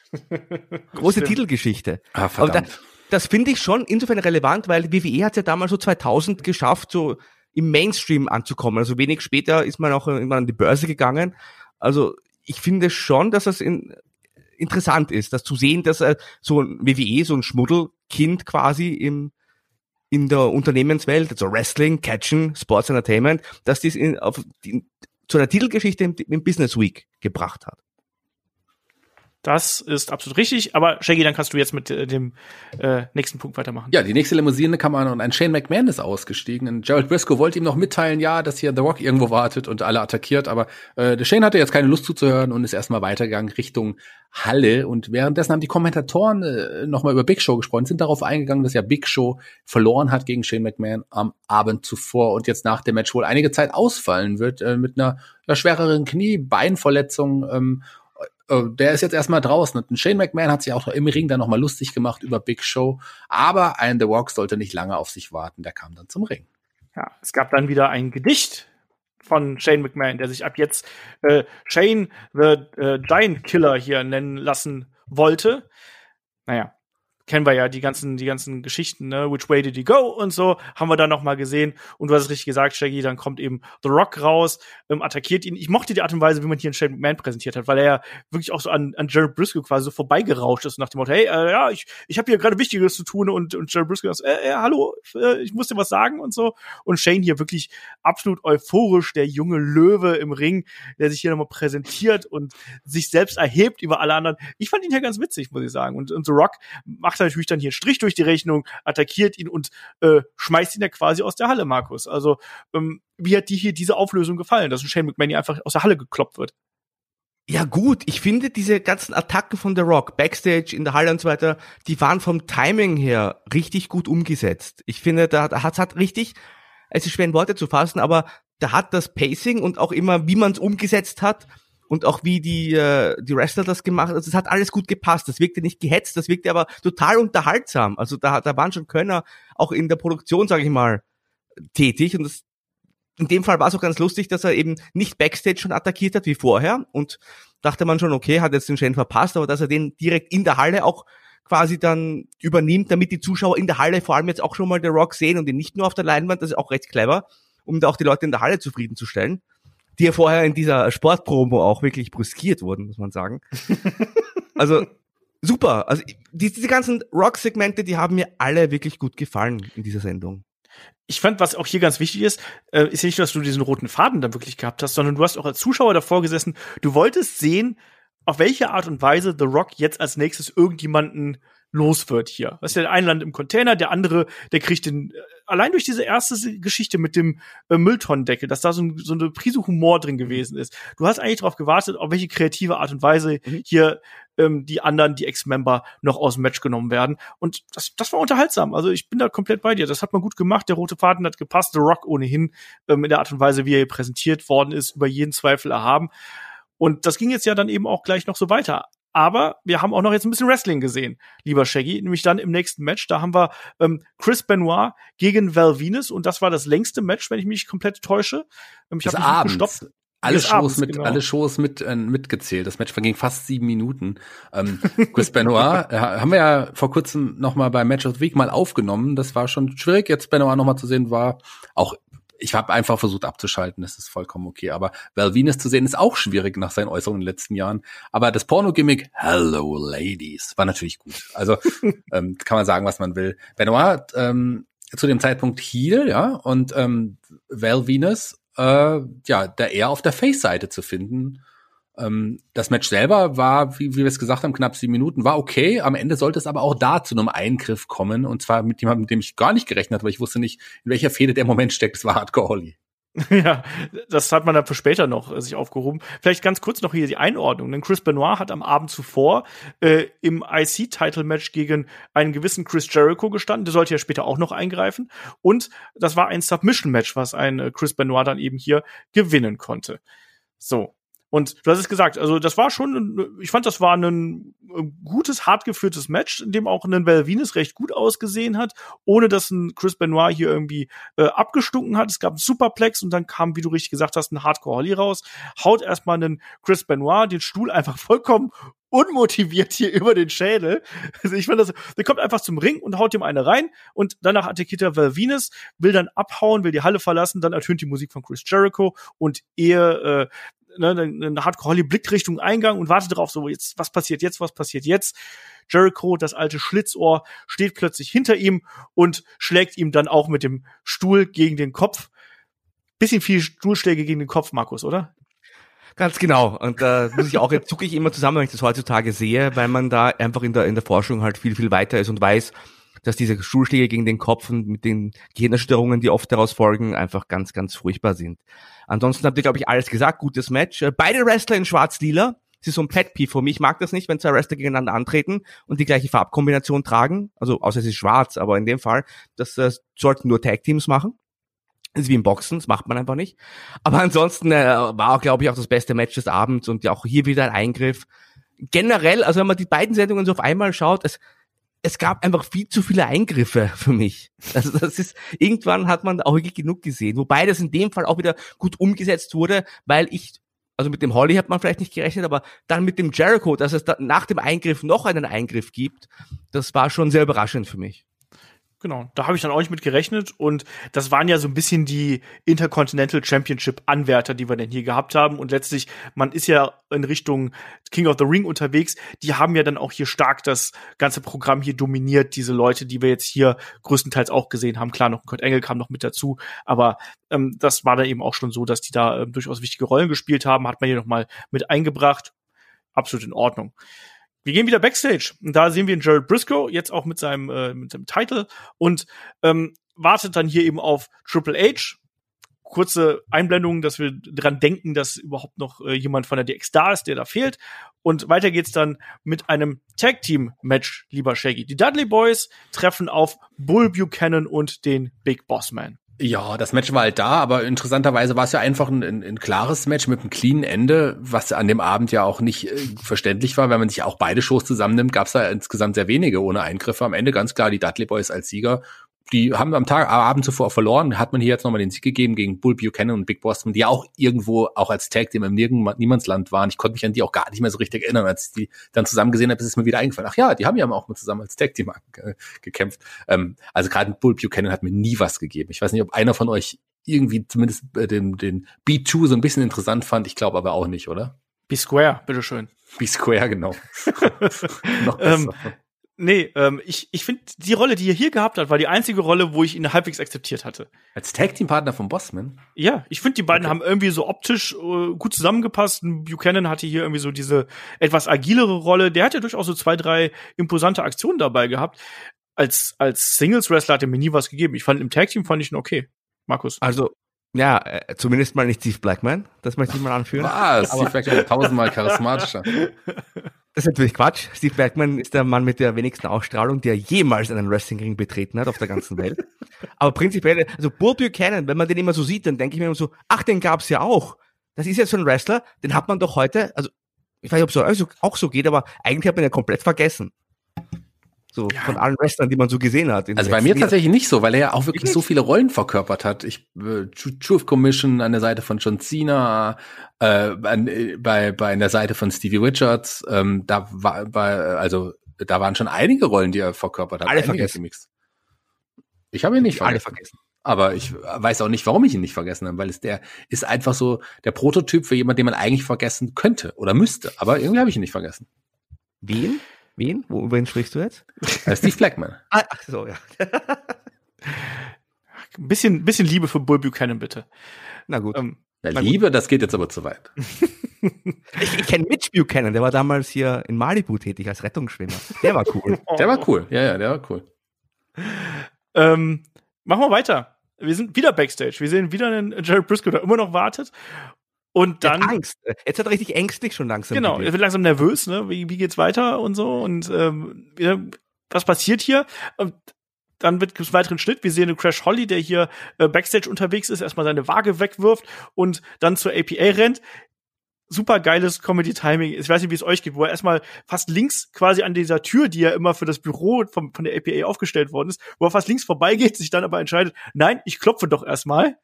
Große Titelgeschichte. Ah, verdammt. Das finde ich schon insofern relevant, weil WWE hat es ja damals so 2000 geschafft, so im Mainstream anzukommen. Also wenig später ist man auch irgendwann an die Börse gegangen. Also ich finde schon, dass das interessant ist, das zu sehen, dass so ein WWE, so ein Schmuddelkind quasi in der Unternehmenswelt, also Wrestling, Catchen, Sports Entertainment, dass dies zu einer Titelgeschichte im Business Week gebracht hat. Das ist absolut richtig, aber Shaggy, dann kannst du jetzt mit dem nächsten Punkt weitermachen. Ja, die nächste Limousine kam an und ein Shane McMahon ist ausgestiegen. Und Gerald Briscoe wollte ihm noch mitteilen, ja, dass hier The Rock irgendwo wartet und alle attackiert, aber der Shane hatte jetzt keine Lust zuzuhören und ist erstmal weitergegangen Richtung Halle. Und währenddessen haben die Kommentatoren nochmal über Big Show gesprochen, sind darauf eingegangen, dass ja Big Show verloren hat gegen Shane McMahon am Abend zuvor und jetzt nach dem Match wohl einige Zeit ausfallen wird mit einer schwereren Knie-Beinverletzung. Der ist jetzt erstmal draußen. Und Shane McMahon hat sich auch im Ring dann nochmal lustig gemacht über Big Show. Aber ein The Rock sollte nicht lange auf sich warten. Der kam dann zum Ring. Ja, es gab dann wieder ein Gedicht von Shane McMahon, der sich ab jetzt Shane the Giant Killer hier nennen lassen wollte. Naja, kennen wir ja die ganzen Geschichten, ne? Which way did he go und so, haben wir da nochmal gesehen. Und du hast es richtig gesagt, Shaggy, dann kommt eben The Rock raus, attackiert ihn. Ich mochte die Art und Weise, wie man hier einen Shane McMahon präsentiert hat, weil er ja wirklich auch so an Gerald Briscoe quasi so vorbeigerauscht ist und nach dem Motto, hey, ja, ich habe hier gerade Wichtiges zu tun und Gerald Briscoe sagt, hallo, ich muss dir was sagen und so. Und Shane hier wirklich absolut euphorisch, der junge Löwe im Ring, der sich hier nochmal präsentiert und sich selbst erhebt über alle anderen. Ich fand ihn ja ganz witzig, muss ich sagen. Und The Rock macht natürlich dann hier einen Strich durch die Rechnung, attackiert ihn und schmeißt ihn ja quasi aus der Halle, Markus. Also, wie hat dir hier diese Auflösung gefallen, dass ein Shane McMahon hier einfach aus der Halle gekloppt wird? Ja gut, ich finde diese ganzen Attacken von The Rock, Backstage, in der Halle und so weiter, die waren vom Timing her richtig gut umgesetzt. Ich finde, da hat richtig, es ist schwer in Worte zu fassen, aber da hat das Pacing und auch immer, wie man es umgesetzt hat, und auch wie die Wrestler das gemacht haben, also es hat alles gut gepasst, das wirkte nicht gehetzt, das wirkte aber total unterhaltsam, also da waren schon Könner auch in der Produktion, sage ich mal, tätig und das, in dem Fall war es auch ganz lustig, dass er eben nicht Backstage schon attackiert hat wie vorher und dachte man schon, okay, hat jetzt den Shane verpasst, aber dass er den direkt in der Halle auch quasi dann übernimmt, damit die Zuschauer in der Halle vor allem jetzt auch schon mal The Rock sehen und ihn nicht nur auf der Leinwand, das ist auch recht clever, um da auch die Leute in der Halle zufriedenzustellen, die ja vorher in dieser Sportpromo auch wirklich brüskiert wurden, muss man sagen. Also super. Also diese ganzen Rock-Segmente, die haben mir alle wirklich gut gefallen in dieser Sendung. Ich fand, was auch hier ganz wichtig ist, ist nicht nur, dass du diesen roten Faden dann wirklich gehabt hast, sondern du hast auch als Zuschauer davor gesessen, du wolltest sehen, auf welche Art und Weise The Rock jetzt als nächstes irgendjemanden los wird hier. Das ist der eine Land im Container, der andere, der kriegt den allein durch diese erste Geschichte mit dem Mülltonnendeckel, dass da so eine Prise Humor drin gewesen ist. Du hast eigentlich darauf gewartet, auf welche kreative Art und Weise hier die anderen, die Ex-Member, noch aus dem Match genommen werden. Und das war unterhaltsam. Also ich bin da komplett bei dir. Das hat man gut gemacht. Der rote Faden hat gepasst. The Rock ohnehin in der Art und Weise, wie er hier präsentiert worden ist, über jeden Zweifel erhaben. Und das ging jetzt ja dann eben auch gleich noch so weiter. Aber wir haben auch noch jetzt ein bisschen Wrestling gesehen, lieber Shaggy. Nämlich dann im nächsten Match, da haben wir Chris Benoit gegen Val Venis. Und das war das längste Match, wenn ich mich komplett täusche. Ich habe mich gestoppt. Alle Shows mitgezählt. Das Match verging fast 7 Minuten. Chris Benoit haben wir ja vor kurzem noch mal bei Match of the Week mal aufgenommen. Das war schon schwierig. Jetzt Benoit noch mal zu sehen war auch, ich habe einfach versucht abzuschalten. Das ist vollkommen okay. Aber Val Venis zu sehen ist auch schwierig nach seinen Äußerungen in den letzten Jahren. Aber das Porno-Gimmick Hello Ladies war natürlich gut. Also kann man sagen, was man will. Benoit zu dem Zeitpunkt heel, ja, und Val Venis da eher auf der Face-Seite zu finden. Das Match selber war, wie wir es gesagt haben, knapp 7 Minuten, war okay. Am Ende sollte es aber auch da zu einem Eingriff kommen. Und zwar mit jemandem, mit dem ich gar nicht gerechnet habe, weil ich wusste nicht, in welcher Fehde der Moment steckt. Es war Hardcore Holly. Ja, das hat man dann für später noch sich aufgehoben. Vielleicht ganz kurz noch hier die Einordnung, denn Chris Benoit hat am Abend zuvor im IC-Title-Match gegen einen gewissen Chris Jericho gestanden, der sollte ja später auch noch eingreifen, und das war ein Submission-Match, was ein Chris Benoit dann eben hier gewinnen konnte. So. Und du hast es gesagt, also das war schon, ich fand, das war ein gutes, hart geführtes Match, in dem auch ein Val Venis recht gut ausgesehen hat, ohne dass ein Chris Benoit hier irgendwie abgestunken hat. Es gab einen Superplex und dann kam, wie du richtig gesagt hast, ein Hardcore Holly raus, haut erstmal einen Chris Benoit den Stuhl einfach vollkommen unmotiviert hier über den Schädel. Also ich fand das, der kommt einfach zum Ring und haut ihm eine rein und danach attackiert er Val Venis, will dann abhauen, will die Halle verlassen, dann ertönt die Musik von Chris Jericho und eher eine Hardcore-Holly blickt Richtung Eingang und wartet darauf, so jetzt, was passiert jetzt, was passiert jetzt? Jericho, das alte Schlitzohr, steht plötzlich hinter ihm und schlägt ihm dann auch mit dem Stuhl gegen den Kopf. Bisschen viel Stuhlschläge gegen den Kopf, Markus, oder? Ganz genau. Und da muss ich auch, jetzt zucke ich immer zusammen, wenn ich das heutzutage sehe, weil man da einfach in der Forschung halt viel, viel weiter ist und weiß, dass diese Stuhlschläge gegen den Kopf und mit den Gehirnerschütterungen, die oft daraus folgen, einfach ganz, ganz furchtbar sind. Ansonsten habt ihr, glaube ich, alles gesagt. Gutes Match. Beide Wrestler in schwarz-lila. Das ist so ein Pet-Peeve für mich. Ich mag das nicht, wenn zwei Wrestler gegeneinander antreten und die gleiche Farbkombination tragen. Also, außer es ist schwarz, aber in dem Fall, das sollten nur Tag-Teams machen. Das ist wie im Boxen, das macht man einfach nicht. Aber ansonsten war, glaube ich, auch das beste Match des Abends und auch hier wieder ein Eingriff. Generell, also wenn man die beiden Sendungen so auf einmal schaut, es gab einfach viel zu viele Eingriffe für mich. Also das ist, irgendwann hat man auch wirklich genug gesehen. Wobei das in dem Fall auch wieder gut umgesetzt wurde, weil also mit dem Holly hat man vielleicht nicht gerechnet, aber dann mit dem Jericho, dass es nach dem Eingriff noch einen Eingriff gibt, das war schon sehr überraschend für mich. Genau, da habe ich dann auch nicht mit gerechnet und das waren ja so ein bisschen die Intercontinental Championship Anwärter, die wir denn hier gehabt haben und letztlich, man ist ja in Richtung King of the Ring unterwegs, die haben ja dann auch hier stark das ganze Programm hier dominiert, diese Leute, die wir jetzt hier größtenteils auch gesehen haben, klar, noch Kurt Angle kam noch mit dazu, aber das war dann eben auch schon so, dass die da durchaus wichtige Rollen gespielt haben, hat man hier nochmal mit eingebracht, absolut in Ordnung. Wir gehen wieder Backstage und da sehen wir Jared Briscoe, jetzt auch mit seinem Title und wartet dann hier eben auf Triple H. Kurze Einblendung, dass wir dran denken, dass überhaupt noch jemand von der DX da ist, der da fehlt. Und weiter geht's dann mit einem Tag-Team-Match, lieber Shaggy. Die Dudley Boys treffen auf Bull Buchanan und den Big Boss Man. Ja, das Match war halt da, aber interessanterweise war es ja einfach ein klares Match mit einem cleanen Ende, was an dem Abend ja auch nicht verständlich war. Wenn man sich auch beide Shows zusammennimmt, gab es da insgesamt sehr wenige ohne Eingriffe. Am Ende ganz klar die Dudley Boys als Sieger. Die haben am Abend zuvor verloren, hat man hier jetzt nochmal den Sieg gegeben gegen Bull Buchanan und Big Boss, die ja auch irgendwo auch als Tag Team im Niemandsland waren. Ich konnte mich an die auch gar nicht mehr so richtig erinnern, als ich die dann zusammen gesehen habe, ist es mir wieder eingefallen. Ach ja, die haben ja auch mal zusammen als Tag Team gekämpft. Also gerade Bull Buchanan hat mir nie was gegeben. Ich weiß nicht, ob einer von euch irgendwie zumindest den B2 so ein bisschen interessant fand. Ich glaube aber auch nicht, oder? B-Square, bitteschön. B-Square, genau. Noch besser. Nee, ich finde, die Rolle, die er hier gehabt hat, war die einzige Rolle, wo ich ihn halbwegs akzeptiert hatte. Als Tag-Team-Partner von Bossman? Ja, ich finde, die beiden haben irgendwie so optisch gut zusammengepasst. Buchanan hatte hier irgendwie so diese etwas agilere Rolle. Der hat ja durchaus so 2, 3 imposante Aktionen dabei gehabt. Als Singles-Wrestler hat er mir nie was gegeben. Ich fand, im Tag-Team fand ich ihn okay. Markus? Also, ja, zumindest mal nicht Steve Blackman. Das möchte ich mal anführen. Was? Steve Blackman ist 1000-mal charismatischer. Das ist natürlich Quatsch. Steve Blackman ist der Mann mit der wenigsten Ausstrahlung, der jemals einen Wrestling-Ring betreten hat auf der ganzen Welt. Aber prinzipiell, also Bull Buchanan, wenn man den immer so sieht, dann denke ich mir immer so, ach, den gab's ja auch. Das ist jetzt so ein Wrestler, den hat man doch heute, also ich weiß nicht, ob es auch so geht, aber eigentlich hat man ja komplett vergessen. So, ja. Von allen Wrestlern, die man so gesehen hat. Also bei mir tatsächlich nicht so, weil er ja auch wirklich so viele Rollen verkörpert hat. Ich Truth Commission an der Seite von John Cena, an der Seite von Stevie Richards. Da waren schon einige Rollen, die er verkörpert hat. Alle vergessen. Ich habe ihn nicht vergessen. Alle vergessen. Aber ich weiß auch nicht, warum ich ihn nicht vergessen habe, weil der ist einfach so der Prototyp für jemanden, den man eigentlich vergessen könnte oder müsste. Aber irgendwie habe ich ihn nicht vergessen. Wen? Wen sprichst du jetzt? Steve Blackman. Ach so, ja. Ein bisschen Liebe für Bull Buchanan, bitte. Na gut. Liebe, das geht jetzt aber zu weit. Ich kenne Mitch Buchanan, der war damals hier in Malibu tätig als Rettungsschwimmer. Der war cool. Ja, der war cool. Machen wir weiter. Wir sind wieder Backstage. Wir sehen wieder einen Jared Briscoe, der immer noch wartet. Und dann. Hat Angst. Jetzt hat er richtig ängstlich schon langsam. Genau, er wird langsam nervös, ne? Wie geht's weiter und so? Und was passiert hier? Und dann gibt es einen weiteren Schnitt. Wir sehen einen Crash Holly, der hier Backstage unterwegs ist, erstmal seine Waage wegwirft und dann zur APA rennt. Super geiles Comedy-Timing. Ich weiß nicht, wie es euch geht, wo er erstmal fast links quasi an dieser Tür, die ja immer für das Büro von der APA aufgestellt worden ist, wo er fast links vorbeigeht, sich dann aber entscheidet, nein, ich klopfe doch erstmal.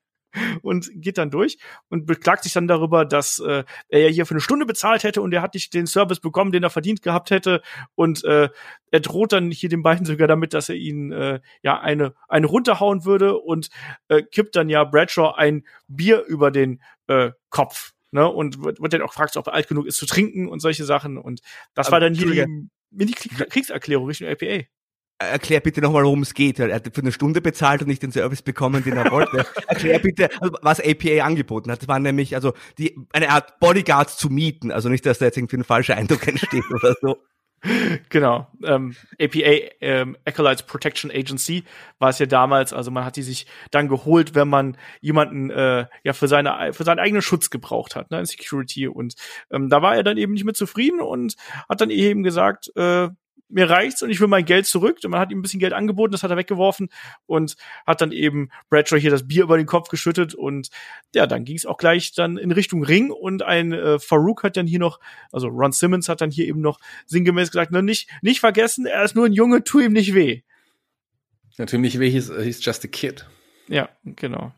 Und geht dann durch und beklagt sich dann darüber, dass er ja hier für eine Stunde bezahlt hätte und er hat nicht den Service bekommen, den er verdient gehabt hätte. Und er droht dann hier den beiden sogar damit, dass er ihnen eine runterhauen würde und kippt dann ja Bradshaw ein Bier über den Kopf. Ne? Und wird dann auch gefragt, ob er alt genug ist zu trinken und solche Sachen. Und das war dann hier die Kriegserklärung Richtung APA. Erklär bitte nochmal, worum es geht. Er hat für eine Stunde bezahlt und nicht den Service bekommen, den er wollte. Erklär bitte, was APA angeboten hat. Das waren nämlich eine Art Bodyguards zu mieten. Also nicht, dass da jetzt irgendwie ein falscher Eindruck entsteht oder so. Genau. APA, Acolytes Protection Agency, war es ja damals. Also man hat die sich dann geholt, wenn man jemanden für seinen eigenen Schutz gebraucht hat, ne, Security. Und da war er dann eben nicht mit zufrieden und hat dann eben gesagt, mir reicht's und ich will mein Geld zurück. Und man hat ihm ein bisschen Geld angeboten, das hat er weggeworfen und hat dann eben Bradshaw hier das Bier über den Kopf geschüttet und ja, dann ging's auch gleich dann in Richtung Ring und Farouk hat dann hier noch, also Ron Simmons hat dann hier eben noch sinngemäß gesagt, nicht vergessen, er ist nur ein Junge, tu ihm nicht weh. Ja, tu ihm nicht weh, he's just a kid. Ja, genau.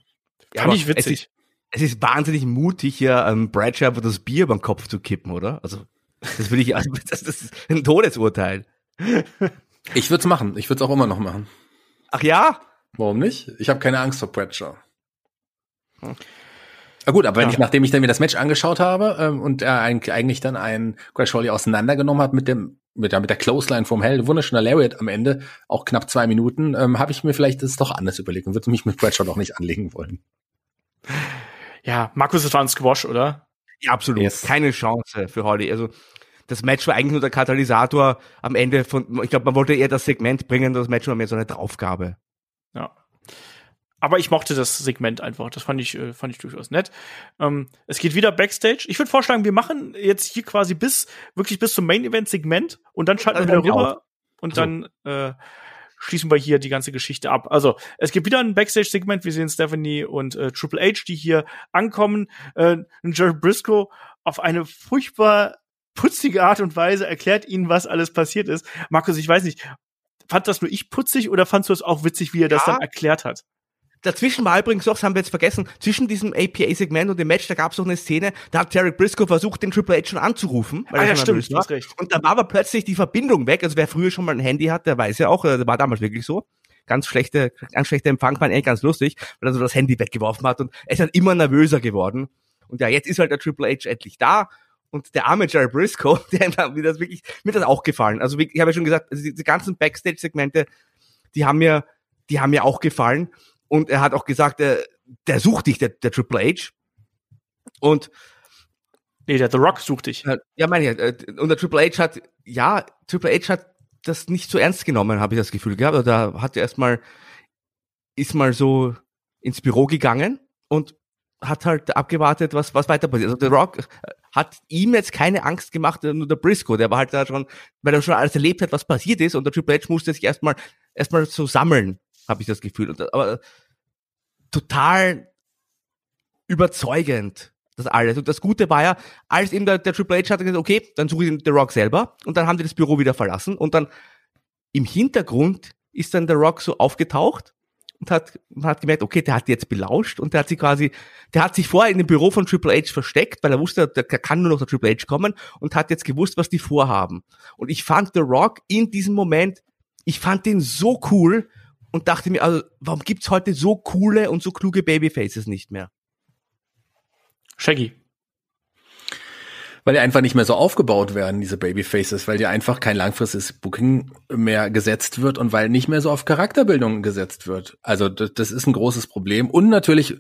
Ja, fand ich witzig. Es ist wahnsinnig mutig, hier Bradshaw das Bier über den Kopf zu kippen, oder? Also, das ist ein Todesurteil. Ich würde es machen. Ich würde es auch immer noch machen. Ach ja? Warum nicht? Ich habe keine Angst vor Bradshaw. Hm. Na gut, aber nachdem ich dann mir das Match angeschaut habe und er eigentlich dann einen Crash Holly auseinandergenommen hat mit der Clothesline vom Hell, wunderschöner Lariat am Ende, auch knapp 2 Minuten, habe ich mir vielleicht das doch anders überlegt und würde mich mit Bradshaw doch nicht anlegen wollen. Ja, Markus, das war ein Squash, oder? Ja, absolut. Yes. Keine Chance für Holly. Also das Match war eigentlich nur der Katalysator am Ende von, ich glaube, man wollte eher das Segment bringen, das Match war mehr so eine Draufgabe. Ja. Aber ich mochte das Segment einfach. Das fand ich durchaus nett. Es geht wieder Backstage. Ich würde vorschlagen, wir machen jetzt hier quasi bis zum Main-Event-Segment und dann schalten wir wieder rüber und dann schließen wir hier die ganze Geschichte ab. Also, es gibt wieder ein Backstage-Segment. Wir sehen Stephanie und Triple H, die hier ankommen. Jared Briscoe auf eine furchtbar putzige Art und Weise erklärt ihnen, was alles passiert ist. Markus, ich weiß nicht, fand das nur ich putzig oder fandst du es auch witzig, wie er das dann erklärt hat? Dazwischen war übrigens auch, das haben wir jetzt vergessen, zwischen diesem APA-Segment und dem Match, da gab es noch eine Szene, da hat Derek Briscoe versucht, den Triple H schon anzurufen. Weil ja, stimmt, du hast recht. Und da war aber plötzlich die Verbindung weg. Also wer früher schon mal ein Handy hat, der weiß ja auch, das war damals wirklich so. Ganz schlechter Empfang, war eigentlich ganz lustig, weil er so das Handy weggeworfen hat und er ist dann immer nervöser geworden. Und ja, jetzt ist halt der Triple H endlich da. Und der arme Jerry Briscoe, mir hat das auch gefallen. Also ich habe ja schon gesagt, also die ganzen Backstage-Segmente, die haben mir auch gefallen. Und er hat auch gesagt, der sucht dich, der Triple H. Und der The Rock sucht dich. Ja, meine ich. Und der Triple H hat das nicht so ernst genommen, habe ich das Gefühl gehabt. Oder da hat er ist mal so ins Büro gegangen und hat halt abgewartet, was weiter passiert. Also The Rock hat ihm jetzt keine Angst gemacht, nur der Briscoe, der war halt da schon, weil er schon alles erlebt hat, was passiert ist, und der Triple H musste sich erstmal so sammeln, habe ich das Gefühl. Aber total überzeugend das alles. Und das Gute war ja, als eben der Triple H hat gesagt, okay, dann suche ich The Rock selber, und dann haben die das Büro wieder verlassen, und dann im Hintergrund ist dann The Rock so aufgetaucht und man hat gemerkt, okay, der hat die jetzt belauscht, und der hat sich vorher in dem Büro von Triple H versteckt, weil er wusste, der kann nur noch der Triple H kommen, und hat jetzt gewusst, was die vorhaben. Und ich fand The Rock in diesem Moment, ich fand den so cool und dachte mir, also warum gibt's heute so coole und so kluge Babyfaces nicht mehr? Shaggy. Weil die einfach nicht mehr so aufgebaut werden, diese Babyfaces, weil die einfach kein langfristiges Booking mehr gesetzt wird und weil nicht mehr so auf Charakterbildung gesetzt wird. Also das ist ein großes Problem. Und natürlich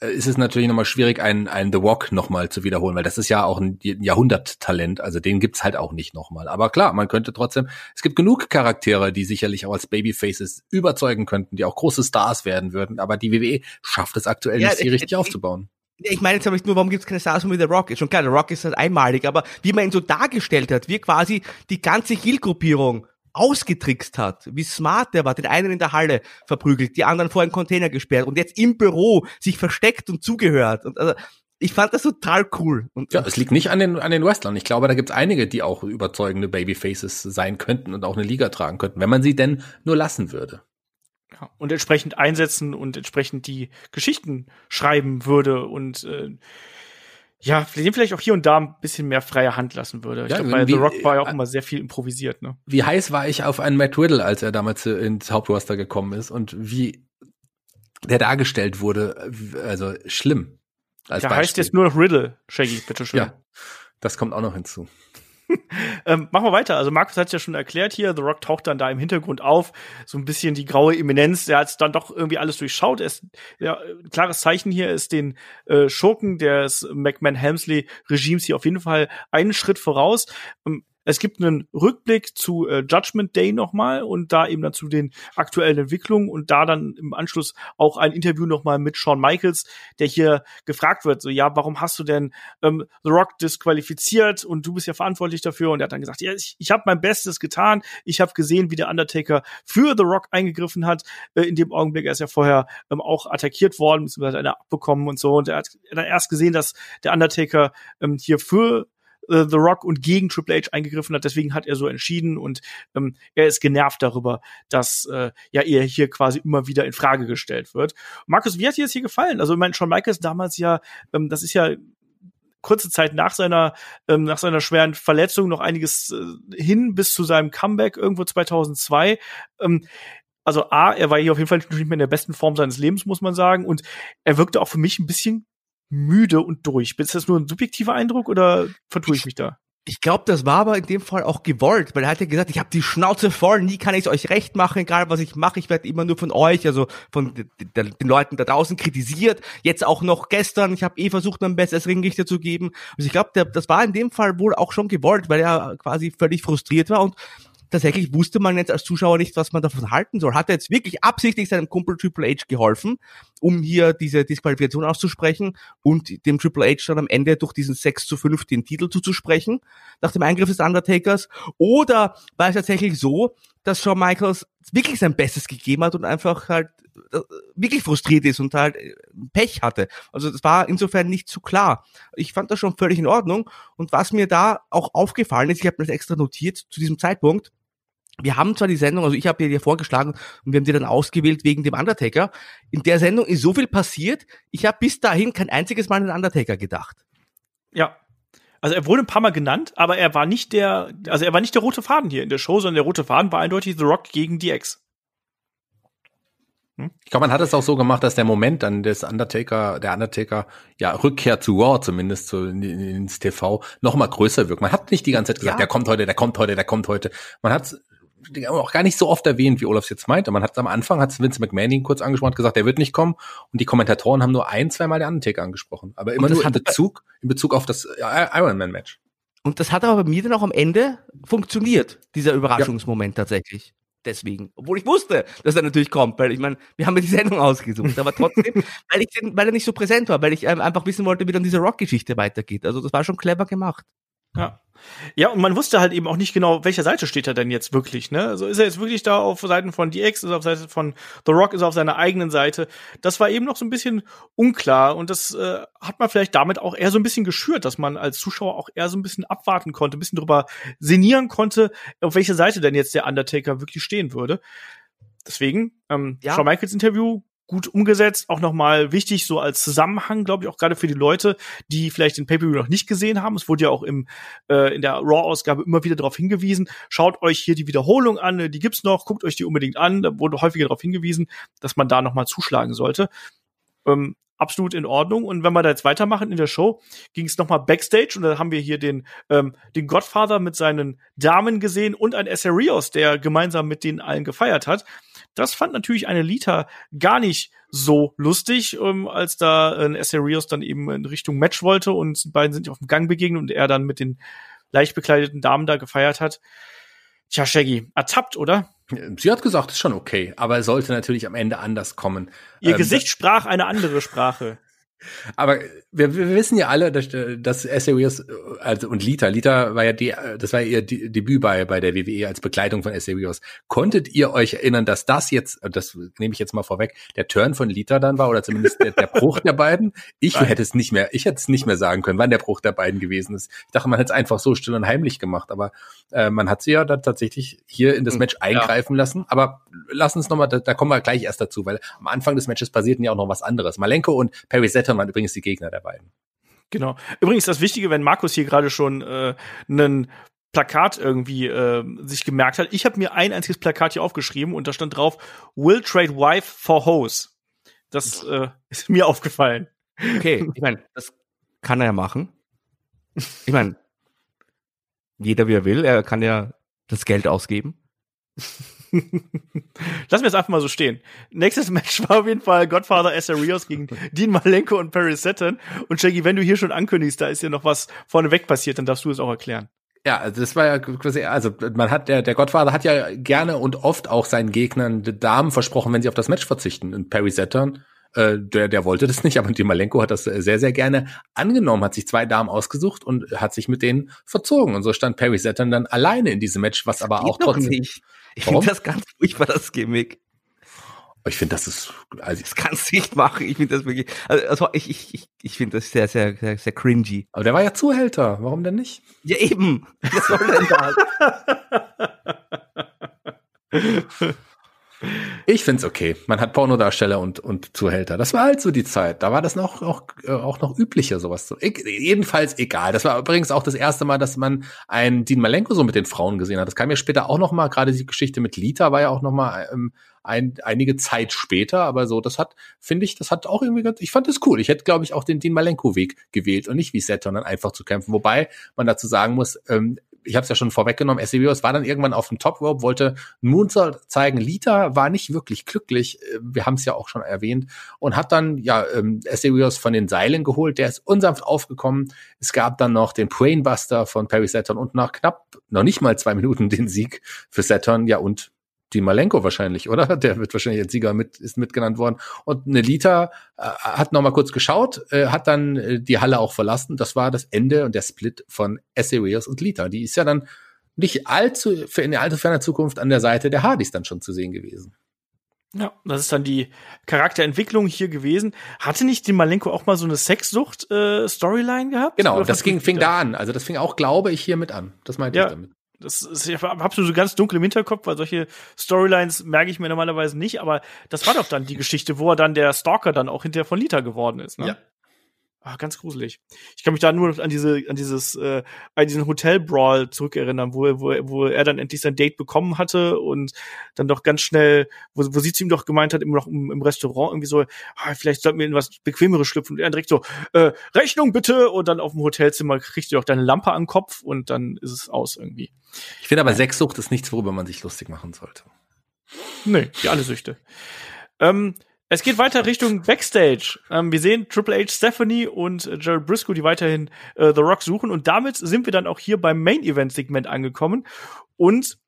ist es natürlich nochmal schwierig, einen The Rock nochmal zu wiederholen, weil das ist ja auch ein Jahrhunderttalent. Also den gibt's halt auch nicht nochmal. Aber klar, man könnte trotzdem, es gibt genug Charaktere, die sicherlich auch als Babyfaces überzeugen könnten, die auch große Stars werden würden. Aber die WWE schafft es aktuell nicht, sie richtig aufzubauen. Ich meine jetzt aber nur, warum gibt's keine Stars wie The Rock? Ist schon klar, The Rock ist halt einmalig, aber wie man ihn so dargestellt hat, wie quasi die ganze Heel-Gruppierung ausgetrickst hat, wie smart der war, den einen in der Halle verprügelt, die anderen vor einen Container gesperrt und jetzt im Büro sich versteckt und zugehört. Und also, ich fand das total cool. Und ja, es liegt nicht an den Wrestlern. Ich glaube, da gibt's einige, die auch überzeugende Babyfaces sein könnten und auch eine Liga tragen könnten, wenn man sie denn nur lassen würde. Ja, und entsprechend einsetzen und entsprechend die Geschichten schreiben würde und ja, vielleicht auch hier und da ein bisschen mehr freie Hand lassen würde. Ich glaube, bei The Rock war ja auch immer sehr viel improvisiert. Ne? Wie heiß war ich auf einen Matt Riddle, als er damals ins Hauptroster gekommen ist und wie der dargestellt wurde, also schlimm. Als der Beispiel. Heißt jetzt nur noch Riddle, Shaggy, bitteschön. Ja, das kommt auch noch hinzu. Machen wir weiter. Also Markus hat es ja schon erklärt hier, The Rock taucht dann da im Hintergrund auf, so ein bisschen die graue Eminenz, der hat es dann doch irgendwie alles durchschaut. Ein klares Zeichen hier ist den Schurken des McMahon-Helmsley-Regimes hier auf jeden Fall einen Schritt voraus. Es gibt einen Rückblick zu Judgment Day nochmal und da eben dann zu den aktuellen Entwicklungen und da dann im Anschluss auch ein Interview nochmal mit Shawn Michaels, der hier gefragt wird, so, ja, warum hast du denn The Rock disqualifiziert und du bist ja verantwortlich dafür, und er hat dann gesagt, ja, ich habe mein Bestes getan, ich habe gesehen, wie der Undertaker für The Rock eingegriffen hat, in dem Augenblick, er ist ja vorher auch attackiert worden, beziehungsweise einer abbekommen und so, und er hat dann erst gesehen, dass der Undertaker hier für The Rock und gegen Triple H eingegriffen hat, deswegen hat er so entschieden, und er ist genervt darüber, dass er hier quasi immer wieder in Frage gestellt wird. Markus, wie hat dir das hier gefallen? Also ich meine, Shawn Michaels damals ja, das ist ja kurze Zeit nach seiner schweren Verletzung noch einiges hin bis zu seinem Comeback irgendwo 2002. Also A, er war hier auf jeden Fall nicht mehr in der besten Form seines Lebens, muss man sagen, und er wirkte auch für mich ein bisschen müde und durch. Ist das nur ein subjektiver Eindruck oder vertue ich mich da? Ich glaube, das war aber in dem Fall auch gewollt, weil er hat ja gesagt, ich habe die Schnauze voll, nie kann ich es euch recht machen, egal was ich mache, ich werde immer nur von euch, also von den Leuten da draußen kritisiert, jetzt auch noch gestern, ich habe versucht, mein bestes Ringrichter zu geben. Also ich glaube, das war in dem Fall wohl auch schon gewollt, weil er quasi völlig frustriert war und tatsächlich wusste man jetzt als Zuschauer nicht, was man davon halten soll. Hat er jetzt wirklich absichtlich seinem Kumpel Triple H geholfen, um hier diese Disqualifikation auszusprechen und dem Triple H dann am Ende durch diesen 6:5 den Titel zuzusprechen, nach dem Eingriff des Undertakers? Oder war es tatsächlich so, dass Shawn Michaels wirklich sein Bestes gegeben hat und einfach halt wirklich frustriert ist und halt Pech hatte? Also das war insofern nicht so klar. Ich fand das schon völlig in Ordnung. Und was mir da auch aufgefallen ist, ich habe mir das extra notiert zu diesem Zeitpunkt, wir haben zwar die Sendung, also ich habe dir vorgeschlagen und wir haben die dann ausgewählt wegen dem Undertaker. In der Sendung ist so viel passiert, ich habe bis dahin kein einziges Mal an den Undertaker gedacht. Ja, also er wurde ein paar Mal genannt, aber er war nicht der rote Faden hier in der Show, sondern der rote Faden war eindeutig The Rock gegen DX. Ich glaube, man hat es auch so gemacht, dass der Moment dann der Undertaker, ja, Rückkehr zu Raw, zumindest ins TV, noch mal größer wirkt. Man hat nicht die ganze Zeit gesagt, ja, der kommt heute. Man hat auch gar nicht so oft erwähnt, wie Olaf es jetzt meinte. Man hat am Anfang, Vince McMahon ihn kurz angesprochen, hat gesagt, der wird nicht kommen. Und die Kommentatoren haben nur ein-, zweimal den Undertaker angesprochen. Aber immer nur in Bezug auf das Ironman-Match. Und das hat aber bei mir dann auch am Ende funktioniert, dieser Überraschungsmoment tatsächlich. Deswegen. Obwohl ich wusste, dass er natürlich kommt, weil ich meine, wir haben ja die Sendung ausgesucht, aber trotzdem, weil er nicht so präsent war, weil ich einfach wissen wollte, wie dann diese Rock-Geschichte weitergeht. Also das war schon clever gemacht. Ja. Ja, und man wusste halt eben auch nicht genau, auf welcher Seite steht er denn jetzt wirklich, ne? Also ist er jetzt wirklich da auf Seiten von DX, ist er auf Seite von The Rock, ist er auf seiner eigenen Seite? Das war eben noch so ein bisschen unklar und das hat man vielleicht damit auch eher so ein bisschen geschürt, dass man als Zuschauer auch eher so ein bisschen abwarten konnte, ein bisschen drüber sinnieren konnte, auf welcher Seite denn jetzt der Undertaker wirklich stehen würde. Deswegen, ja. Shawn Michaels Interview gut umgesetzt, auch nochmal wichtig, so als Zusammenhang, glaube ich, auch gerade für die Leute, die vielleicht den Pay-Per-View noch nicht gesehen haben. Es wurde ja auch in der Raw-Ausgabe immer wieder darauf hingewiesen. Schaut euch hier die Wiederholung an, die gibt's noch, guckt euch die unbedingt an. Da wurde häufiger darauf hingewiesen, dass man da nochmal zuschlagen sollte. Absolut in Ordnung. Und wenn wir da jetzt weitermachen in der Show, ging es nochmal Backstage und da haben wir hier den Godfather mit seinen Damen gesehen und ein Esserios, der gemeinsam mit denen allen gefeiert hat. Das fand natürlich eine Lita gar nicht so lustig, als da ein Esserios dann eben in Richtung Match wollte und die beiden sind auf dem Gang begegnet und er dann mit den leicht bekleideten Damen da gefeiert hat. Tja, Shaggy, ertappt, oder? Sie hat gesagt, ist schon okay, aber es sollte natürlich am Ende anders kommen. Ihr Gesicht sprach eine andere Sprache. Aber wir wissen ja alle, dass Esserios, also und Lita war ja das war ihr Debüt bei der WWE als Begleitung von Esserios. Konntet ihr euch erinnern, dass das jetzt, das nehme ich jetzt mal vorweg, der Turn von Lita dann war oder zumindest der Bruch der beiden? Ich hätte es nicht mehr sagen können, wann der Bruch der beiden gewesen ist. Ich dachte, man hätte es einfach so still und heimlich gemacht, aber man hat sie ja dann tatsächlich hier in das Match eingreifen lassen. Aber lass uns nochmal, da kommen wir gleich erst dazu, weil am Anfang des Matches passierten ja auch noch was anderes. Malenko und Perry Zeta waren übrigens die Gegner der beiden. Genau. Übrigens das Wichtige, wenn Markus hier gerade schon einen Plakat irgendwie sich gemerkt hat. Ich habe mir ein einziges Plakat hier aufgeschrieben und da stand drauf: "Will trade wife for hose." Das ist mir aufgefallen. Okay, ich meine, das kann er ja machen. Ich meine, jeder wie er will, er kann ja das Geld ausgeben. Lassen wir es einfach mal so stehen. Nächstes Match war auf jeden Fall Godfather Esserios gegen Dean Malenko und Perry Saturn. Und Shaggy, wenn du hier schon ankündigst, da ist ja noch was vorneweg passiert, dann darfst du es auch erklären. Ja, also das war ja quasi, also man hat, der Godfather hat ja gerne und oft auch seinen Gegnern Damen versprochen, wenn sie auf das Match verzichten. Und Perry Saturn, der wollte das nicht, aber Dean Malenko hat das sehr, sehr gerne angenommen, hat sich zwei Damen ausgesucht und hat sich mit denen verzogen. Und so stand Perry Saturn dann alleine in diesem Match, was aber auch trotzdem... Nicht. Ich finde das ganz furchtbar, das Gimmick. Ich finde, das ist, also das kannst du nicht machen. Ich finde das wirklich, also ich finde das sehr, sehr, sehr, sehr cringy. Aber der war ja Zuhälter. Warum denn nicht? Ja, eben. Was soll denn da? Ich find's okay. Man hat Pornodarsteller und Zuhälter. Das war halt so die Zeit. Da war das auch noch üblicher, sowas zu. Jedenfalls egal. Das war übrigens auch das erste Mal, dass man einen Dean Malenko so mit den Frauen gesehen hat. Das kam ja später auch noch mal. Gerade die Geschichte mit Lita war ja auch noch mal einige Zeit später. Aber so, das hat, finde ich, das hat auch irgendwie ganz, ich fand das cool. Ich hätte, glaube ich, auch den Dean Malenko-Weg gewählt und nicht wie Saturn dann einfach zu kämpfen. Wobei man dazu sagen muss, ich habe es ja schon vorweggenommen, Esserios war dann irgendwann auf dem Top Rope, wollte Moonsault zeigen. Lita war nicht wirklich glücklich, wir haben es ja auch schon erwähnt, und hat dann ja Esserios von den Seilen geholt, der ist unsanft aufgekommen. Es gab dann noch den Brainbuster von Perry Saturn und nach knapp noch nicht mal 2 Minuten den Sieg für Saturn, ja, und Dean Malenko wahrscheinlich, oder? Der wird wahrscheinlich als Sieger mitgenannt worden. Und eine Lita hat noch mal kurz geschaut, hat dann die Halle auch verlassen. Das war das Ende und der Split von Esserios und Lita. Die ist ja dann nicht allzu ferner Zukunft an der Seite der Hardys dann schon zu sehen gewesen. Ja, das ist dann die Charakterentwicklung hier gewesen. Hatte nicht Dean Malenko auch mal so eine Sexsucht-Storyline gehabt? Genau, das fing da an. Also das fing auch, glaube ich, hier mit an. Das meinte ich damit. Das ist, ich hab's so ganz dunkel im Hinterkopf, weil solche Storylines merke ich mir normalerweise nicht, aber das war doch dann die Geschichte, wo er dann der Stalker dann auch hinterher von Lita geworden ist, ne? Ja. Ach, ganz gruselig. Ich kann mich da nur an diesen Hotel-Brawl zurückerinnern, wo er dann endlich sein Date bekommen hatte und dann doch ganz schnell, wo sie zu ihm doch gemeint hat, immer noch im Restaurant irgendwie so, vielleicht sollten wir in was Bequemeres schlüpfen, und er direkt so, Rechnung bitte, und dann auf dem Hotelzimmer kriegst du doch deine Lampe am Kopf und dann ist es aus irgendwie. Ich finde aber, Sexsucht ist nichts, worüber man sich lustig machen sollte. Nee, wie alle Süchte. Es geht weiter Richtung Backstage. Wir sehen Triple H, Stephanie und Jared Briscoe, die weiterhin The Rock suchen. Und damit sind wir dann auch hier beim Main-Event-Segment angekommen. Und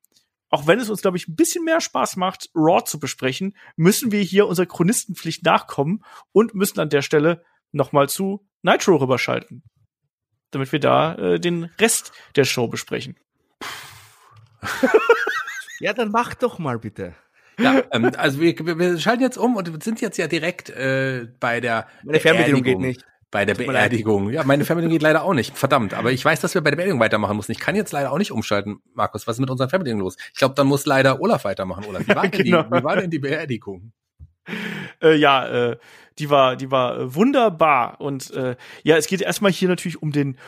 auch wenn es uns, glaube ich, ein bisschen mehr Spaß macht, Raw zu besprechen, müssen wir hier unserer Chronistenpflicht nachkommen und müssen an der Stelle noch mal zu Nitro rüberschalten. damit wir da den Rest der Show besprechen. Ja, dann mach doch mal bitte. Ja, also wir schalten jetzt um und sind jetzt ja direkt bei der Fernbedienung geht nicht. Bei der Beerdigung. Ja, meine Fernbedienung geht leider auch nicht. Verdammt. Aber ich weiß, dass wir bei der Beerdigung weitermachen müssen. Ich kann jetzt leider auch nicht umschalten. Markus, was ist mit unseren Fernbedienungen los? Ich glaube, dann muss leider Olaf weitermachen. Olaf, wie war denn die Beerdigung? Die war wunderbar und ja, es geht erstmal hier natürlich um den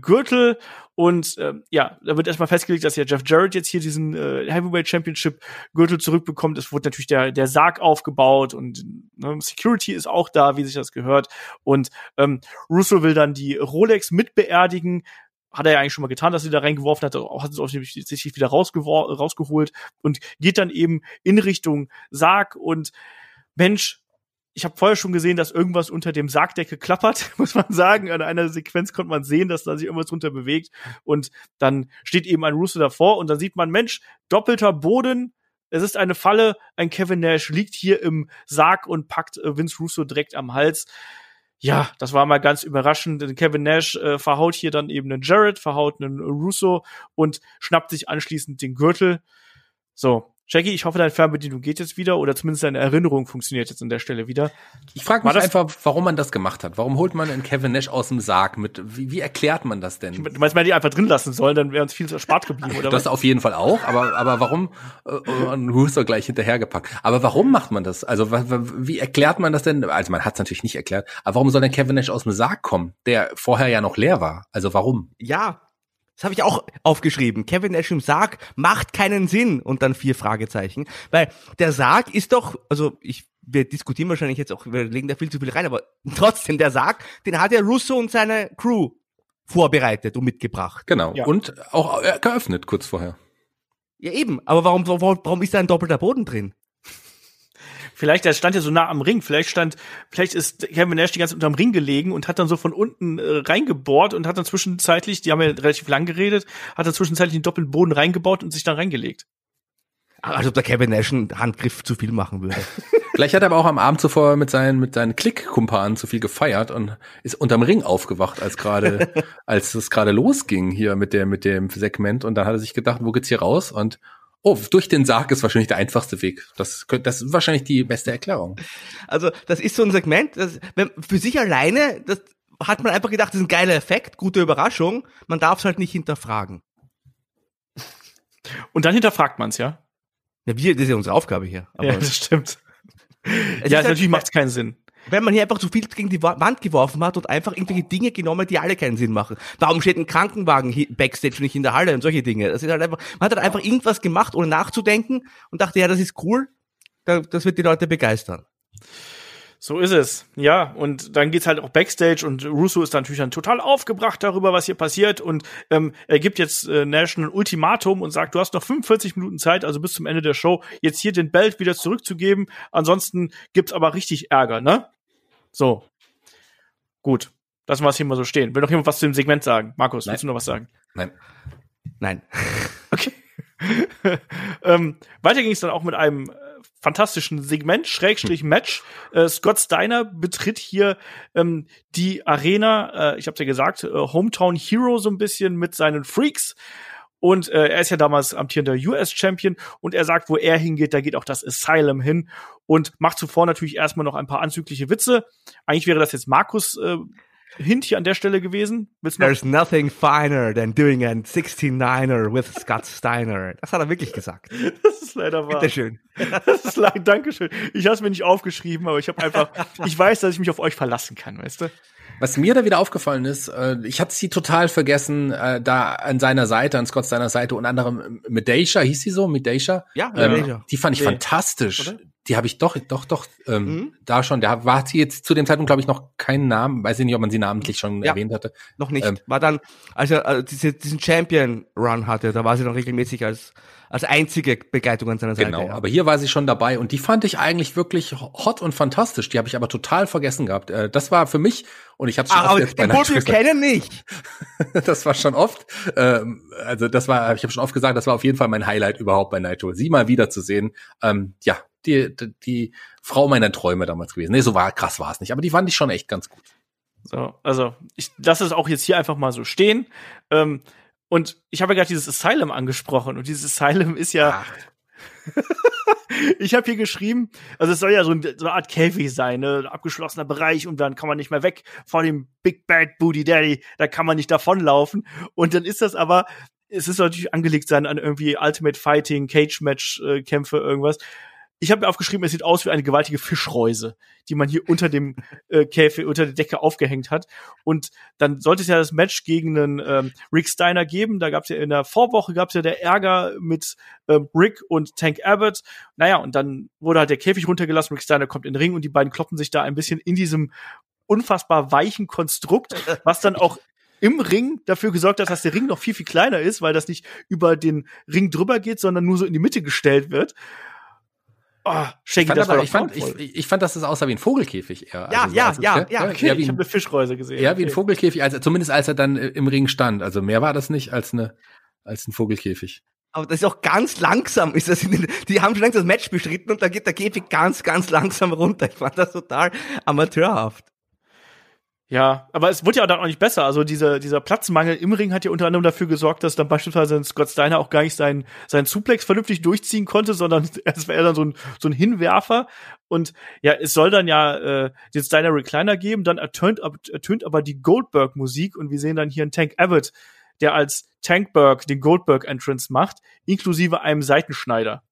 Gürtel und ja, da wird erstmal festgelegt, dass ja Jeff Jarrett jetzt hier diesen Heavyweight Championship Gürtel zurückbekommt. Es wurde natürlich der Sarg aufgebaut und Security ist auch da, wie sich das gehört, und Russo will dann die Rolex mit beerdigen. Hat er ja eigentlich schon mal getan, dass sie da reingeworfen hat, hat es offensichtlich wieder rausgeholt und geht dann eben in Richtung Sarg. Und Mensch, ich habe vorher schon gesehen, dass irgendwas unter dem Sargdeckel klappert, muss man sagen. An einer Sequenz konnte man sehen, dass da sich irgendwas drunter bewegt. Und dann steht eben ein Russo davor und dann sieht man, Mensch, doppelter Boden, es ist eine Falle, ein Kevin Nash liegt hier im Sarg und packt Vince Russo direkt am Hals. Ja, das war mal ganz überraschend. Kevin Nash verhaut hier dann eben einen Jarrett, verhaut einen Russo und schnappt sich anschließend den Gürtel. So, Shaggy, ich hoffe, deine Fernbedienung geht jetzt wieder oder zumindest deine Erinnerung funktioniert jetzt an der Stelle wieder. Ich frage mich einfach, warum man das gemacht hat. Warum holt man einen Kevin Nash aus dem Sarg mit? Wie erklärt man das denn? Du meinst, man die einfach drin lassen sollen, dann wäre uns viel erspart geblieben, oder? Das auf jeden Fall auch, aber warum einen Russo gleich hinterhergepackt? Aber warum macht man das? Also wie erklärt man das denn? Also man hat es natürlich nicht erklärt, aber warum soll denn Kevin Nash aus dem Sarg kommen, der vorher ja noch leer war? Also warum? Ja, das habe ich auch aufgeschrieben. Kevin Nash im Sarg macht keinen Sinn. Und dann 4 Fragezeichen. Weil der Sarg ist doch, also wir diskutieren wahrscheinlich jetzt auch, wir legen da viel zu viel rein, aber trotzdem, der Sarg, den hat ja Russo und seine Crew vorbereitet und mitgebracht. Genau. Ja. Und auch geöffnet kurz vorher. Ja, eben. Aber warum ist da ein doppelter Boden drin? Vielleicht, der stand ja so nah am Ring, vielleicht ist Kevin Nash die ganze Zeit unterm Ring gelegen und hat dann so von unten reingebohrt und hat dann zwischenzeitlich, die haben ja relativ lang geredet, hat dann zwischenzeitlich den doppelten Boden reingebaut und sich dann reingelegt. Also ob der Kevin Nash einen Handgriff zu viel machen würde. Vielleicht hat er aber auch am Abend zuvor mit seinen Klick-Kumpanen zu viel gefeiert und ist unterm Ring aufgewacht, als es gerade losging hier mit dem Segment, und dann hat er sich gedacht, wo geht's hier raus? Und oh, durch den Sarg ist wahrscheinlich der einfachste Weg. Das ist wahrscheinlich die beste Erklärung. Also, das ist so ein Segment, für sich alleine, das hat man einfach gedacht, das ist ein geiler Effekt, gute Überraschung. Man darf es halt nicht hinterfragen. Und dann hinterfragt man es, ja? Ja, das ist ja unsere Aufgabe hier. Aber ja, das stimmt. Ja, natürlich macht es keinen Sinn. Wenn man hier einfach zu viel gegen die Wand geworfen hat und einfach irgendwelche Dinge genommen hat, die alle keinen Sinn machen. Warum steht ein Krankenwagen Backstage nicht in der Halle und solche Dinge? Das ist halt einfach, man hat halt einfach irgendwas gemacht, ohne nachzudenken, und dachte, ja, das ist cool, das wird die Leute begeistern. So ist es, ja. Und dann geht's halt auch Backstage und Russo ist dann natürlich dann total aufgebracht darüber, was hier passiert, und er gibt jetzt Nash ein Ultimatum und sagt, du hast noch 45 Minuten Zeit, also bis zum Ende der Show, jetzt hier den Belt wieder zurückzugeben, ansonsten gibt's aber richtig Ärger, ne? So. Gut. Lassen wir es hier mal so stehen. Will noch jemand was zu dem Segment sagen? Markus, willst du noch was sagen? Nein. Okay. Weiter ging es dann auch mit einem fantastischen Segment, Schrägstrich-Match. Scott Steiner betritt hier die Arena, ich hab's ja gesagt, Hometown Hero so ein bisschen mit seinen Freaks. Und er ist ja damals amtierender US-Champion, und er sagt, wo er hingeht, da geht auch das Asylum hin, und macht zuvor natürlich erstmal noch ein paar anzügliche Witze. Eigentlich wäre das jetzt Markus Hint hier an der Stelle gewesen. There's nothing finer than doing a 69er with Scott Steiner. Das hat er wirklich gesagt. Das ist leider wahr. Bitteschön. Das ist leider, Dankeschön. Ich habe es mir nicht aufgeschrieben, aber ich habe einfach, ich weiß, dass ich mich auf euch verlassen kann, weißt du? Was mir da wieder aufgefallen ist, ich hatte sie total vergessen, da an seiner Seite, an Scott Steiner Seite, unter anderem Medeja, hieß sie so? Medeja? Ja, Medeja. Die fand ich fantastisch. Oder? Die habe ich doch, da schon. Da war sie jetzt zu dem Zeitpunkt, glaube ich, noch keinen Namen. Weiß ich nicht, ob man sie namentlich schon erwähnt hatte. Noch nicht. War dann, als er diesen Champion-Run hatte, da war sie noch regelmäßig als einzige Begleitung an seiner Seite. Genau, ja. Aber hier war sie schon dabei, und die fand ich eigentlich wirklich hot und fantastisch. Die habe ich aber total vergessen gehabt. Das war für mich, und ich habe es schon oft jetzt bei Nacht gesagt. Aber den kennen nicht. Das war schon oft. Also das war, ich habe schon oft gesagt, das war auf jeden Fall mein Highlight überhaupt bei Nitro. Sie mal wieder zu sehen. Ja, die Frau meiner Träume damals gewesen. Nee, so krass war es nicht. Aber die fand ich schon echt ganz gut. So, also ich lasse es auch jetzt hier einfach mal so stehen. Und ich habe ja gerade dieses Asylum angesprochen. Und dieses Asylum ist ja ich habe hier geschrieben, also es soll ja so eine Art Käfig sein, ne? Ein abgeschlossener Bereich, und dann kann man nicht mehr weg vor dem Big Bad Booty Daddy. Da kann man nicht davonlaufen. Und dann ist das aber, es ist natürlich angelegt sein an irgendwie Ultimate Fighting, Cage-Match-Kämpfe, irgendwas. Ich habe mir aufgeschrieben, es sieht aus wie eine gewaltige Fischreuse, die man hier unter dem Käfig, unter der Decke aufgehängt hat. Und dann sollte es ja das Match gegen einen Rick Steiner geben. Da gab es ja in der Vorwoche der Ärger mit Rick und Tank Abbott. Naja, und dann wurde halt der Käfig runtergelassen. Rick Steiner kommt in den Ring und die beiden kloppen sich da ein bisschen in diesem unfassbar weichen Konstrukt, was dann auch im Ring dafür gesorgt hat, dass der Ring noch viel, viel kleiner ist, weil das nicht über den Ring drüber geht, sondern nur so in die Mitte gestellt wird. Oh, ich fand, dass das aussah wie ein Vogelkäfig eher. Ja, also, okay. Ich habe eine Fischreuse gesehen. Ja, wie ein Vogelkäfig, also zumindest als er dann im Ring stand. Also mehr war das nicht als ein Vogelkäfig. Aber das ist auch ganz langsam. Ist das die haben schon längst das Match beschritten und da geht der Käfig ganz, ganz langsam runter. Ich fand das total amateurhaft. Ja, aber es wurde ja dann auch nicht besser. Also dieser Platzmangel im Ring hat ja unter anderem dafür gesorgt, dass dann beispielsweise Scott Steiner auch gar nicht seinen Suplex vernünftig durchziehen konnte, sondern es war ja dann so ein Hinwerfer. Und ja, es soll dann ja den Steiner Recliner geben, dann ertönt aber die Goldberg-Musik und wir sehen dann hier einen Tank Abbott, der als Tankberg den Goldberg-Entrance macht, inklusive einem Seitenschneider.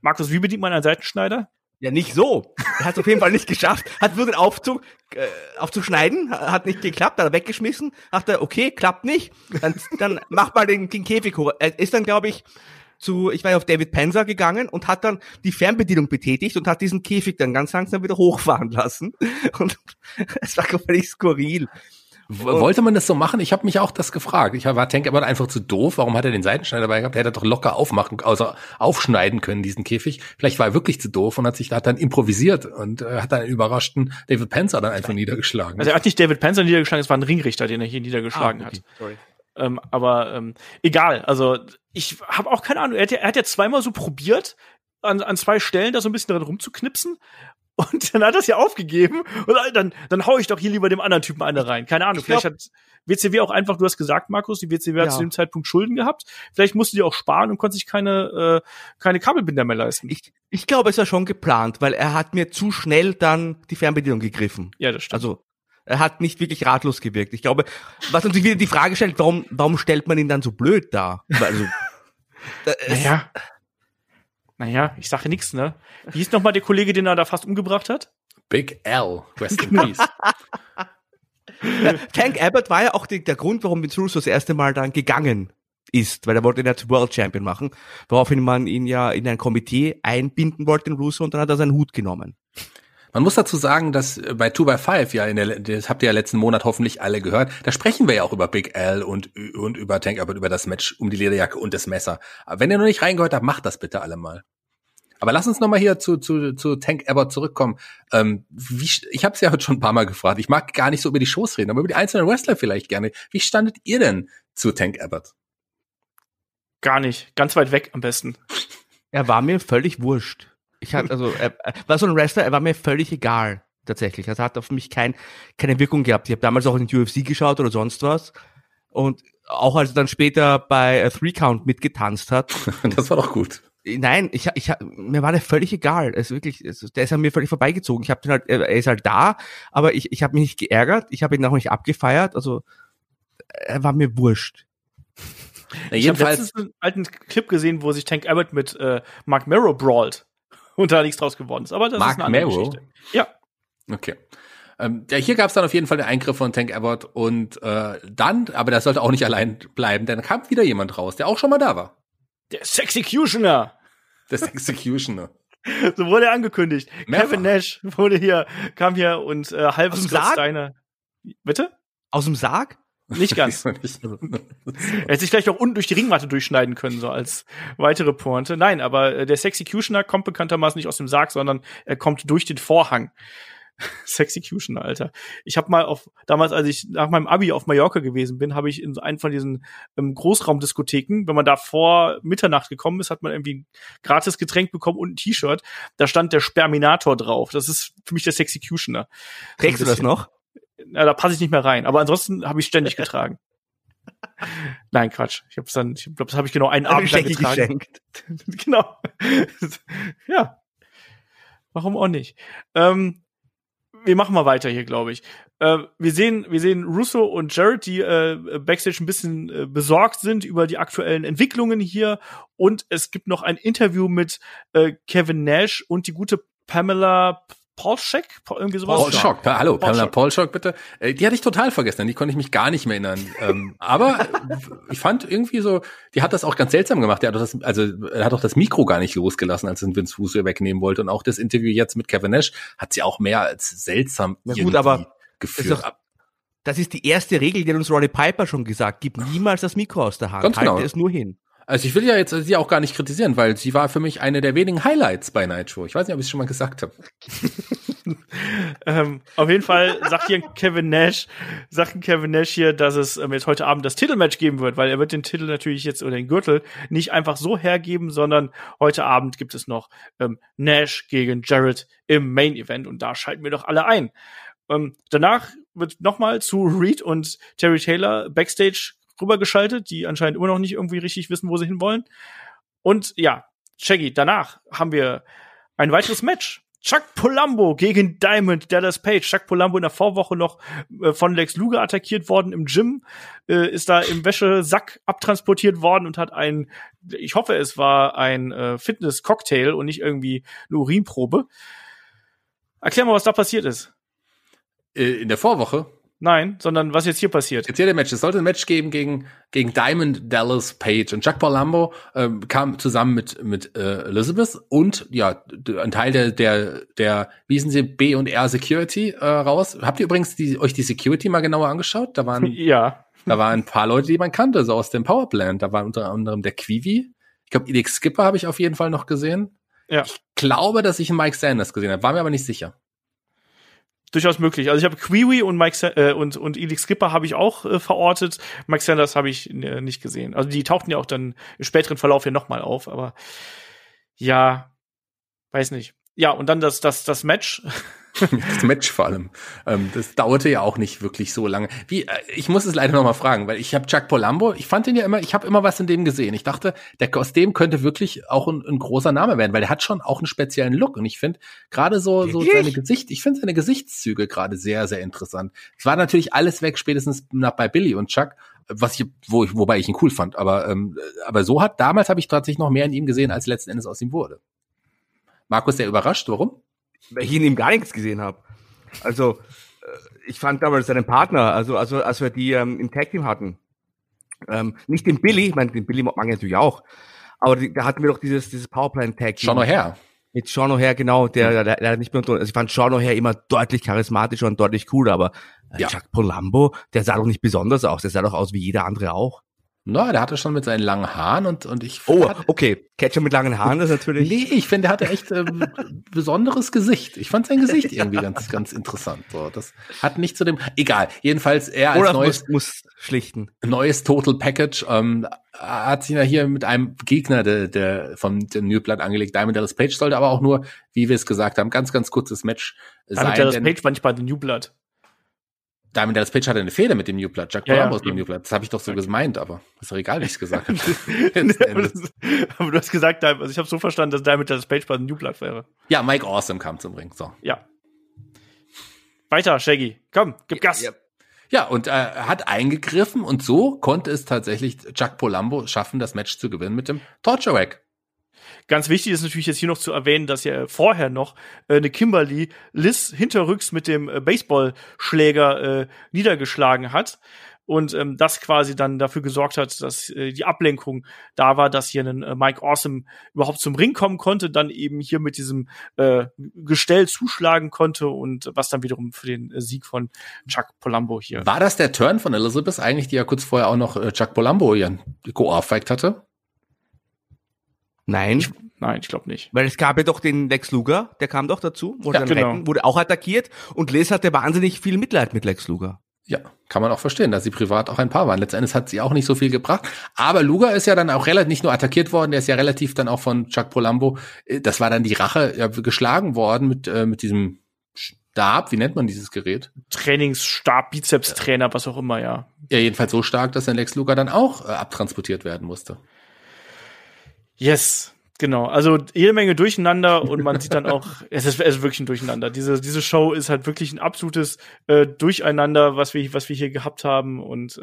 Markus, wie bedient man einen Seitenschneider? Ja, nicht so. Er hat es auf jeden Fall nicht geschafft. Hat versucht, aufzuschneiden. Hat nicht geklappt. Hat er weggeschmissen. Dachte, okay, klappt nicht. Dann macht mal den Käfig hoch. Er ist dann, glaube ich, auf David Penzer gegangen und hat dann die Fernbedienung betätigt und hat diesen Käfig dann ganz langsam wieder hochfahren lassen. Und es war völlig skurril. Wollte man das so machen? Ich habe mich auch das gefragt. Ich war Tank Abbott einfach zu doof. Warum hat er den Seitenschneider dabei gehabt? Er hätte doch locker aufschneiden können, diesen Käfig. Vielleicht war er wirklich zu doof und hat dann improvisiert und hat dann einen überraschten David Penzer dann einfach niedergeschlagen. Also er hat nicht David Penzer niedergeschlagen, es war ein Ringrichter, den er hier niedergeschlagen hat. Sorry. Aber egal. Also ich habe auch keine Ahnung. Er hat ja zweimal so probiert, an zwei Stellen da so ein bisschen dran rumzuknipsen. Und dann hat er es ja aufgegeben. Und dann hau ich doch hier lieber dem anderen Typen eine rein. Keine Ahnung, vielleicht hat WCW auch einfach, du hast gesagt, Markus, die WCW hat zu dem Zeitpunkt Schulden gehabt. Vielleicht musste die auch sparen und konnte sich keine Kabelbinder mehr leisten. Ich glaube, es war schon geplant, weil er hat mir zu schnell dann die Fernbedienung gegriffen. Ja, das stimmt. Also er hat nicht wirklich ratlos gewirkt. Ich glaube, was uns wieder die Frage stellt, warum stellt man ihn dann so blöd dar? Also, naja, ich sage nichts, ne? Wie hieß nochmal der Kollege, den er da fast umgebracht hat? Big L, rest in peace. Tank Abbott war ja auch der Grund, warum Vince Russo das erste Mal dann gegangen ist, weil er wollte ihn ja zu World Champion machen, woraufhin man ihn ja in ein Komitee einbinden wollte, den Russo, und dann hat er seinen Hut genommen. Man muss dazu sagen, dass bei 2x5, das habt ihr ja letzten Monat hoffentlich alle gehört, da sprechen wir ja auch über Big L und über Tank Abbott, über das Match um die Lederjacke und das Messer. Aber wenn ihr noch nicht reingehört habt, macht das bitte alle mal. Aber lass uns nochmal hier zu Tank Abbott zurückkommen. Ich habe es ja heute schon ein paar Mal gefragt. Ich mag gar nicht so über die Shows reden, aber über die einzelnen Wrestler vielleicht gerne. Wie standet ihr denn zu Tank Abbott? Gar nicht. Ganz weit weg am besten. Er war mir völlig wurscht. War so ein Wrestler, er war mir völlig egal, tatsächlich. Also hat auf mich keine Wirkung gehabt. Ich habe damals auch in die UFC geschaut oder sonst was. Und auch als er dann später bei Three Count mitgetanzt hat. Das war doch gut. Nein, mir war der völlig egal. Also wirklich, der ist an mir völlig vorbeigezogen. Ich habe den halt, er ist halt da, aber ich habe mich nicht geärgert. Ich habe ihn auch nicht abgefeiert. Also er war mir wurscht. Ich habe letztens einen alten Clip gesehen, wo sich Tank Abbott mit Marc Mero brawlt. Und da nichts draus geworden ist. Aber das ist eine andere Geschichte. Ja. Okay. Hier gab es dann auf jeden Fall den Eingriff von Tank Abbott. Und dann, aber das sollte auch nicht allein bleiben, denn kam wieder jemand raus, der auch schon mal da war. Der Sexecutioner. Der Sexecutioner. So wurde er angekündigt. Mehrfach. Kevin Nash kam hier und halb Scott Steiner. Bitte? Aus dem Sarg? Nicht ganz. Er hätte sich vielleicht auch unten durch die Ringmatte durchschneiden können, so als weitere Pointe. Nein, aber der Sexecutioner kommt bekanntermaßen nicht aus dem Sarg, sondern er kommt durch den Vorhang. Sexecutioner, Alter. Ich habe mal damals, als ich nach meinem Abi auf Mallorca gewesen bin, habe ich in einen von diesen Großraumdiskotheken, wenn man da vor Mitternacht gekommen ist, hat man irgendwie ein gratis Getränk bekommen und ein T-Shirt. Da stand der Sperminator drauf. Das ist für mich der Sexecutioner. Trägst du das noch? na, da passe ich nicht mehr rein. Aber ansonsten habe ich ständig getragen. Nein, Quatsch. Ich habe es dann, ich glaube, das habe ich genau einen Abend lang getragen. Genau. Ja. Warum auch nicht? Wir machen mal weiter hier, glaube ich. Wir sehen Russo und Jarrett, die backstage ein bisschen besorgt sind über die aktuellen Entwicklungen hier. Und es gibt noch ein Interview mit Kevin Nash und die gute Pamela Paulschek? Irgendwie sowas? Paulschek, hallo, Pamela Paulschek, bitte. Die hatte ich total vergessen, an die konnte ich mich gar nicht mehr erinnern. Aber ich fand irgendwie so, die hat das auch ganz seltsam gemacht. Die hat das, also hat auch das Mikro gar nicht losgelassen, als den Vince Russo wegnehmen wollte. Und auch das Interview jetzt mit Kevin Nash hat sie auch mehr als seltsam gut, aber geführt. Das ist die erste Regel, die hat uns Roddy Piper schon gesagt. Gib niemals das Mikro aus der Hand, ganz genau. Halte es nur hin. Also ich will ja jetzt sie auch gar nicht kritisieren, weil sie war für mich eine der wenigen Highlights bei Nitro. Ich weiß nicht, ob ich es schon mal gesagt habe. Auf jeden Fall sagt Kevin Nash hier, dass es jetzt heute Abend das Titelmatch geben wird, weil er wird den Titel natürlich jetzt oder den Gürtel nicht einfach so hergeben, sondern heute Abend gibt es noch Nash gegen Jarrett im Main Event und da schalten wir doch alle ein. Danach wird nochmal zu Reed und Terry Taylor Backstage rübergeschaltet, die anscheinend immer noch nicht irgendwie richtig wissen, wo sie hinwollen. Und ja, Shaggy, danach haben wir ein weiteres Match. Chuck Palumbo gegen Diamond Dallas Page. Chuck Palumbo in der Vorwoche noch von Lex Luger attackiert worden im Gym, ist da im Wäschesack abtransportiert worden und hat einen, ich hoffe, es war ein Fitness-Cocktail und nicht irgendwie eine Urinprobe. Erklär mal, was da passiert ist. In der Vorwoche? Nein, sondern was jetzt hier passiert. Jetzt hier der Match. Es sollte ein Match geben gegen Diamond Dallas Page. Und Chuck Palumbo kam zusammen mit Elizabeth und ja, ein Teil der wie hießen sie, B&R Security raus. Habt ihr übrigens euch die Security mal genauer angeschaut? Da waren ein paar Leute, die man kannte, so aus dem Powerplant. Da war unter anderem der Quivi. Ich glaube, Elix Skipper habe ich auf jeden Fall noch gesehen. Ja. Ich glaube, dass ich einen Mike Sanders gesehen habe, war mir aber nicht sicher. Durchaus möglich. Also ich habe Quiwi und Mike und Elix Skipper habe ich auch verortet. Mike Sanders habe ich nicht gesehen. Also die tauchten ja auch dann im späteren Verlauf hier nochmal auf. Aber ja, weiß nicht. Ja, und dann das Match. Das Match vor allem. Das dauerte ja auch nicht wirklich so lange. Ich muss es leider nochmal fragen, weil ich habe Chuck Palumbo, ich fand ihn ja immer, ich habe immer was in dem gesehen. Ich dachte, aus dem könnte wirklich auch ein großer Name werden, weil der hat schon auch einen speziellen Look. Und ich finde gerade seine Gesichtszüge gerade sehr, sehr interessant. Es war natürlich alles weg, spätestens bei Billy und Chuck, wobei ich ihn cool fand. Aber damals habe ich tatsächlich noch mehr in ihm gesehen, als letzten Endes aus ihm wurde. Markus, sehr überrascht, warum? Weil ich in ihm gar nichts gesehen habe. Also, ich fand damals seinen Partner, also als wir die im Tag Team hatten. Nicht den Billy, ich meine, den Billy mag ich natürlich auch, aber da hatten wir doch dieses Powerplant-Tag Team. Sean O'Hare. Mit Sean O'Hare, genau, der leider nicht mehr unter uns. Also ich fand Sean O'Hare immer deutlich charismatischer und deutlich cooler, aber ja. Chuck Palumbo, der sah doch nicht besonders aus, der sah doch aus wie jeder andere auch. Na, der hatte schon mit seinen langen Haaren und ich... Oh, okay. Catcher mit langen Haaren, das ist natürlich... Nee, ich finde, der hatte echt besonderes Gesicht. Ich fand sein Gesicht irgendwie ganz, ganz interessant. So, das hat nicht zu dem... Egal, jedenfalls er als neues Total Package hat sich ja hier mit einem Gegner der vom New Blood angelegt. Diamond Dallas Page sollte aber auch nur, wie wir es gesagt haben, ganz, ganz kurzes Match sein. Diamond Dallas Page war nicht bei The New Blood. Diamond Dallas Page hatte eine Fehde mit dem New Blood. Jack Palumbo ist dem New Blood. Das habe ich doch so gemeint, aber ist doch egal, wie ich es gesagt habe. Aber du hast gesagt, also ich habe so verstanden, dass Diamond Dallas Page bei dem New Blood wäre. Ja, Mike Awesome kam zum Ring. So. Ja. Weiter, Shaggy. Komm, gib Gas. Ja. Ja, und hat eingegriffen und so konnte es tatsächlich Chuck Palumbo schaffen, das Match zu gewinnen mit dem Torture Rack. Ganz wichtig ist natürlich jetzt hier noch zu erwähnen, dass ja vorher noch eine Kimberly Liz hinterrücks mit dem Baseballschläger niedergeschlagen hat und das quasi dann dafür gesorgt hat, dass die Ablenkung da war, dass hier ein Mike Awesome überhaupt zum Ring kommen konnte, dann eben hier mit diesem Gestell zuschlagen konnte und was dann wiederum für den Sieg von Chuck Palumbo hier. War das der Turn von Elizabeth eigentlich, die ja kurz vorher auch noch Chuck Palumbo ihren Go-Off-Fight hatte? Nein, ich glaube nicht. Weil es gab ja doch den Lex Luger, der kam doch dazu, wurde auch attackiert und Liz hatte wahnsinnig viel Mitleid mit Lex Luger. Ja, kann man auch verstehen, dass sie privat auch ein Paar waren. Letztendlich hat sie auch nicht so viel gebracht, aber Luger ist ja dann auch relativ, nicht nur attackiert worden, der ist ja relativ dann auch von Chuck Palumbo, das war dann die Rache, geschlagen worden mit diesem Stab, wie nennt man dieses Gerät? Trainingsstab, Bizepstrainer, was auch immer, ja. Ja, jedenfalls so stark, dass der Lex Luger dann auch abtransportiert werden musste. Yes, genau. Also jede Menge Durcheinander und man sieht dann auch, es ist wirklich ein Durcheinander. Diese Show ist halt wirklich ein absolutes Durcheinander, was wir hier gehabt haben. Und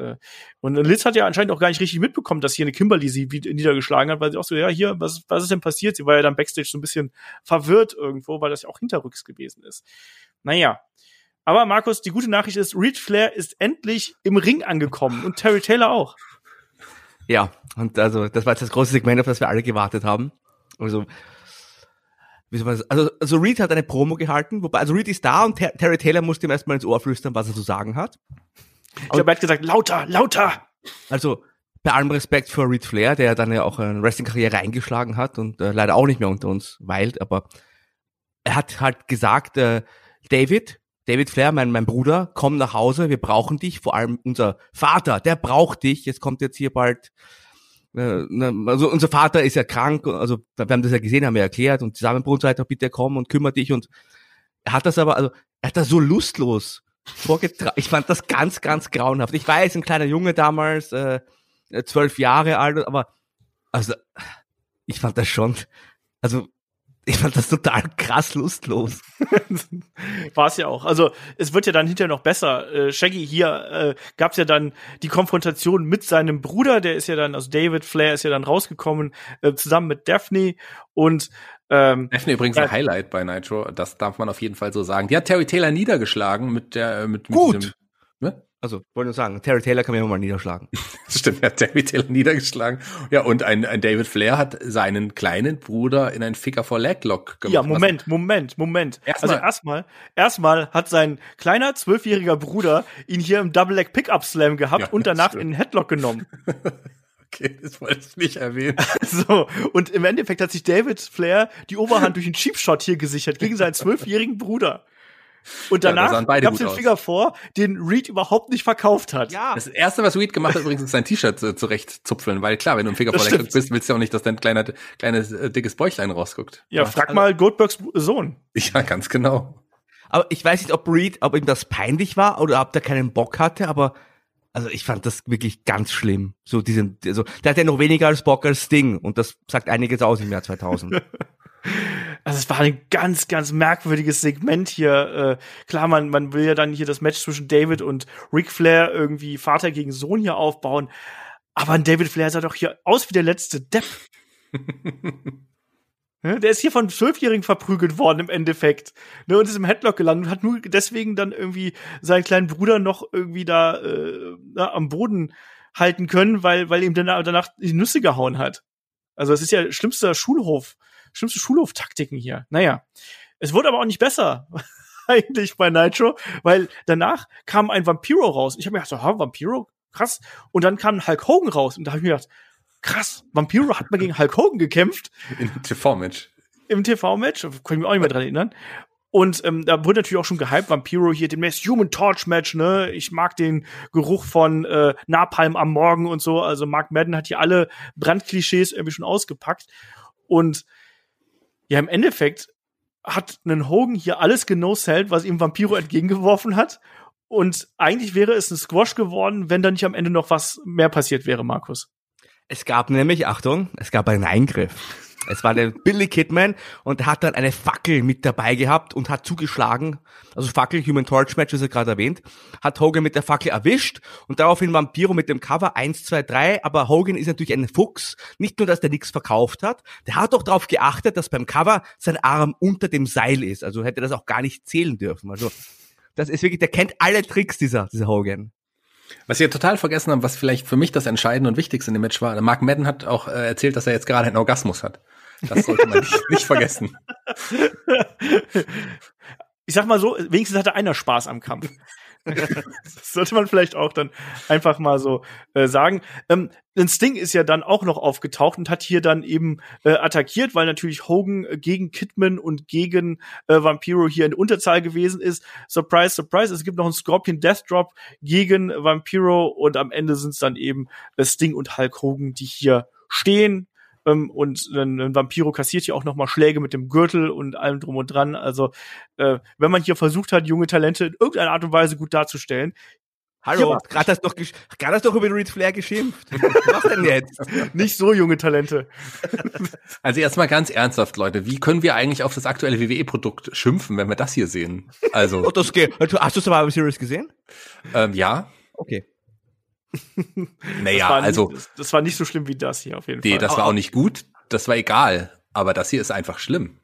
Liz hat ja anscheinend auch gar nicht richtig mitbekommen, dass hier eine Kimberly sie niedergeschlagen hat, weil sie auch so, ja, hier, was ist denn passiert? Sie war ja dann Backstage so ein bisschen verwirrt irgendwo, weil das ja auch hinterrücks gewesen ist. Naja. Aber Markus, die gute Nachricht ist, Ric Flair ist endlich im Ring angekommen und Terry Taylor auch. Ja, und also das war jetzt das große Segment, auf das wir alle gewartet haben. Also, wie soll man das? Also Reed hat eine Promo gehalten, wobei, also Reed ist da und Terry Taylor musste ihm erstmal ins Ohr flüstern, was er zu sagen hat. Ich glaube, er hat gesagt, lauter! Also, bei allem Respekt für Ric Flair, der dann ja auch eine Wrestling-Karriere eingeschlagen hat und leider auch nicht mehr unter uns weilt, aber er hat halt gesagt, David Flair, mein Bruder, komm nach Hause, wir brauchen dich, vor allem unser Vater, der braucht dich, jetzt kommt jetzt hier bald, also unser Vater ist ja krank, also wir haben das ja gesehen, haben wir erklärt und Zusammenbruch und so weiter, bitte komm und kümmere dich und er hat das aber, also er hat das so lustlos vorgetragen, ich fand das ganz, ganz grauenhaft, ich weiß, ein kleiner Junge damals, 12 Jahre alt, aber also ich fand das schon, also ich fand das total krass lustlos. War es ja auch. Also es wird ja dann hinterher noch besser. Shaggy hier gab es ja dann die Konfrontation mit seinem Bruder, der ist ja dann, also David Flair ist ja dann rausgekommen, zusammen mit Daffney und Daffney übrigens ein Highlight bei Nitro, das darf man auf jeden Fall so sagen. Die hat Terry Taylor niedergeschlagen mit gut. Diesem, ne? Also, wollte nur sagen, Terry Taylor kann man immer mal niederschlagen. Stimmt, er hat Terry Taylor niedergeschlagen. Ja, und ein David Flair hat seinen kleinen Bruder in einen Ficker for Leglock gemacht. Ja, Moment. Erstmal hat sein kleiner 12-jähriger Bruder ihn hier im Double-Leg Pickup Slam gehabt, ja, und danach in den Headlock genommen. Okay, das wollte ich nicht erwähnen. So, und im Endeffekt hat sich David Flair die Oberhand durch einen Cheapshot hier gesichert gegen seinen 12-jährigen Bruder. Und danach gab es den Finger vor, den Reed überhaupt nicht verkauft hat. Ja. Das Erste, was Reed gemacht hat, übrigens, ist sein T-Shirt zurechtzupfeln, weil klar, wenn du im Finger vor Leglock bist, willst du ja auch nicht, dass dein kleines dickes Bäuchlein rausguckt. Ja, frag mal Goldbergs Sohn. Ja, ganz genau. Aber ich weiß nicht, ob ihm das peinlich war oder ob der keinen Bock hatte, aber also ich fand das wirklich ganz schlimm. So diesen, also der hat ja noch weniger als Bock als Sting und das sagt einiges aus im Jahr 2000. Also es war ein ganz, ganz merkwürdiges Segment hier. Klar, man will ja dann hier das Match zwischen David und Ric Flair irgendwie Vater gegen Sohn hier aufbauen. Aber ein David Flair sah doch hier aus wie der letzte Depp. Der ist hier von 12-Jährigen verprügelt worden im Endeffekt. Ne, und ist im Headlock gelandet und hat nur deswegen dann irgendwie seinen kleinen Bruder noch irgendwie da am Boden halten können, weil ihm danach die Nüsse gehauen hat. Also es ist ja schlimmste Schulhoftaktiken hier. Naja, es wurde aber auch nicht besser eigentlich bei Nitro, weil danach kam ein Vampiro raus. Ich habe mir gedacht, Vampiro? Krass. Und dann kam ein Hulk Hogan raus. Und da habe ich mir gedacht, krass, Vampiro hat mal gegen Hulk Hogan gekämpft. Im TV-Match, kann ich mich auch nicht mehr dran erinnern. Und da wurde natürlich auch schon gehypt, Vampiro hier, demnächst Human Torch Match, ne? Ich mag den Geruch von Napalm am Morgen und so. Also Mark Madden hat hier alle Brandklischees irgendwie schon ausgepackt. Und ja, im Endeffekt hat einen Hogan hier alles genosellt, was ihm Vampiro entgegengeworfen hat. Und eigentlich wäre es ein Squash geworden, wenn da nicht am Ende noch was mehr passiert wäre, Markus. Es gab nämlich, Achtung, einen Eingriff. Es war der Billy Kidman und der hat dann eine Fackel mit dabei gehabt und hat zugeschlagen. Also Fackel, Human Torch Match, ist ja gerade erwähnt. Hat Hogan mit der Fackel erwischt und daraufhin Vampiro mit dem Cover 1, 2, 3. Aber Hogan ist natürlich ein Fuchs. Nicht nur, dass der nichts verkauft hat. Der hat auch darauf geachtet, dass beim Cover sein Arm unter dem Seil ist. Also hätte das auch gar nicht zählen dürfen. Also das ist wirklich, der kennt alle Tricks, dieser Hogan. Was wir total vergessen haben, was vielleicht für mich das Entscheidende und Wichtigste in dem Match war, Mark Madden hat auch erzählt, dass er jetzt gerade einen Orgasmus hat. Das sollte man nicht vergessen. Ich sag mal so, wenigstens hatte einer Spaß am Kampf. Das sollte man vielleicht auch dann einfach mal so sagen. Denn Sting ist ja dann auch noch aufgetaucht und hat hier dann eben attackiert, weil natürlich Hogan gegen Kidman und gegen Vampiro hier in Unterzahl gewesen ist. Surprise, surprise, es gibt noch einen Scorpion Death Drop gegen Vampiro und am Ende sind es dann eben Sting und Hulk Hogan, die hier stehen. Und ein Vampiro kassiert hier auch nochmal Schläge mit dem Gürtel und allem drum und dran. Also, wenn man hier versucht hat, junge Talente in irgendeiner Art und Weise gut darzustellen. Hallo, gerade das doch über Ric Flair geschimpft. Was denn jetzt? Nicht so junge Talente. Also erstmal ganz ernsthaft, Leute. Wie können wir eigentlich auf das aktuelle WWE-Produkt schimpfen, wenn wir das hier sehen? Also. Oh, hast du es aber im Series gesehen? Ja. Okay. Naja, das war nicht so schlimm wie das hier auf jeden Fall. Nee, das war auch nicht gut. Das war egal. Aber das hier ist einfach schlimm.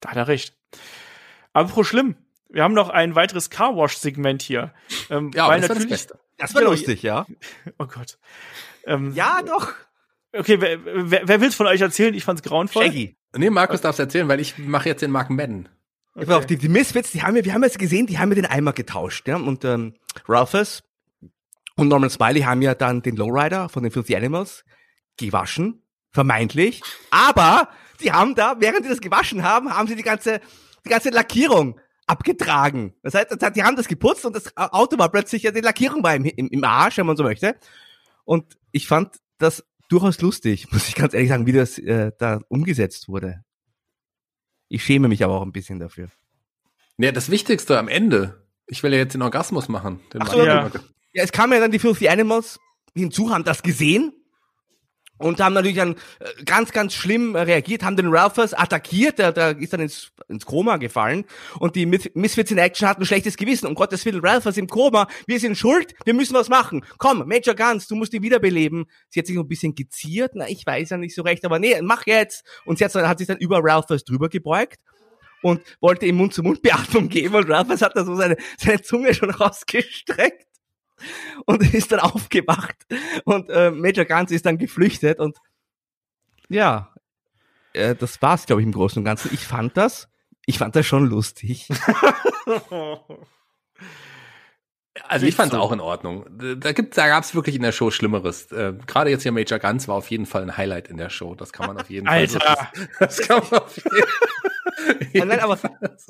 Da hat er recht. Aber pro schlimm. Wir haben noch ein weiteres Carwash-Segment hier. Ja, weil das natürlich war das Beste. Das war lustig, ja. Oh Gott. Ja, doch. Okay, wer will's von euch erzählen? Ich fand's grauenvoll. Shaggy. Nee, Markus darf's erzählen, weil ich mache jetzt den Mark Madden. Okay. Pass auf, die Misfits, wir haben jetzt gesehen, die haben ja den Eimer getauscht. Ja? Und Ralphus und Norman Smiley haben ja dann den Lowrider von den Filthy Animals gewaschen, vermeintlich. Aber die haben da, während sie das gewaschen haben, haben sie die ganze Lackierung abgetragen. Das heißt, die haben das geputzt und das Auto war plötzlich, ja, die Lackierung war im Arsch, wenn man so möchte. Und ich fand das durchaus lustig, muss ich ganz ehrlich sagen, wie das da umgesetzt wurde. Ich schäme mich aber auch ein bisschen dafür. Ja, das Wichtigste am Ende. Ich will ja jetzt den Orgasmus machen. Ja, es kamen ja dann die Filthy Animals hinzu, haben das gesehen und haben natürlich dann ganz, ganz schlimm reagiert, haben den Ralphus attackiert, der ist dann ins Koma gefallen und die Misfits in Action hatten ein schlechtes Gewissen. Um Gottes Willen, Ralphus im Koma, wir sind schuld, wir müssen was machen. Komm, Major Gunns, du musst ihn wiederbeleben. Sie hat sich noch ein bisschen geziert, na, ich weiß ja nicht so recht, aber nee, mach jetzt. Und sie hat sich dann über Ralphus drüber gebeugt und wollte ihm Mund-zu-Mund-Beatmung geben und Ralphus hat da so seine Zunge schon rausgestreckt. Und ist dann aufgewacht und Major Gunns ist dann geflüchtet und ja, das war's, glaube ich, im Großen und Ganzen. Ich fand das schon lustig. Also ich fand's auch in Ordnung. Da gab's wirklich in der Show Schlimmeres. Gerade jetzt hier Major Gunns war auf jeden Fall ein Highlight in der Show. Das kann man auf jeden Alter. Fall. Alter! Das kann man auf jeden Fall. Nein, aber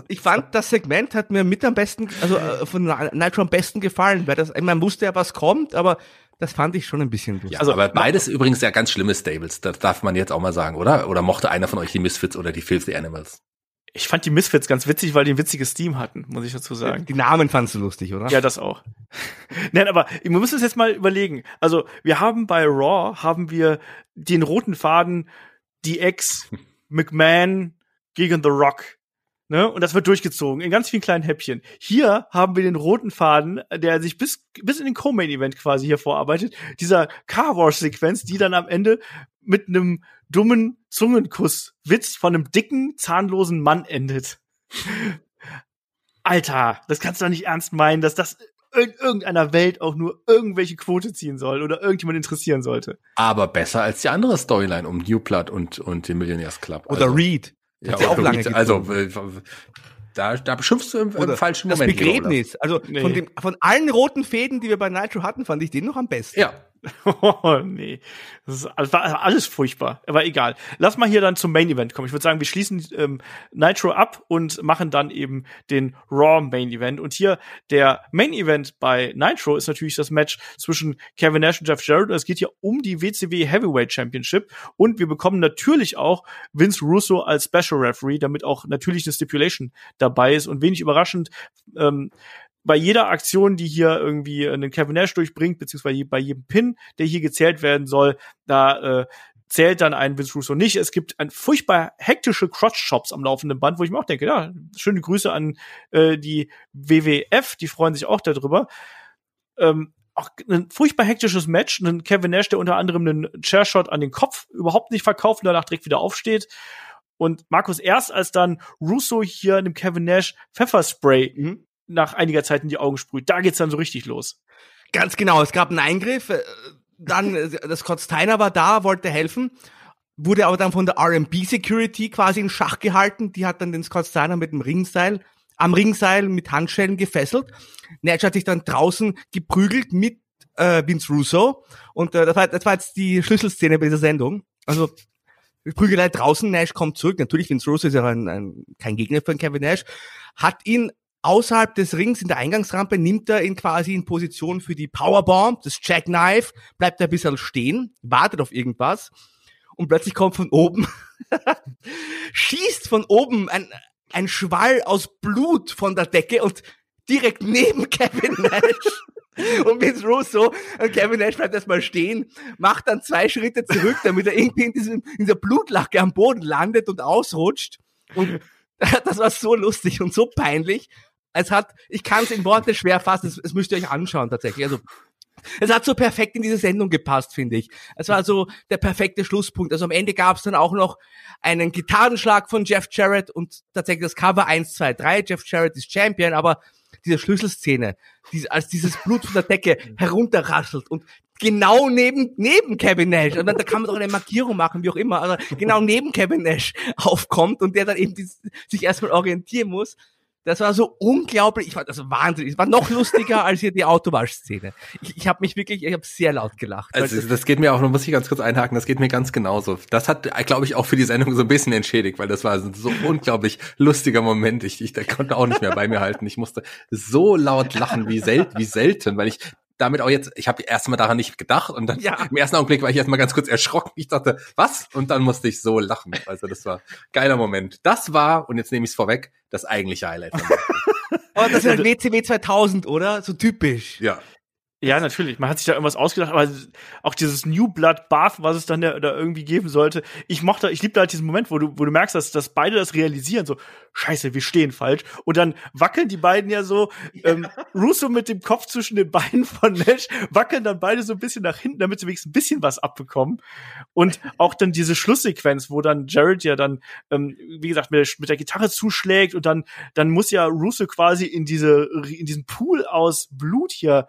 ich fand, das Segment hat mir mit am besten, also von Nitro am besten gefallen, weil das, man wusste ja, was kommt, aber das fand ich schon ein bisschen lustig. Ja, also, aber beides übrigens ja ganz schlimme Stables, das darf man jetzt auch mal sagen, oder? Oder mochte einer von euch die Misfits oder die Filthy Animals? Ich fand die Misfits ganz witzig, weil die ein witziges Team hatten, muss ich dazu sagen. Die Namen fandst du lustig, oder? Ja, das auch. Nein, aber wir müssen uns jetzt mal überlegen. Also, wir haben bei Raw, den roten Faden, die Ex, McMahon, gegen The Rock. Ne? Und das wird durchgezogen in ganz vielen kleinen Häppchen. Hier haben wir den roten Faden, der sich bis in den Co-Main-Event quasi hier vorarbeitet. Dieser Car-Wash-Sequenz, die dann am Ende mit einem dummen Zungenkuss-Witz von einem dicken, zahnlosen Mann endet. Alter, das kannst du doch nicht ernst meinen, dass das in irgendeiner Welt auch nur irgendwelche Quote ziehen soll oder irgendjemand interessieren sollte. Aber besser als die andere Storyline um New Blood und den Millionaires Club. Oder also. Reed. Ja, auch lange da beschimpfst du im falschen Moment. Das Begräbnis. Also nee. Von allen roten Fäden, die wir bei Nitro hatten, fand ich den noch am besten. Ja. Oh, nee. Das war alles furchtbar. Aber egal. Lass mal hier dann zum Main Event kommen. Ich würde sagen, wir schließen Nitro ab und machen dann eben den Raw Main Event. Und hier der Main Event bei Nitro ist natürlich das Match zwischen Kevin Nash und Jeff Jarrett. Und es geht hier um die WCW Heavyweight Championship. Und wir bekommen natürlich auch Vince Russo als Special Referee, damit auch natürlich eine Stipulation dabei ist. Und wenig überraschend, bei jeder Aktion, die hier irgendwie einen Kevin Nash durchbringt, beziehungsweise bei jedem Pin, der hier gezählt werden soll, da zählt dann ein Vince Russo nicht. Es gibt ein furchtbar hektische Crotch-Shops am laufenden Band, wo ich mir auch denke, ja, schöne Grüße an die WWF, die freuen sich auch darüber. Auch ein furchtbar hektisches Match, einen Kevin Nash, der unter anderem einen Chairshot an den Kopf überhaupt nicht verkauft und danach direkt wieder aufsteht. Und Markus, erst als dann Russo hier einem Kevin Nash Pfefferspray nach einiger Zeit in die Augen sprüht. Da geht's dann so richtig los. Ganz genau. Es gab einen Eingriff. Dann, das Scott Steiner war da, wollte helfen. Wurde aber dann von der R&B-Security quasi in Schach gehalten. Die hat dann den Scott Steiner mit dem Ringseil, am Ringseil mit Handschellen gefesselt. Nash hat sich dann draußen geprügelt mit Vince Russo. Und das war jetzt die Schlüsselszene bei dieser Sendung. Also, Prügelei draußen, Nash kommt zurück. Natürlich, Vince Russo ist ja kein Gegner für Kevin Nash. Hat ihn Außerhalb des Rings in der Eingangsrampe nimmt er ihn quasi in Position für die Powerbomb, das Jackknife, bleibt ein bisschen stehen, wartet auf irgendwas und plötzlich kommt von oben, schießt von oben ein Schwall aus Blut von der Decke und direkt neben Kevin Nash. Und Vince Russo und Kevin Nash bleibt erstmal stehen, macht dann 2 Schritte zurück, damit er irgendwie in dieser Blutlache am Boden landet und ausrutscht. Und das war so lustig und so peinlich. Ich kann es in Worte schwer fassen, es müsst ihr euch anschauen tatsächlich. Also, es hat so perfekt in diese Sendung gepasst, finde ich. Es war also der perfekte Schlusspunkt. Also am Ende gab es dann auch noch einen Gitarrenschlag von Jeff Jarrett und tatsächlich das Cover 1, 2, 3. Jeff Jarrett ist Champion, aber diese Schlüsselszene, als dieses Blut von der Decke herunterrasselt und genau neben Kevin Nash, und dann da kann man doch eine Markierung machen, wie auch immer, also genau neben Kevin Nash aufkommt und der dann eben sich erstmal orientieren muss. Das war so unglaublich, das war wahnsinnig. Es war noch lustiger als hier die Autowaschszene. Ich habe mich wirklich, ich habe sehr laut gelacht. Also das geht mir auch, da muss ich ganz kurz einhaken, das geht mir ganz genauso. Das hat, glaube ich, auch für die Sendung so ein bisschen entschädigt, weil das war so unglaublich lustiger Moment. Ich konnte auch nicht mehr bei mir halten. Ich musste so laut lachen wie selten, weil ich damit auch jetzt, ich habe erstmal daran nicht gedacht und dann im ersten Augenblick war ich erstmal ganz kurz erschrocken. Ich dachte, was? Und dann musste ich so lachen. Also das war ein geiler Moment. Das war, und jetzt nehme ich es vorweg, das eigentliche Highlight. Aber das ist halt WCW 2000, oder? So typisch. Ja. Ja, natürlich. Man hat sich da irgendwas ausgedacht, aber auch dieses New Blood Bath, was es dann da irgendwie geben sollte. Ich liebte halt diesen Moment, wo du merkst, dass beide das realisieren, so, scheiße, wir stehen falsch. Und dann wackeln die beiden ja so, Russo mit dem Kopf zwischen den Beinen von Nash, wackeln dann beide so ein bisschen nach hinten, damit sie wenigstens ein bisschen was abbekommen. Und auch dann diese Schlusssequenz, wo dann Jarrett ja dann, wie gesagt, mit der Gitarre zuschlägt und dann muss ja Russo quasi in diesen Pool aus Blut hier,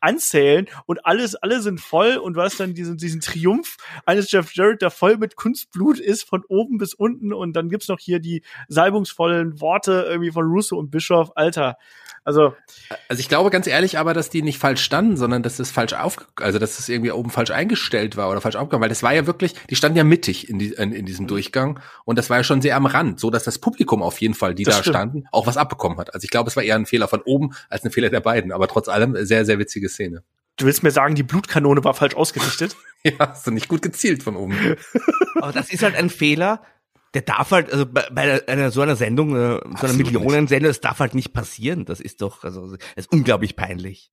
anzählen und alle sind voll und was dann diesen Triumph eines Jeff Jarrett, der voll mit Kunstblut ist von oben bis unten und dann gibt's noch hier die salbungsvollen Worte irgendwie von Russo und Bischoff, Alter. Also ich glaube ganz ehrlich aber, dass die nicht falsch standen, sondern dass das das irgendwie oben falsch eingestellt war oder falsch aufgegangen, weil das war ja wirklich, die standen ja mittig in diesem Durchgang und das war ja schon sehr am Rand, so dass das Publikum auf jeden Fall, die das da stimmt. standen, auch was abbekommen hat. Also ich glaube, es war eher ein Fehler von oben als ein Fehler der beiden, aber trotz allem sehr, sehr witzige Szene. Du willst mir sagen, die Blutkanone war falsch ausgerichtet? Ja, hast du nicht gut gezielt von oben. Aber das ist halt ein Fehler, der darf halt, also bei so einer Sendung, so einer Millionensendung, das darf halt nicht passieren. Das ist doch, das ist unglaublich peinlich.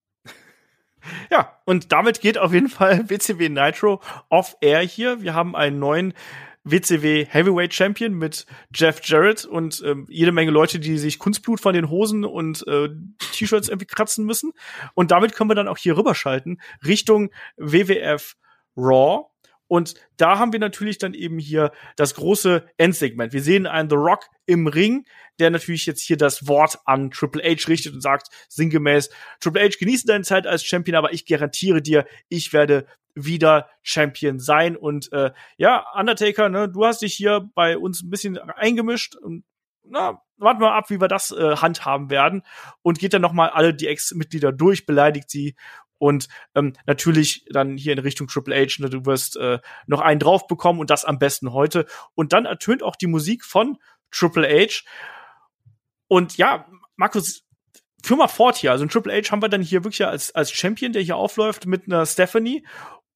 Ja, und damit geht auf jeden Fall WCW Nitro off-air hier. Wir haben einen neuen WCW Heavyweight Champion mit Jeff Jarrett und jede Menge Leute, die sich Kunstblut von den Hosen und T-Shirts irgendwie kratzen müssen. Und damit können wir dann auch hier rüberschalten Richtung WWF Raw. Und da haben wir natürlich dann eben hier das große Endsegment. Wir sehen einen The Rock im Ring, der natürlich jetzt hier das Wort an Triple H richtet und sagt sinngemäß, Triple H, genieße deine Zeit als Champion, aber ich garantiere dir, ich werde wieder Champion sein. Und Undertaker, ne, du hast dich hier bei uns ein bisschen eingemischt und warten wir ab, wie wir das handhaben werden. Und geht dann nochmal alle die Ex-Mitglieder durch, beleidigt sie. Und natürlich dann hier in Richtung Triple H, ne, du wirst noch einen drauf bekommen und das am besten heute. Und dann ertönt auch die Musik von Triple H. Und ja, Markus, führ mal fort hier. Also in Triple H haben wir dann hier wirklich als Champion, der hier aufläuft mit einer Stephanie.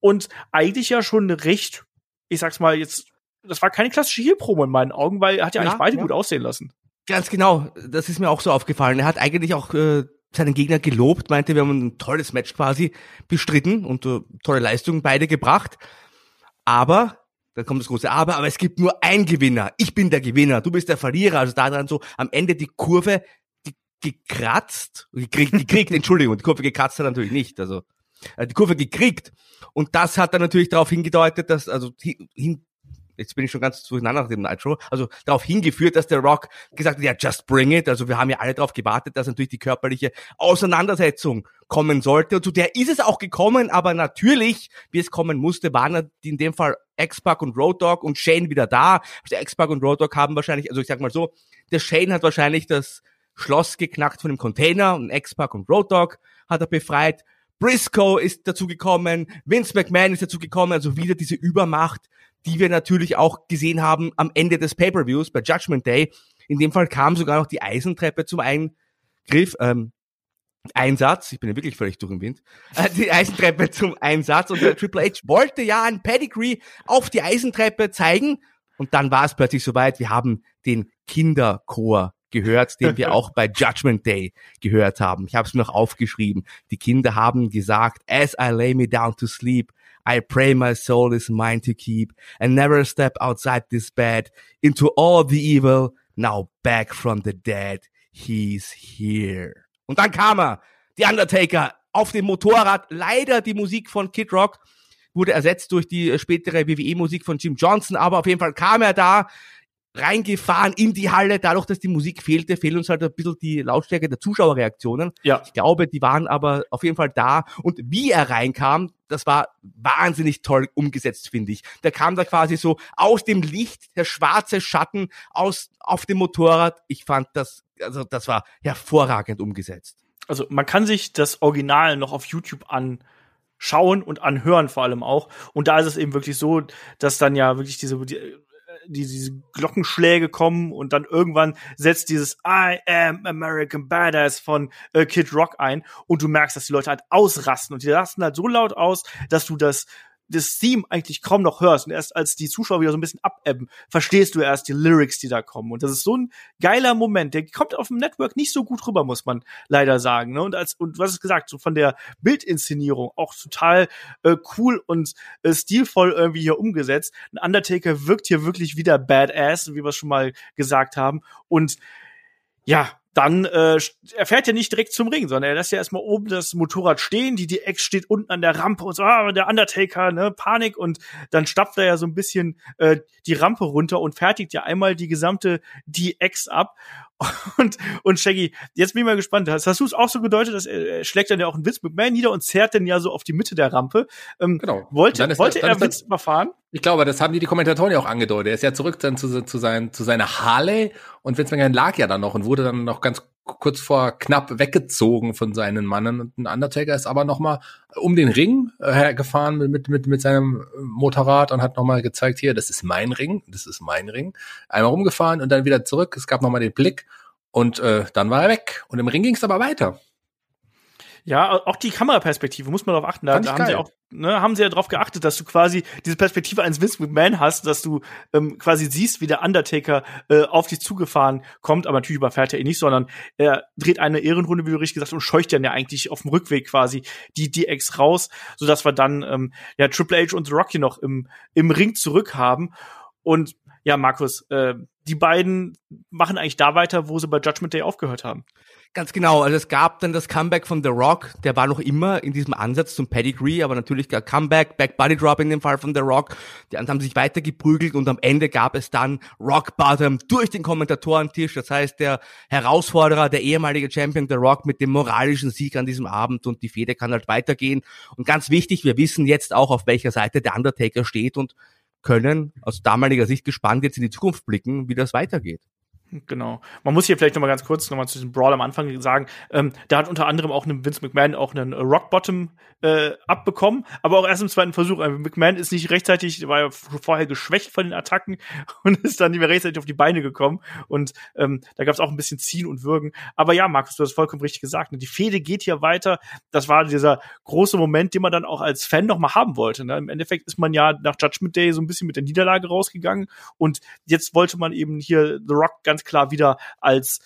Und eigentlich ja schon recht, ich sag's mal jetzt, das war keine klassische Heel-Promo in meinen Augen, weil er hat ja eigentlich beide gut aussehen lassen. Ganz genau, das ist mir auch so aufgefallen. Er hat eigentlich auch seinen Gegner gelobt, meinte, wir haben ein tolles Match quasi bestritten und tolle Leistungen beide gebracht. Aber, dann kommt das große Aber es gibt nur einen Gewinner. Ich bin der Gewinner, du bist der Verlierer. Also da dann so am Ende die Kurve die Kurve gekratzt hat natürlich nicht, also die Kurve gekriegt. Und das hat dann natürlich darauf hingedeutet, dass, jetzt bin ich schon ganz durcheinander nach dem Nitro, also darauf hingeführt, dass der Rock gesagt hat, ja, just bring it. Also wir haben ja alle darauf gewartet, dass natürlich die körperliche Auseinandersetzung kommen sollte. Und zu der ist es auch gekommen, aber natürlich, wie es kommen musste, waren in dem Fall X-Pac und Road Dogg und Shane wieder da. Also X-Pac und Road Dogg haben wahrscheinlich, also ich sag mal so, der Shane hat wahrscheinlich das Schloss geknackt von dem Container und X-Pac und Road Dogg hat er befreit. Briscoe ist dazu gekommen, Vince McMahon ist dazu gekommen, also wieder diese Übermacht, die wir natürlich auch gesehen haben am Ende des Pay-Per-Views bei Judgment Day. In dem Fall kam sogar noch die Eisentreppe zum Griff, Einsatz, ich bin ja wirklich völlig durch den Wind, die Eisentreppe zum Einsatz, und Triple H wollte ja ein Pedigree auf die Eisentreppe zeigen, und dann war es plötzlich soweit, wir haben den Kinderchor gehört, den wir auch bei Judgment Day gehört haben. Ich habe es mir noch aufgeschrieben. Die Kinder haben gesagt, as I lay me down to sleep, I pray my soul is mine to keep and never step outside this bed into all the evil, now back from the dead, he's here. Und dann kam er, The Undertaker, auf dem Motorrad. Leider die Musik von Kid Rock wurde ersetzt durch die spätere WWE-Musik von Jim Johnson, aber auf jeden Fall kam er da, reingefahren in die Halle. Dadurch, dass die Musik fehlte, fehlen uns halt ein bisschen die Lautstärke der Zuschauerreaktionen. Ja. Ich glaube, die waren aber auf jeden Fall da. Und wie er reinkam, das war wahnsinnig toll umgesetzt, finde ich. Da kam da quasi so aus dem Licht der schwarze Schatten auf dem Motorrad. Ich fand das, also das war hervorragend umgesetzt. Also man kann sich das Original noch auf YouTube anschauen und anhören vor allem auch. Und da ist es eben wirklich so, dass dann ja wirklich diese Glockenschläge kommen und dann irgendwann setzt dieses I am American Badass von Kid Rock ein und du merkst, dass die Leute halt ausrasten und die rasten halt so laut aus, dass du das Theme eigentlich kaum noch hörst und erst als die Zuschauer wieder so ein bisschen abebben, verstehst du erst die Lyrics, die da kommen, und das ist so ein geiler Moment, der kommt auf dem Network nicht so gut rüber, muss man leider sagen, ne? Und was ist gesagt, so von der Bildinszenierung auch total cool und stilvoll irgendwie hier umgesetzt. Ein Undertaker wirkt hier wirklich wieder Badass, wie wir schon mal gesagt haben, und ja, dann er fährt ja nicht direkt zum Ring, sondern er lässt ja erstmal oben das Motorrad stehen, die Ex steht unten an der Rampe und so, der Undertaker, ne, Panik, und dann stapft er ja so ein bisschen die Rampe runter und fertigt ja einmal die gesamte DX ab. Und Shaggy, jetzt bin ich mal gespannt, hast du es auch so gedeutet, dass er schlägt dann ja auch einen Vince McMahon nieder und zerrt dann ja so auf die Mitte der Rampe. Genau. Wollte er Vince überfahren? Ich glaube, das haben die Kommentatoren ja auch angedeutet. Er ist ja zurück dann zu seiner Harley, und Vince McMahon lag ja dann noch und wurde dann noch ganz kurz vor knapp weggezogen von seinen Mannen, und ein Undertaker ist aber nochmal um den Ring hergefahren mit seinem Motorrad und hat nochmal gezeigt, hier, das ist mein Ring. Einmal rumgefahren und dann wieder zurück, es gab nochmal den Blick und dann war er weg. Und im Ring ging es aber weiter. Ja, auch die Kameraperspektive, muss man darauf achten. Da haben sie auch, ne, haben sie ja drauf geachtet, dass du quasi diese Perspektive eines Vince McMahon hast, dass du quasi siehst, wie der Undertaker auf dich zugefahren kommt, aber natürlich überfährt er ihn nicht, sondern er dreht eine Ehrenrunde, wie du richtig gesagt hast, und scheucht dann ja eigentlich auf dem Rückweg quasi die DX raus, sodass wir dann Triple H und The Rock noch im Ring zurück haben. Und ja, Markus, die beiden machen eigentlich da weiter, wo sie bei Judgment Day aufgehört haben. Ganz genau, also es gab dann das Comeback von The Rock, der war noch immer in diesem Ansatz zum Pedigree, aber natürlich der Comeback, Back Body Drop in dem Fall von The Rock, die anderen haben sich weiter geprügelt und am Ende gab es dann Rock Bottom durch den Kommentatorentisch, das heißt der Herausforderer, der ehemalige Champion The Rock mit dem moralischen Sieg an diesem Abend, und die Fehde kann halt weitergehen, und ganz wichtig, wir wissen jetzt auch, auf welcher Seite der Undertaker steht und können aus damaliger Sicht gespannt jetzt in die Zukunft blicken, wie das weitergeht. Genau. Man muss hier vielleicht nochmal ganz kurz nochmal zu diesem Brawl am Anfang sagen, da hat unter anderem auch einem Vince McMahon auch einen Rock Bottom abbekommen, aber auch erst im zweiten Versuch. McMahon ist nicht rechtzeitig, war ja vorher geschwächt von den Attacken und ist dann nicht mehr rechtzeitig auf die Beine gekommen, und da gab es auch ein bisschen Ziehen und Würgen. Aber ja, Markus, du hast vollkommen richtig gesagt, ne? Die Fehde geht hier weiter. Das war dieser große Moment, den man dann auch als Fan nochmal haben wollte, ne? Im Endeffekt ist man ja nach Judgment Day so ein bisschen mit der Niederlage rausgegangen, und jetzt wollte man eben hier The Rock ganz klar wieder als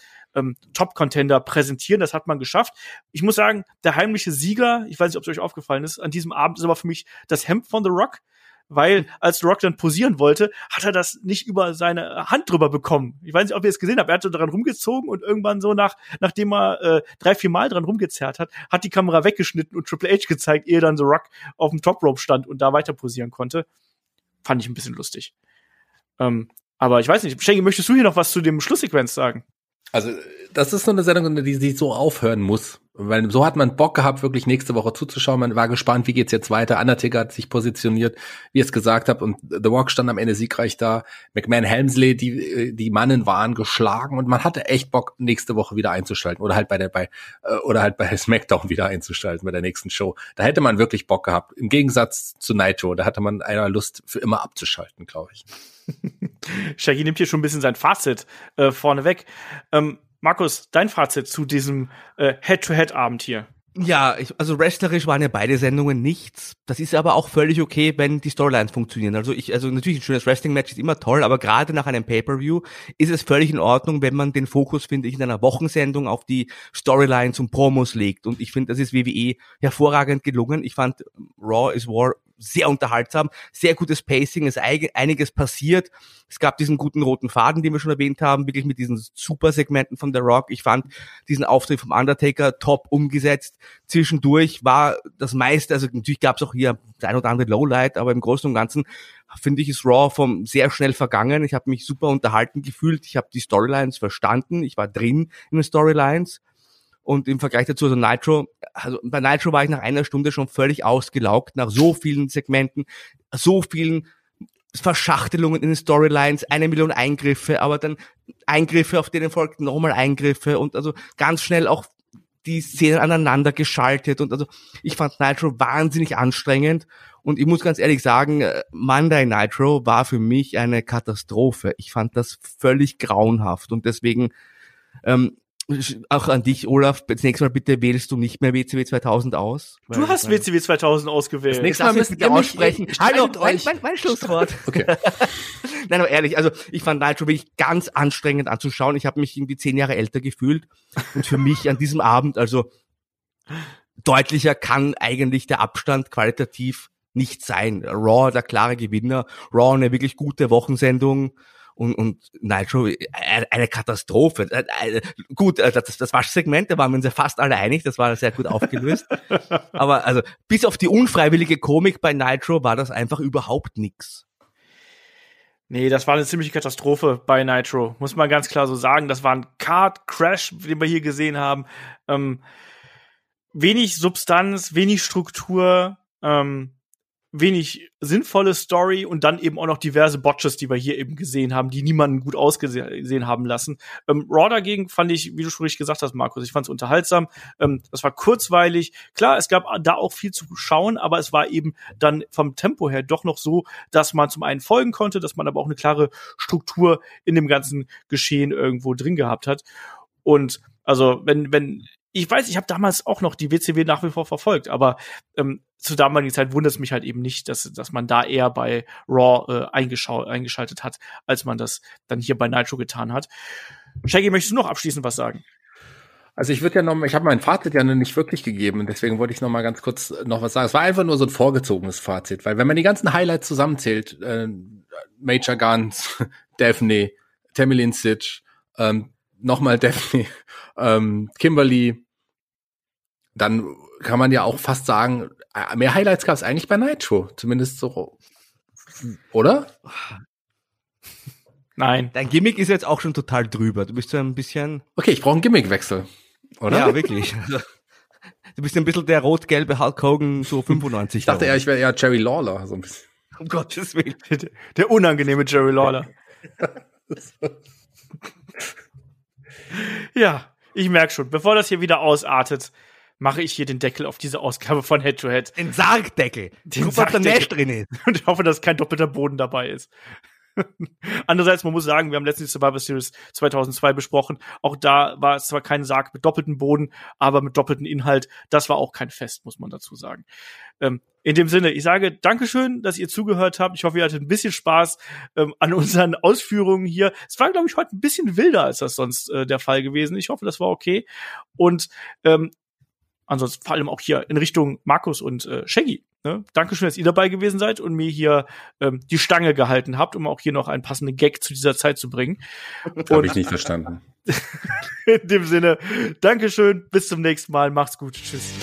Top-Contender präsentieren. Das hat man geschafft. Ich muss sagen, der heimliche Sieger, ich weiß nicht, ob es euch aufgefallen ist, an diesem Abend ist aber für mich das Hemd von The Rock, weil als The Rock dann posieren wollte, hat er das nicht über seine Hand drüber bekommen. Ich weiß nicht, ob ihr es gesehen habt. Er hat so dran rumgezogen und irgendwann so, nachdem er 3-4 Mal dran rumgezerrt hat, hat die Kamera weggeschnitten und Triple H gezeigt, ehe dann The Rock auf dem Top-Rope stand und da weiter posieren konnte. Fand ich ein bisschen lustig. Aber ich weiß nicht, Shaggy, möchtest du hier noch was zu dem Schlusssequenz sagen? Also, das ist so eine Sendung, die sich so aufhören muss. Weil so hat man Bock gehabt, wirklich nächste Woche zuzuschauen. Man war gespannt, wie geht's jetzt weiter. Undertaker hat sich positioniert, wie ihr es gesagt habt. Und The Rock stand am Ende siegreich da. McMahon, Helmsley, die Mannen waren geschlagen. Und man hatte echt Bock, nächste Woche wieder einzuschalten. Oder halt bei SmackDown wieder einzuschalten, bei der nächsten Show. Da hätte man wirklich Bock gehabt. Im Gegensatz zu Nitro. Da hatte man einer Lust, für immer abzuschalten, glaube ich. Shaggy nimmt hier schon ein bisschen sein Fazit vorneweg. Markus, dein Fazit zu diesem Head-to-Head-Abend hier? Ja, also wrestlerisch waren ja beide Sendungen nichts. Das ist aber auch völlig okay, wenn die Storylines funktionieren. Also natürlich ein schönes Wrestling-Match ist immer toll, aber gerade nach einem Pay-Per-View ist es völlig in Ordnung, wenn man den Fokus, finde ich, in einer Wochensendung auf die Storylines und Promos legt. Und ich finde, das ist WWE hervorragend gelungen. Ich fand Raw is War sehr unterhaltsam, sehr gutes Pacing, es ist einiges passiert. Es gab diesen guten roten Faden, den wir schon erwähnt haben, wirklich mit diesen Super-Segmenten von The Rock. Ich fand diesen Auftritt vom Undertaker top umgesetzt. Zwischendurch war das meiste, also natürlich gab es auch hier das ein oder andere Lowlight, aber im Großen und Ganzen finde ich, ist Raw vom sehr schnell vergangen. Ich habe mich super unterhalten gefühlt. Ich habe die Storylines verstanden. Ich war drin in den Storylines. Und im Vergleich dazu, bei Nitro war ich nach einer Stunde schon völlig ausgelaugt, nach so vielen Segmenten, so vielen Verschachtelungen in den Storylines, 1 Million Eingriffe, aber dann Eingriffe, auf denen folgten nochmal Eingriffe und also ganz schnell auch die Szenen aneinander geschaltet und also ich fand Nitro wahnsinnig anstrengend und ich muss ganz ehrlich sagen, Monday Nitro war für mich eine Katastrophe. Ich fand das völlig grauenhaft und deswegen, auch an dich, Olaf, das nächste Mal bitte wählst du nicht mehr WCW 2000 aus. Du hast WCW 2000 ausgewählt. Das nächste Mal müsst ihr aussprechen. Hallo, mein Schlusswort. Okay. Nein, aber ehrlich, also ich fand Nitro wirklich ganz anstrengend anzuschauen. Ich habe mich irgendwie 10 Jahre älter gefühlt. Und für mich an diesem Abend, also deutlicher kann eigentlich der Abstand qualitativ nicht sein. Raw, der klare Gewinner. Raw, eine wirklich gute Wochensendung. Und Nitro, eine Katastrophe. Gut, das Waschsegment, da waren wir uns ja fast alle einig, das war sehr gut aufgelöst. Aber also bis auf die unfreiwillige Komik bei Nitro war das einfach überhaupt nix. Nee, das war eine ziemliche Katastrophe bei Nitro, muss man ganz klar so sagen. Das war ein Card-Crash, den wir hier gesehen haben. Wenig Substanz, wenig Struktur, wenig sinnvolle Story und dann eben auch noch diverse Botches, die wir hier eben gesehen haben, die niemanden gut ausgesehen haben lassen. Raw dagegen fand ich, wie du schon richtig gesagt hast, Markus, ich fand es unterhaltsam. Das war kurzweilig. Klar, es gab da auch viel zu schauen, aber es war eben dann vom Tempo her doch noch so, dass man zum einen folgen konnte, dass man aber auch eine klare Struktur in dem ganzen Geschehen irgendwo drin gehabt hat. Und also, ich weiß, ich habe damals auch noch die WCW nach wie vor verfolgt, aber zur damaligen Zeit wundert es mich halt eben nicht, dass man da eher bei Raw eingeschaltet hat, als man das dann hier bei Nitro getan hat. Shaggy, möchtest du noch abschließend was sagen? Also ich habe mein Fazit ja noch nicht wirklich gegeben und deswegen wollte ich noch mal ganz kurz noch was sagen. Es war einfach nur so ein vorgezogenes Fazit, weil wenn man die ganzen Highlights zusammenzählt, Major Gunns, Daffney, Tammy Lynn Sitch, nochmal Daffney, Kimberly, dann kann man ja auch fast sagen, mehr Highlights gab es eigentlich bei Nitro, zumindest so, oder? Nein. Dein Gimmick ist jetzt auch schon total drüber. Du bist so ein bisschen... Okay, ich brauche einen Gimmickwechsel, oder? Ja, wirklich. Du bist ein bisschen der rot-gelbe Hulk Hogan, so 95. Ich dachte eher, ich wäre eher Jerry Lawler, so ein bisschen. Um Gottes Willen. Der unangenehme Jerry Lawler. Ja, ich merke schon, bevor das hier wieder ausartet, mache ich hier den Deckel auf diese Ausgabe von Head to Head. Den Sargdeckel. Den Sargdeckel. Und ich hoffe, dass kein doppelter Boden dabei ist. Andererseits, man muss sagen, wir haben letztens Survivor Series 2002 besprochen. Auch da war es zwar kein Sarg mit doppeltem Boden, aber mit doppeltem Inhalt. Das war auch kein Fest, muss man dazu sagen. In dem Sinne, ich sage Dankeschön, dass ihr zugehört habt. Ich hoffe, ihr hattet ein bisschen Spaß an unseren Ausführungen hier. Es war, glaube ich, heute ein bisschen wilder, als das sonst der Fall gewesen. Ich hoffe, das war okay. Und ansonsten vor allem auch hier in Richtung Markus und Shaggy. Ne? Dankeschön, dass ihr dabei gewesen seid und mir hier die Stange gehalten habt, um auch hier noch einen passenden Gag zu dieser Zeit zu bringen. Habe ich nicht verstanden. In dem Sinne, Dankeschön, bis zum nächsten Mal. Macht's gut. Tschüss.